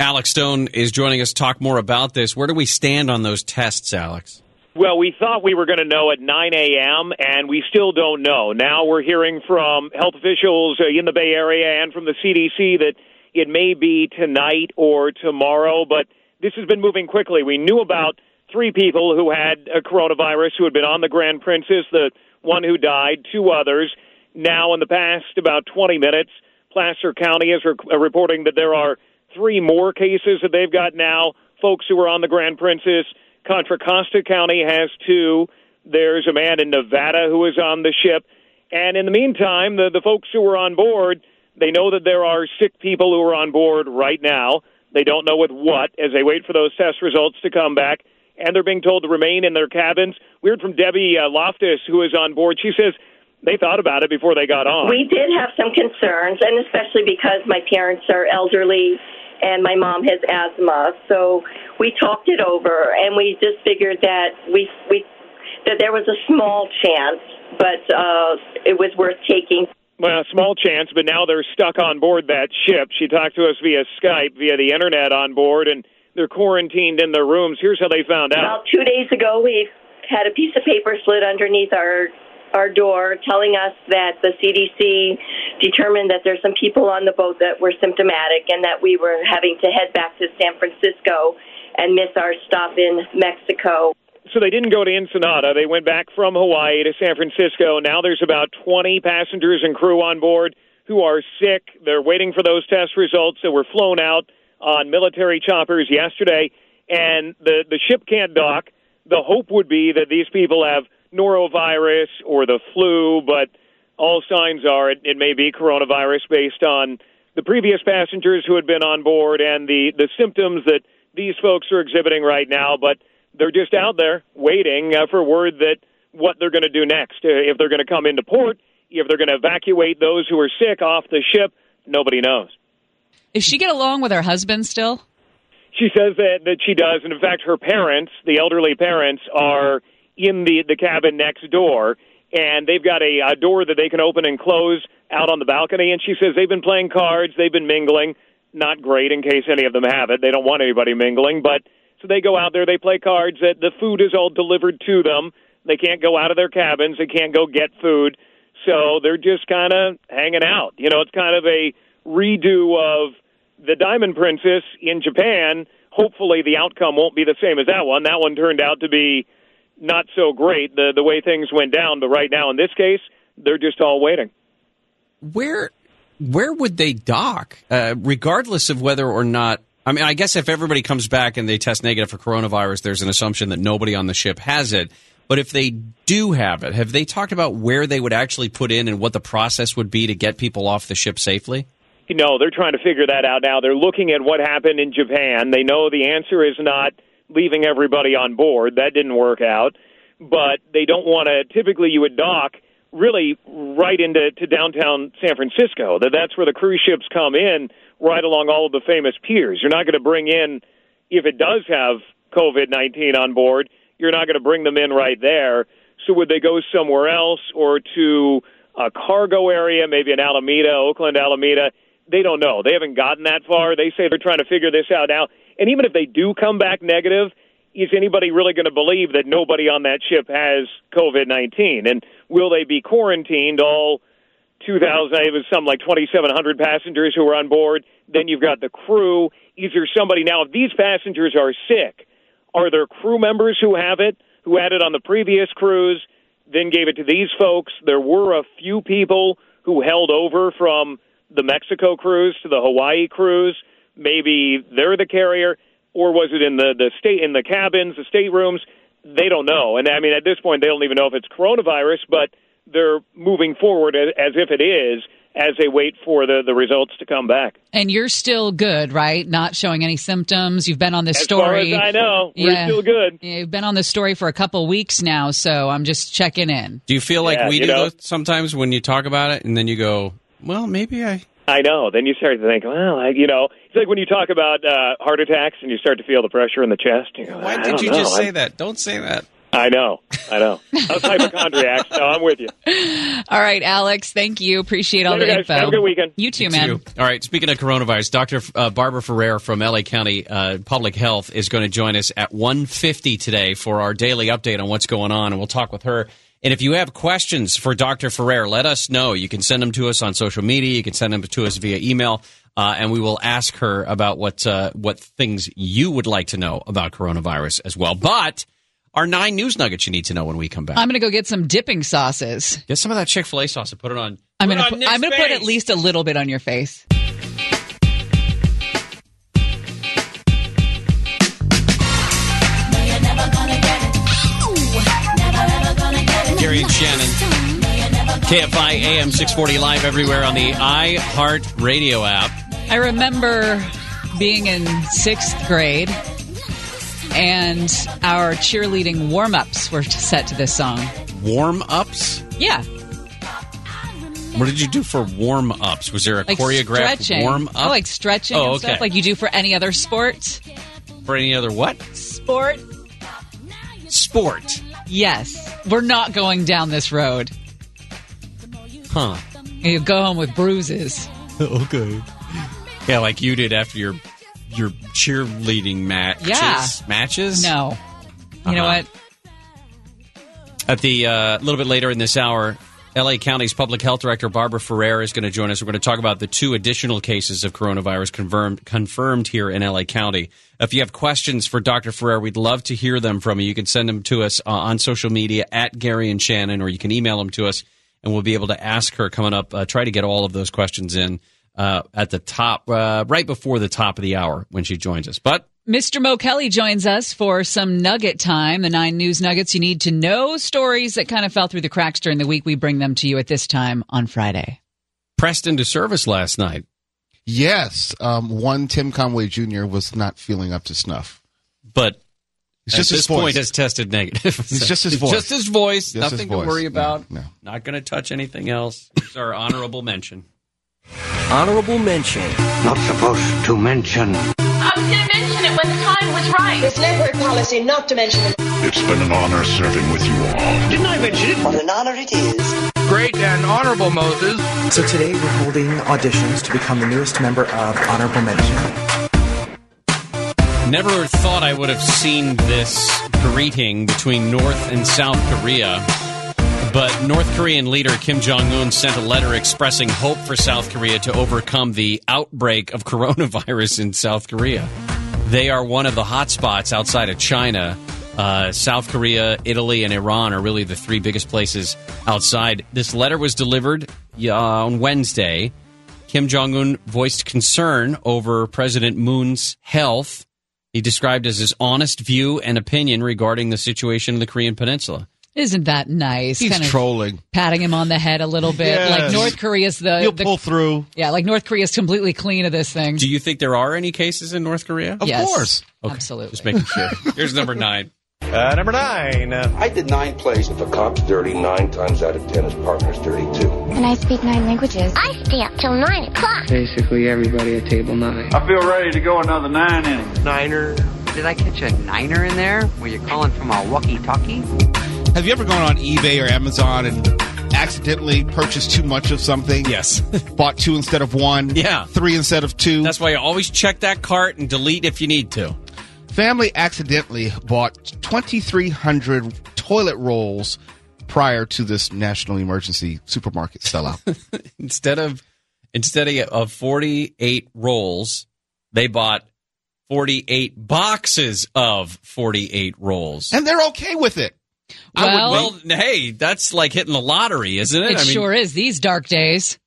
Alex Stone is joining us to talk more about this. Where do we stand on those tests, Alex? Well, we thought we were going to know at nine a.m., and we still don't know. Now we're hearing from health officials in the Bay Area and from the C D C that it may be tonight or tomorrow, but this has been moving quickly. We knew about three people who had a coronavirus who had been on the Grand Princess, the one who died, two others. Now, in the past about twenty minutes, Placer County is re- reporting that there are three more cases that they've got now, folks who were on the Grand Princess. Contra Costa County has two. There's a man in Nevada who is on the ship. And in the meantime, the, the folks who were on board, they know that there are sick people who are on board right now. They don't know with what as they wait for those test results to come back. And they're being told to remain in their cabins. We heard from Debbie uh, Loftus, who is on board. She says they thought about it before they got on. We did have some concerns, and especially because my parents are elderly and my mom has asthma. So we talked it over, and we just figured that we, we that there was a small chance, but uh, it was worth taking. Well, a small chance, but now they're stuck on board that ship. She talked to us via Skype, via the Internet on board, and they're quarantined in their rooms. Here's how they found out. About two days ago, we had a piece of paper slid underneath our our door telling us that the C D C determined that there's some people on the boat that were symptomatic and that we were having to head back to San Francisco and miss our stop in Mexico. So they didn't go to Ensenada. They went back from Hawaii to San Francisco. Now there's about twenty passengers and crew on board who are sick. They're waiting for those test results that were flown out on military choppers yesterday, and the, the ship can't dock. The hope would be that these people have norovirus or the flu, but all signs are it, it may be coronavirus based on the previous passengers who had been on board and the, the symptoms that these folks are exhibiting right now, but they're just out there waiting uh, for word that what they're going to do next, uh, if they're going to come into port, if they're going to evacuate those who are sick off the ship. Nobody knows. Does she get along with her husband still? She says that, that she does, and in fact her parents, the elderly parents, are in the, the cabin next door, and they've got a, a door that they can open and close out on the balcony, and she says they've been playing cards, they've been mingling. Not great in case any of them have it. They don't want anybody mingling, but so they go out there, they play cards, that the food is all delivered to them. They can't go out of their cabins, they can't go get food, so they're just kind of hanging out. You know, it's kind of a redo of The Diamond Princess in Japan. Hopefully the outcome won't be the same as that one. That one turned out to be not so great, the the way things went down. But right now, in this case, they're just all waiting. Where where would they dock, uh, regardless of whether or not... I mean, I guess if everybody comes back and they test negative for coronavirus, there's an assumption that nobody on the ship has it. But if they do have it, have they talked about where they would actually put in and what the process would be to get people off the ship safely? You know, they're trying to figure that out now. They're looking at what happened in Japan. They know the answer is not leaving everybody on board. That didn't work out. But they don't want to, typically you would dock really right into to downtown San Francisco. That's where the cruise ships come in, right along all of the famous piers. You're not going to bring in, if it does have covid nineteen on board, you're not going to bring them in right there. So would they go somewhere else or to a cargo area, maybe in Alameda, Oakland, Alameda? They don't know. They haven't gotten that far. They say they're trying to figure this out now. And even if they do come back negative, is anybody really going to believe that nobody on that ship has covid nineteen? And will they be quarantined all two thousand, it was something like twenty-seven hundred passengers who were on board? Then you've got the crew. Is there somebody now, if these passengers are sick, are there crew members who have it, who had it on the previous cruise, then gave it to these folks? There were a few people who held over from the Mexico cruise to the Hawaii cruise. Maybe they're the carrier, or was it in the, the state, in the cabins, the staterooms? They don't know. And I mean, at this point, they don't even know if it's coronavirus, but they're moving forward as, as if it is, as they wait for the, the results to come back. And you're still good, right? Not showing any symptoms. You've been on this as story. As far as I know, we're yeah. still good. Yeah, you've been on this story for a couple weeks now, so I'm just checking in. Do you feel like yeah, we do know, sometimes when you talk about it and then you go, well, maybe I... I know. Then you start to think, well, I, you know, it's like when you talk about uh, heart attacks and you start to feel the pressure in the chest. You go, Why did you know. just say I... that? Don't say that. I know. I know. I was hypochondriac, so I'm with you. All right, Alex, thank you. Appreciate all Later, the guys. info. Have a good weekend. You too, you man. Too. All right, speaking of coronavirus, Doctor Uh, Barbara Ferrer from L A County uh, Public Health is going to join us at one fifty today for our daily update on what's going on, and we'll talk with her. And if you have questions for Doctor Ferrer, let us know. You can send them to us on social media. You can send them to us via email, uh, and we will ask her about what uh, what things you would like to know about coronavirus as well. But our nine news nuggets you need to know when we come back. I'm going to go get some dipping sauces. Get some of that Chick-fil-A sauce and put it on. I'm going pu- to put at least a little bit on your face. Gary and Shannon, K F I A M six forty live everywhere on the iHeartRadio app. I remember being in sixth grade, and our cheerleading warm-ups were set to this song. Warm-ups? Yeah. What did you do for warm-ups? Was there a like choreographed stretching. warm-up? Oh, like stretching oh, and okay. stuff like you do for any other sport. For any other what? Sport. Sport. Yes. We're not going down this road. Huh. You go home with bruises. Okay. Yeah, like you did after your your cheerleading matches. Yeah. Matches? No. You uh-huh. know what? At the, uh, a little bit later in this hour, L A County's Public Health Director Barbara Ferrer is going to join us. We're going to talk about the two additional cases of coronavirus confirmed, confirmed here in L A County. If you have questions for Doctor Ferrer, we'd love to hear them from you. You can send them to us uh, on social media at Gary and Shannon, or you can email them to us, and we'll be able to ask her coming up. Uh, try to get all of those questions in uh, at the top, uh, right before the top of the hour when she joins us. But Mister Mo Kelly joins us for some nugget time, the nine news nuggets you need to know, stories that kind of fell through the cracks during the week. We bring them to you at this time on Friday. Pressed into service last night. Yes. Um, one, Tim Conway Junior was not feeling up to snuff. But it's at just this voice. point, has tested negative. So it's just his voice. Just his voice. Just Nothing his voice. to worry about. No, no. Not going to touch anything else. It's our honorable mention. Honorable mention. Not supposed to mention. I was going to mention it when the time was right. It's network policy not to mention it. It's been an honor serving with you all. Didn't I mention it? What an honor it is. Great and honorable, Moses. So today we're holding auditions to become the newest member of Honorable Mention. Never thought I would have seen this greeting between North and South Korea. But North Korean leader Kim Jong-un sent a letter expressing hope for South Korea to overcome the outbreak of coronavirus in South Korea. They are one of the hot spots outside of China. Uh, South Korea, Italy, and Iran are really the three biggest places outside. This letter was delivered uh, on Wednesday. Kim Jong-un voiced concern over President Moon's health. He described as his honest view and opinion regarding the situation in the Korean Peninsula. Isn't that nice? He's kind of trolling. Patting him on the head a little bit. Yes. Like North Korea's the... He'll the, pull through. Yeah, like North Korea's completely clean of this thing. Do you think there are any cases in North Korea? Of yes, course. Okay. Absolutely. Just making sure. Here's number nine. Uh, number nine. I did nine plays. If a cop's dirty, nine times out of ten, his partner's dirty, too. And I speak nine languages. I stay up till nine o'clock. Basically, everybody at table nine. I feel ready to go another nine innings. Niner. Did I catch a niner in there? Were you calling from a walkie-talkie? Have you ever gone on eBay or Amazon and accidentally purchased too much of something? Yes. Bought two instead of one? Yeah. Three instead of two? That's why you always check that cart and delete if you need to. Family accidentally bought twenty-three hundred toilet rolls prior to this national emergency supermarket sellout. Instead of instead of forty-eight rolls, they bought forty-eight boxes of forty-eight rolls. And they're okay with it. Well, I would, well, hey, that's like hitting the lottery, isn't it? It I mean, sure is these dark days.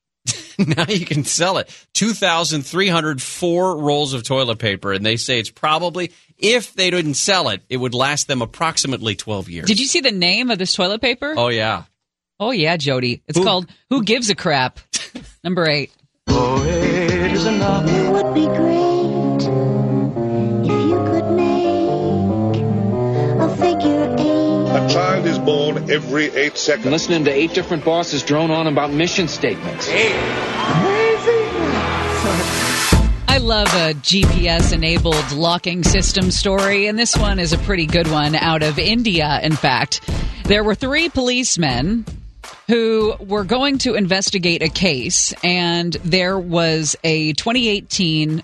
Now you can sell it. two thousand three hundred four rolls of toilet paper, and they say it's probably, if they didn't sell it, it would last them approximately twelve years. Did you see the name of this toilet paper? Oh, yeah. Oh, yeah, Jody. It's Who? called Who Gives a Crap? Number eight. Oh, it is enough. It would be great if you could make a figure eight. A child is born every eight seconds. I'm listening to eight different bosses drone on about mission statements. Eight. Amazing. I love a G P S-enabled locking system story, and this one is a pretty good one out of India, in fact. There were three policemen who were going to investigate a case, and there was a twenty eighteen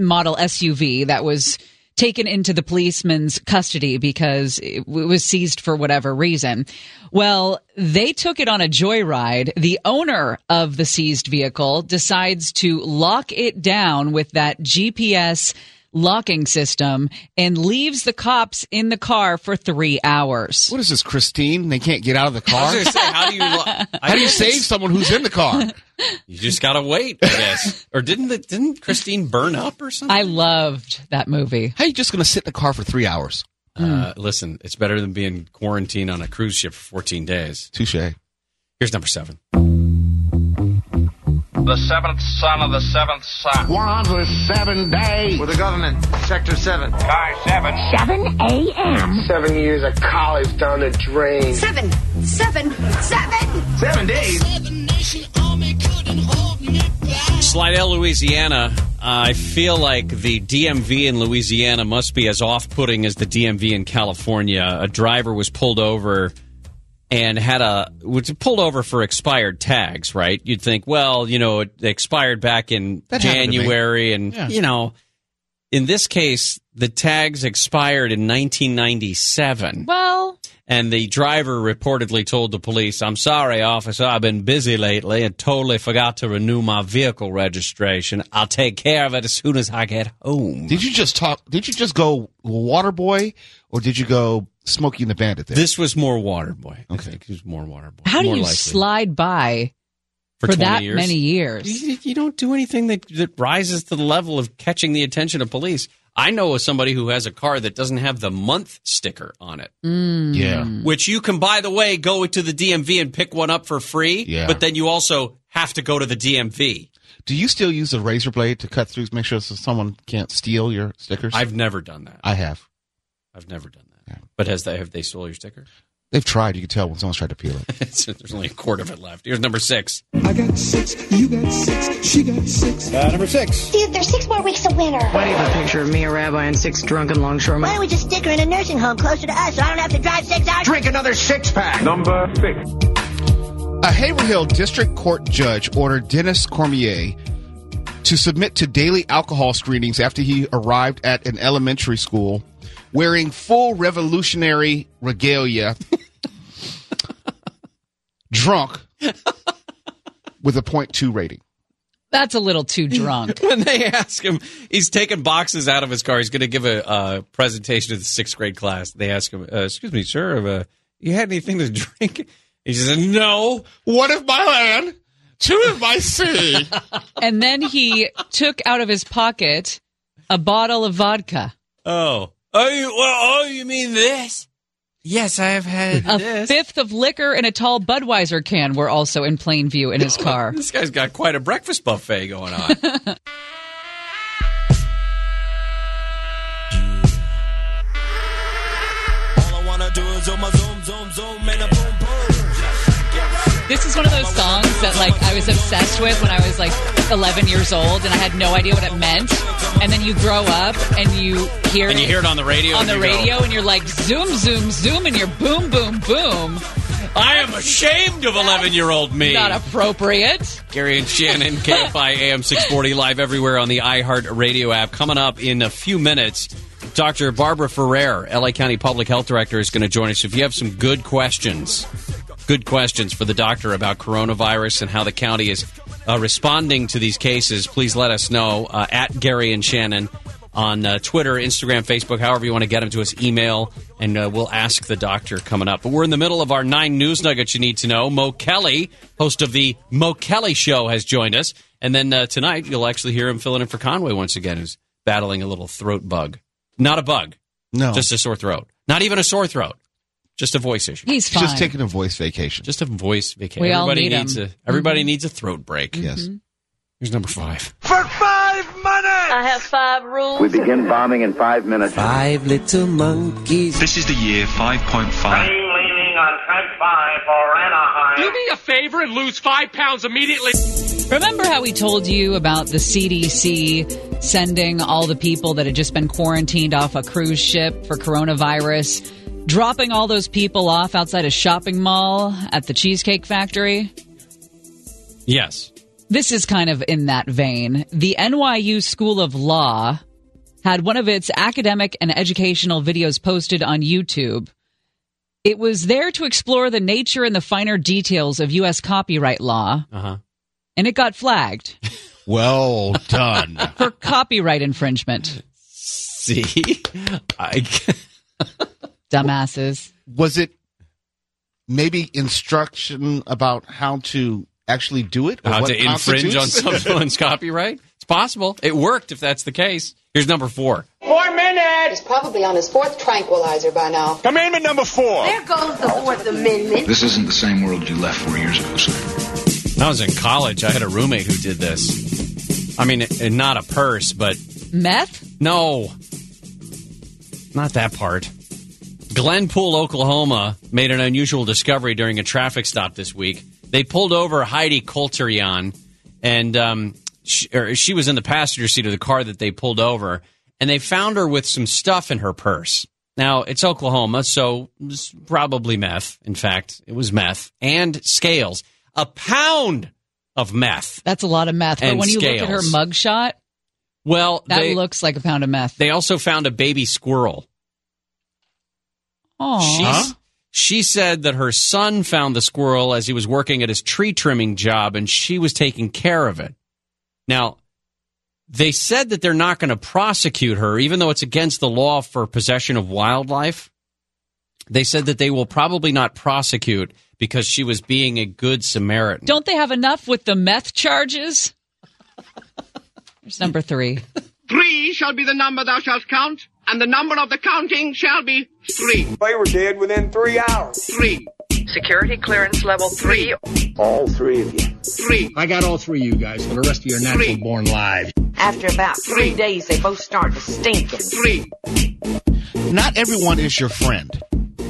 model S U V that was taken into the policeman's custody because it was seized for whatever reason. Well, they took it on a joyride. The owner of the seized vehicle decides to lock it down with that G P S locking system and leaves the cops in the car for three hours. What is this, Christine? They can't get out of the car? I was gonna say, how do you lo- how do you save someone who's in the car? You just gotta wait, I guess. Or didn't the, didn't Christine burn up or something? I loved that movie. How are you just gonna sit in the car for three hours? Uh, mm. Listen, it's better than being quarantined on a cruise ship for fourteen days. Touche. Here's number seven. The seventh son of the seventh son. One for seven days. With the government, Sector seven. Guy seven. seven a.m. Seven years of college down the drain. Seven. Seven. Seven. Seven days. Seven nation army couldn't hold me back. Slidell, Louisiana. Uh, I feel like the D M V in Louisiana must be as off-putting as the D M V in California. A driver was pulled over... And had a, was pulled over for expired tags, right? You'd think, well, you know, it expired back in that January. And, yeah. you know, in this case, the tags expired in nineteen ninety-seven. Well. And the driver reportedly told the police, I'm sorry, officer, I've been busy lately and totally forgot to renew my vehicle registration. I'll take care of it as soon as I get home. Did you just talk, did you just go Waterboy or did you go Smokey and the Bandit there? This was more Waterboy. Okay. I think it was more Waterboy. How do more you likely. slide by for, for that years? many years? You, you don't do anything that, that rises to the level of catching the attention of police. I know of somebody who has a car that doesn't have the month sticker on it. Mm. Yeah. Which you can, by the way, go to the D M V and pick one up for free. Yeah. But then you also have to go to the D M V. Do you still use a razor blade to cut through, make sure so someone can't steal your stickers? I've never done that. I have. I've never done that. Yeah. But has they, have they stole your sticker? They've tried. You can tell when someone's tried to peel it. So there's only a quarter of it left. Here's number six. I got six. You got six. She got six. Uh, number six. Dude, there's six more weeks of winter. Why do you have a picture of me, a rabbi, and six drunken longshoremen? Why don't we just stick her in a nursing home closer to us so I don't have to drive six hours? Drink another six-pack. Number six. A Haverhill District Court judge ordered Dennis Cormier to submit to daily alcohol screenings after he arrived at an elementary school wearing full revolutionary regalia, drunk, with a point two rating. That's a little too drunk. When they ask him, he's taking boxes out of his car. He's going to give a uh, presentation to the sixth grade class. They ask him, uh, excuse me, sir, uh, you had anything to drink? He says, no. What if my land? Two if my sea. And then he took out of his pocket a bottle of vodka. Oh. Oh, you, oh, you mean this? Yes, I have had a this. A fifth of liquor and a tall Budweiser can were also in plain view in his car. This guy's got quite a breakfast buffet going on. This is one of those songs that, like, I was obsessed with when I was, like, eleven years old, and I had no idea what it meant. And then you grow up, and you hear and you hear it on the radio. On the radio, and you're like, zoom, zoom, zoom, and you're boom, boom, boom. I am ashamed of eleven-year-old me. Not appropriate. Gary and Shannon, K F I A M six forty, live everywhere on the iHeartRadio app. Coming up in a few minutes, Doctor Barbara Ferrer, L A County Public Health Director, is going to join us. If you have some good questions... Good questions for the doctor about coronavirus and how the county is uh, responding to these cases. Please let us know uh, at Gary and Shannon on uh, Twitter, Instagram, Facebook, however you want to get them to us, email, and uh, we'll ask the doctor coming up. But we're in the middle of our nine news nuggets you need to know. Mo Kelly, host of the Mo Kelly Show, has joined us. And then uh, tonight you'll actually hear him filling in for Conway once again, who's battling a little throat bug. Not a bug. No. Just a sore throat. Not even a sore throat. Just a voice issue. He's fine. Just taking a voice vacation. Just a voice vacation. We everybody all need needs him. A, everybody mm-hmm. needs a throat break. Mm-hmm. Yes. Here's number five. For five minutes! I have five rules. We begin bombing in five minutes. Five little monkeys. This is the year five point five. I'm leaning on track five for Anaheim. Do me a favor and lose five pounds immediately. Remember how we told you about the C D C sending all the people that had just been quarantined off a cruise ship for coronavirus, dropping all those people off outside a shopping mall at the Cheesecake Factory? Yes. This is kind of in that vein. The N Y U School of Law had one of its academic and educational videos posted on YouTube. It was there to explore the nature and the finer details of U S copyright law. Uh-huh. And it got flagged. Well done. For copyright infringement. See? I... Dumbasses. Was it maybe instruction about how to actually do it? Or how what to infringe on someone's copyright? It's possible. It worked if that's the case. Here's number four. Four minutes! He's probably on his fourth tranquilizer by now. Commandment number four. There goes the Fourth Amendment. This isn't the same world you left four years ago, sir. When I was in college, I had a roommate who did this. I mean, not a purse, but... Meth? No. Not that part. Glenpool, Oklahoma, made an unusual discovery during a traffic stop this week. They pulled over Heidi Kolterian, and um, she, or she was in the passenger seat of the car that they pulled over, and they found her with some stuff in her purse. Now, it's Oklahoma, so it's probably meth. In fact, it was meth and scales. A pound of meth. That's a lot of meth. But when you scales. Look at her mugshot, well, that they, looks like a pound of meth. They also found a baby squirrel. Huh? She said that her son found the squirrel as he was working at his tree trimming job, and she was taking care of it. Now, they said that they're not going to prosecute her, even though it's against the law for possession of wildlife. They said that they will probably not prosecute because she was being a good Samaritan. Don't they have enough with the meth charges? Here's number three. Three shall be the number thou shalt count, and the number of the counting shall be three. They were dead within three hours. Three. Security clearance level three. All three of you. Three. I got all three of you guys, and the rest of you are naturally born live. After about three, three days, they both started stinking. Three. Not everyone is your friend,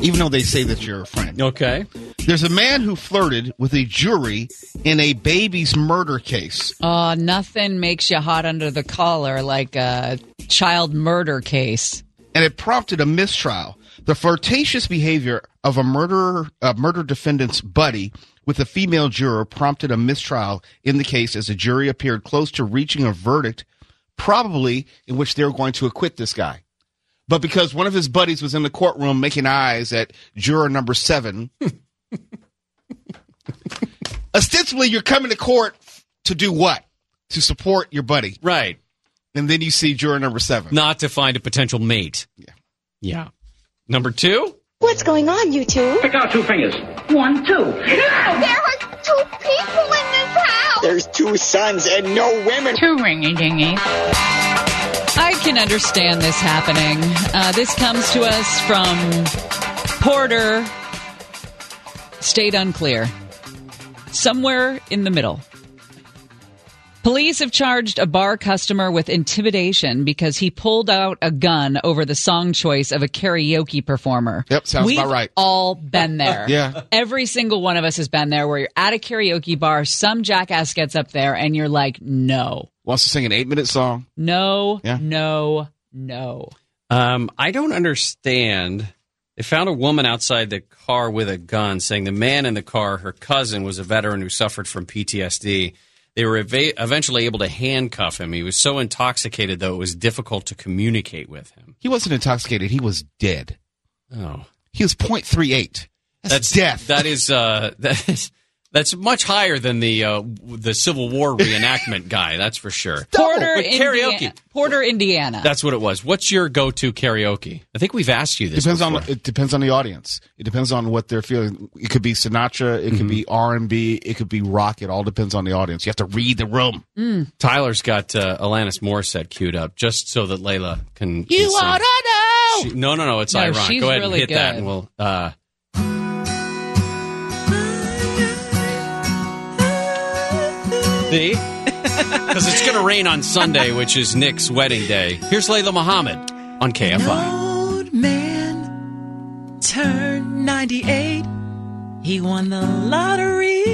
even though they say that you're a friend. Okay. There's a man who flirted with a jury in a baby's murder case. Uh, nothing makes you hot under the collar like a child murder case. And it prompted a mistrial. The flirtatious behavior of a murderer, a murder defendant's buddy with a female juror prompted a mistrial in the case as the jury appeared close to reaching a verdict, probably in which they were going to acquit this guy. But because one of his buddies was in the courtroom making eyes at juror number seven, ostensibly you're coming to court to do what? To support your buddy. Right. And then you see juror number seven. Not to find a potential mate. Yeah. Yeah. Number two? What's going on, you two? Pick out two fingers. One, two. No! There are two people in this house! There's two sons and no women. Two ringy-dingy. I can understand this happening. Uh, this comes to us from Porter. State unclear. Somewhere in the middle. Police have charged a bar customer with intimidation because he pulled out a gun over the song choice of a karaoke performer. Yep, sounds We've about right. We've all been there. Yeah. Every single one of us has been there where you're at a karaoke bar, some jackass gets up there, and you're like, no. Wants to sing an eight-minute song? No, yeah. no, no. Um, I don't understand. They found a woman outside the car with a gun saying the man in the car, her cousin, was a veteran who suffered from P T S D. They were ev- eventually able to handcuff him. He was so intoxicated, though, it was difficult to communicate with him. He wasn't intoxicated. He was dead. Oh. He was point three eight. That's, that's death. That is, uh, that is, that's much higher than the uh, the Civil War reenactment guy, that's for sure. Porter, karaoke. Indiana, Porter, Indiana. That's what it was. What's your go-to karaoke? I think we've asked you this depends before. on It depends on the audience. It depends on what they're feeling. It could be Sinatra. It mm-hmm. could be R and B. It could be rock. It all depends on the audience. You have to read the room. Mm. Tyler's got uh, Alanis Morissette queued up just so that Layla can, can You sing. ought to know! She, no, no, no. It's no, ironic. Go ahead really and hit good. that and we'll... Uh, because it's going to rain on Sunday, which is Nick's wedding day. Here's Layla Muhammad on K F I. An old man turned ninety-eight. He won the lottery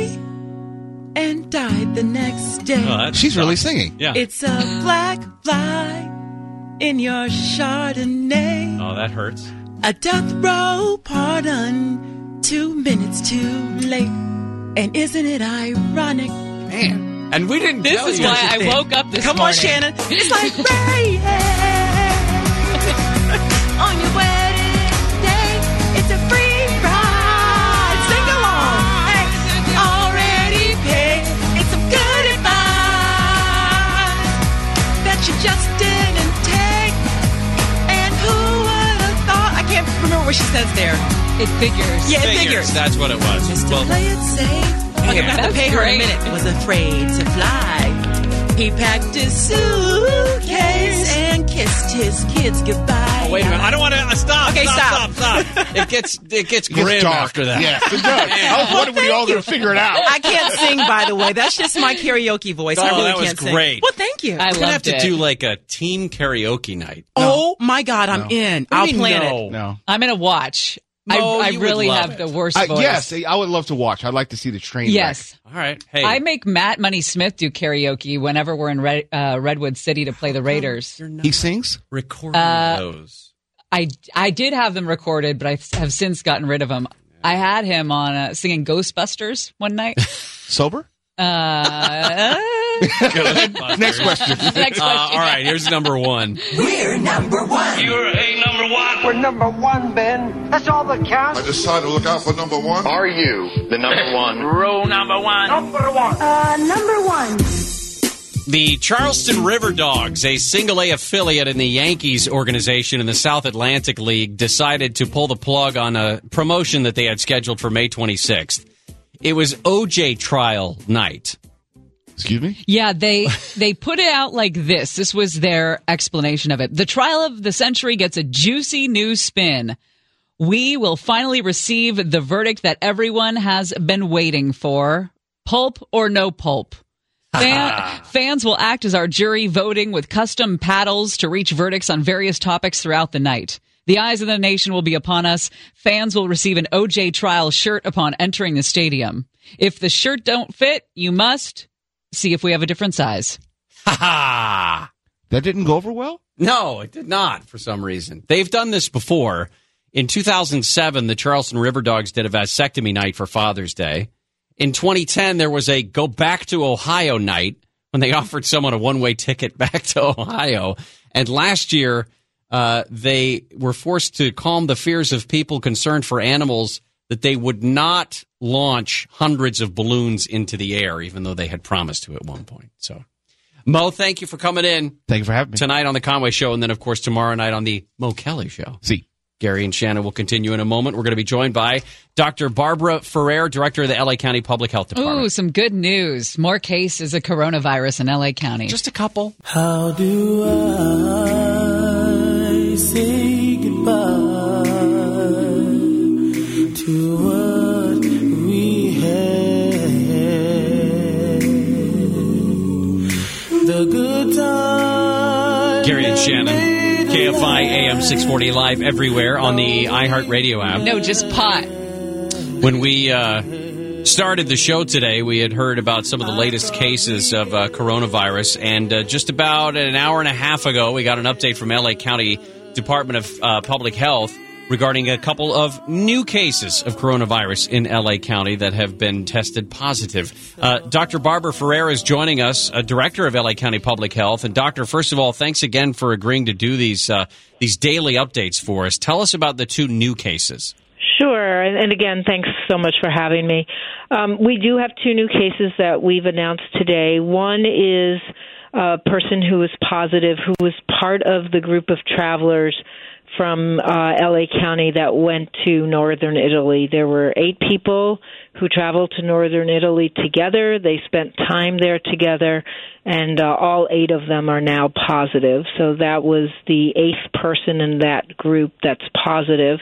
and died the next day. Oh, She's tough. really singing. Yeah. It's a black fly in your Chardonnay. Oh, that hurts. A death row pardon, two minutes too late. And isn't it ironic? Man. And we didn't this tell you. This is why I thing. woke up this Come morning. Come on, Shannon. It's like rain on your wedding day. It's a free ride. Sing along. Hey, already paid. It's some good advice that you just didn't take. And who would have thought? I can't remember what she says there. It figures. Yeah, it figures. figures. That's what it was. Just to well, play it safe. I'm about to pay her in a minute. Was afraid to fly. He packed his suitcase and kissed his kids goodbye. Oh, wait a minute! I don't want to uh, stop. Okay, stop, stop, stop. stop. It gets it gets grim it gets dark. after that. Yes, it does. I was wondering when you all going to figure it out. I can't sing, by the way. That's just my karaoke voice. Oh, I really that was can't great. Sing. Well, thank you. I I'm loved gonna have it. to do like a team karaoke night. No. Oh my God, I'm no. in. I'll plan no. it. No, I'm gonna watch. No, I, I really have it. the worst voice. Uh, yes, I would love to watch. I'd like to see the train Yes. Wreck. All right. Hey. I make Matt Money Smith do karaoke whenever we're in Red, uh, Redwood City to play the Raiders. He sings? Recording uh, those. I, I did have them recorded, but I have since gotten rid of them. Yeah. I had him on uh, singing Ghostbusters one night. Sober? Uh, Next question. Next question. Uh, all right, here's number one. We're number one. You're a number one. We're number one, Ben. That's all that counts. I decided to look out for number one. Are you the number one? Row number one. Number one. Uh, number one. The Charleston River Dogs, a single-A affiliate in the Yankees organization in the South Atlantic League, decided to pull the plug on a promotion that they had scheduled for May twenty-sixth. It was O J trial night. Excuse me? Yeah, they they put it out like this. This was their explanation of it. The trial of the century gets a juicy new spin We will finally receive the verdict that everyone has been waiting for. Pulp or no pulp? Fan, fans will act as our jury, voting with custom paddles to reach verdicts on various topics throughout the night. The eyes of the nation will be upon us. Fans will receive an O J trial shirt upon entering the stadium. If the shirt don't fit, you must see if we have a different size. Ha ha! That didn't go over well? No, it did not, for some reason. They've done this before. In two thousand seven, the Charleston River Dogs did a vasectomy night for Father's Day. In twenty ten, there was a go back to Ohio night when they offered someone a one-way ticket back to Ohio. And last year, uh, they were forced to calm the fears of people concerned for animals that they would not launch hundreds of balloons into the air, even though they had promised to at one point. So, Mo, thank you for coming in. Thank you for having me. Tonight on the Conway Show, and then, of course, tomorrow night on the Mo Kelly Show. See. Gary and Shannon will continue in a moment. We're going to be joined by Doctor Barbara Ferrer, director of the L A County Public Health Department. Ooh, some good news. More cases of coronavirus in L A County. Just a couple. How do I say goodbye to what we had? The good times. Gary and Shannon. K F I A M six forty live everywhere on the iHeartRadio app. No, just pot. When we uh, started the show today, we had heard about some of the latest cases of uh, coronavirus. And uh, just about an hour and a half ago, we got an update from L A County Department of uh, Public Health regarding a couple of new cases of coronavirus in L A County that have been tested positive. Uh, Doctor Barbara Ferrer is joining us, a director of L A County Public Health. And, Doctor, first of all, thanks again for agreeing to do these uh, these daily updates for us. Tell us about the two new cases. Sure. And, again, thanks so much for having me. Um, we do have two new cases that we've announced today. One is a person who is positive, who was part of the group of travelers from uh, L A County that went to northern Italy. There were eight people who traveled to northern Italy together. They spent time there together, and uh, all eight of them are now positive. So that was the eighth person in that group that's positive.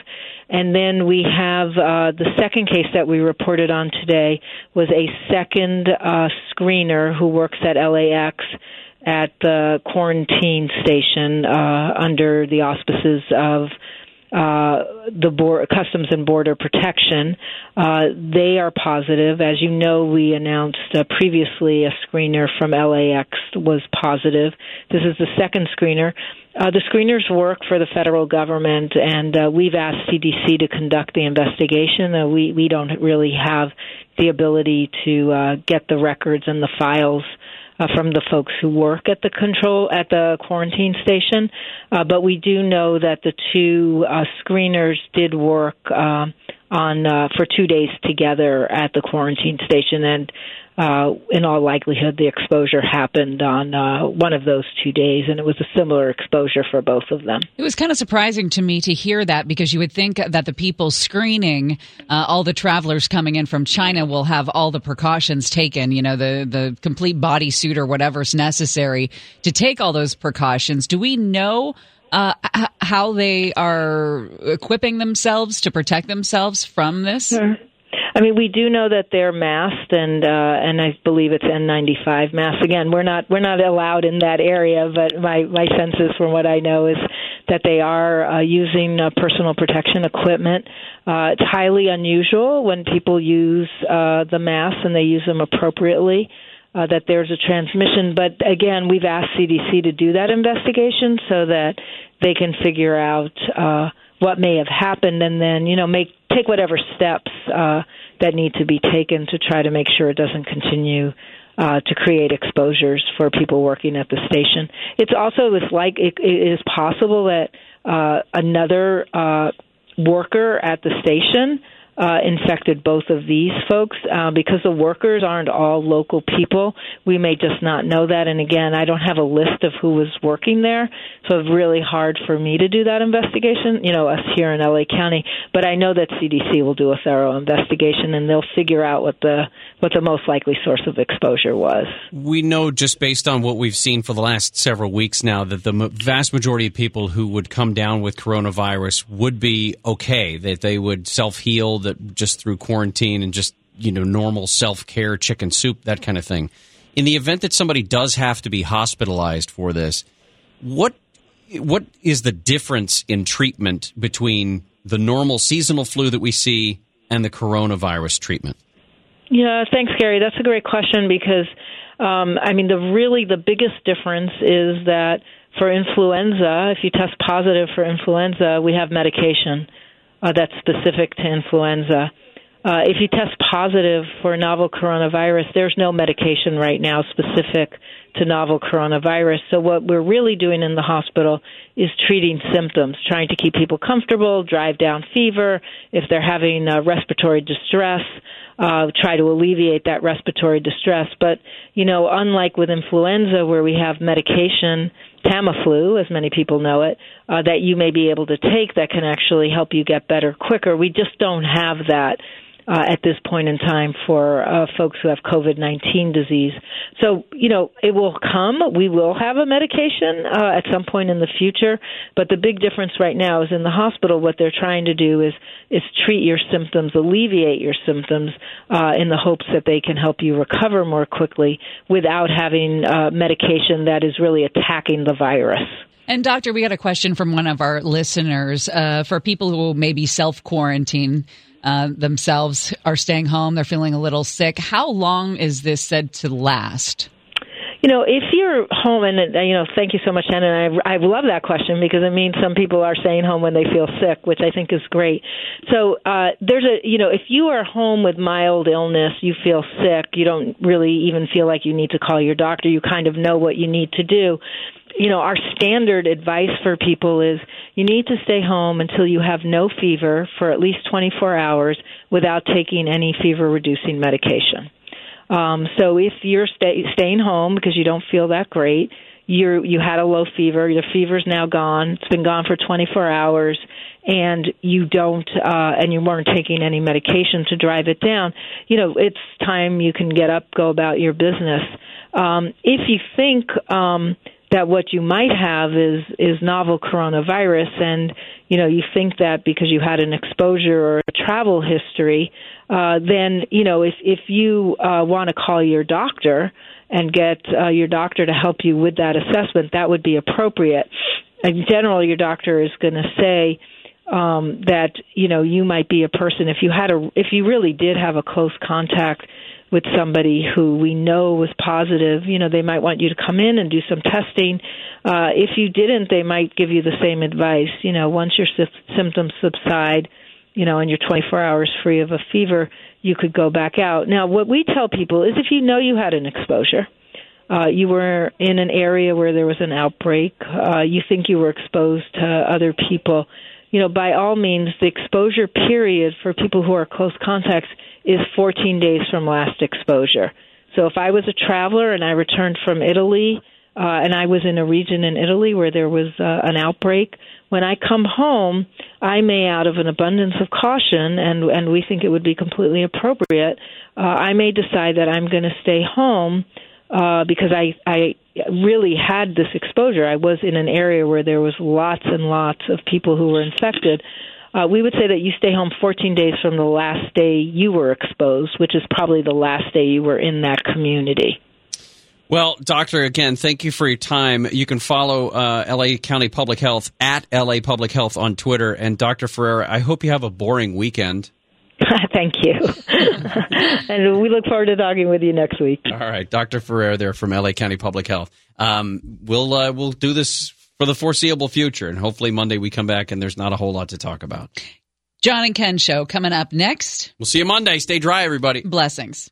And then we have uh, the second case that we reported on today was a second uh, screener who works at L A X, at the quarantine station uh, under the auspices of uh, the Bo- Customs and Border Protection. Uh, they are positive. As you know, we announced uh, previously a screener from L A X was positive. This is the second screener. Uh, the screeners work for the federal government, and uh, we've asked C D C to conduct the investigation. Uh, we, we don't really have the ability to uh, get the records and the files Uh, from the folks who work at the control at the quarantine station, uh, but we do know that the two uh, screeners did work uh, on uh, for two days together at the quarantine station, and uh, in all likelihood, the exposure happened on uh, one of those two days, and it was a similar exposure for both of them. It was kind of surprising to me to hear that, because you would think that the people screening uh, all the travelers coming in from China will have all the precautions taken, you know, the, the complete bodysuit or whatever's necessary to take all those precautions. Do we know uh, h- how they are equipping themselves to protect themselves from this? Sure. I mean, we do know that they're masked, and uh, and I believe it's N ninety-five masks. Again, we're not we're not allowed in that area, but my, my sense is, from what I know, is that they are uh, using uh, personal protection equipment. Uh, it's highly unusual when people use uh, the masks and they use them appropriately, uh, that there's a transmission. But again, we've asked C D C to do that investigation so that they can figure out uh, what may have happened, and then, you know, make take whatever steps uh, that need to be taken to try to make sure it doesn't continue uh, to create exposures for people working at the station. It's also it's like it, it is possible that uh, another uh, worker at the station uh, infected both of these folks. Uh, because the workers aren't all local people, we may just not know that. And again, I don't have a list of who was working there, so it's really hard for me to do that investigation, you know, us here in L A County. But I know that C D C will do a thorough investigation, and they'll figure out what the what the most likely source of exposure was. We know just based on what we've seen for the last several weeks now that the vast majority of people who would come down with coronavirus would be okay, that they would self-heal, that just through quarantine and just, you know, normal self-care, chicken soup, that kind of thing. In the event that somebody does have to be hospitalized for this, what what is the difference in treatment between the normal seasonal flu that we see and the coronavirus treatment? Yeah, thanks, Gary. That's a great question because, um, I mean, the really the biggest difference is that for influenza, if you test positive for influenza, we have medication uh, that's specific to influenza. Uh, if you test positive for novel coronavirus, there's no medication right now specific to novel coronavirus. So what we're really doing in the hospital is treating symptoms, trying to keep people comfortable, drive down fever. If they're having uh, respiratory distress, uh, try to alleviate that respiratory distress. But, you know, unlike with influenza where we have medication, Tamiflu, as many people know it, uh, that you may be able to take that can actually help you get better quicker, we just don't have that Uh, at this point in time for uh, folks who have COVID nineteen disease. So, you know, it will come. We will have a medication uh, at some point in the future. But the big difference right now is in the hospital, what they're trying to do is is treat your symptoms, alleviate your symptoms uh, in the hopes that they can help you recover more quickly without having uh, medication that is really attacking the virus. And, Doctor, we got a question from one of our listeners. Uh, for people who maybe self-quarantine, Uh, themselves are staying home, they're feeling a little sick. How long is this said to last? You know, if you're home, and, you know, thank you so much, Anna, and I, I love that question because it means some people are staying home when they feel sick, which I think is great. So uh, there's a, you know, if you are home with mild illness, you feel sick, you don't really even feel like you need to call your doctor, you kind of know what you need to do. You know, our standard advice for people is you need to stay home until you have no fever for at least twenty-four hours without taking any fever-reducing medication. Um, so if you're stay, staying home because you don't feel that great, you you had a low fever, your fever's now gone, it's been gone for twenty-four hours, and you don't, uh, and you weren't taking any medication to drive it down, you know, it's time you can get up, go about your business. Um, if you think um, that what you might have is, is novel coronavirus, and you know you think that because you had an exposure or a travel history, uh, then you know if if you uh, want to call your doctor and get uh, your doctor to help you with that assessment, that would be appropriate. In general, your doctor is going to say um, that you know you might be a person if you had a if you really did have a close contact with somebody who we know was positive, you know, they might want you to come in and do some testing. Uh, if you didn't, they might give you the same advice. You know, once your sy- symptoms subside, you know, and you're twenty-four hours free of a fever, you could go back out. Now, what we tell people is if you know you had an exposure, uh, you were in an area where there was an outbreak, uh, you think you were exposed to other people, you know, by all means, the exposure period for people who are close contacts is fourteen days from last exposure. So if I was a traveler and I returned from Italy uh, and I was in a region in Italy where there was uh, an outbreak, when I come home, I may, out of an abundance of caution, and, and we think it would be completely appropriate, uh, I may decide that I'm going to stay home uh, because I, I really had this exposure. I was in an area where there was lots and lots of people who were infected. Uh, we would say that you stay home fourteen days from the last day you were exposed, which is probably the last day you were in that community. Well, Doctor, again, thank you for your time. You can follow uh, L A County Public Health at L A Public Health on Twitter. And Doctor Ferrer, I hope you have a boring weekend. Thank you. And we look forward to talking with you next week. All right. Doctor Ferrer there from L A County Public Health. Um, we'll uh, we'll do this for the foreseeable future, and hopefully Monday we come back and there's not a whole lot to talk about. John and Ken show coming up next. We'll see you Monday. Stay dry, everybody. Blessings.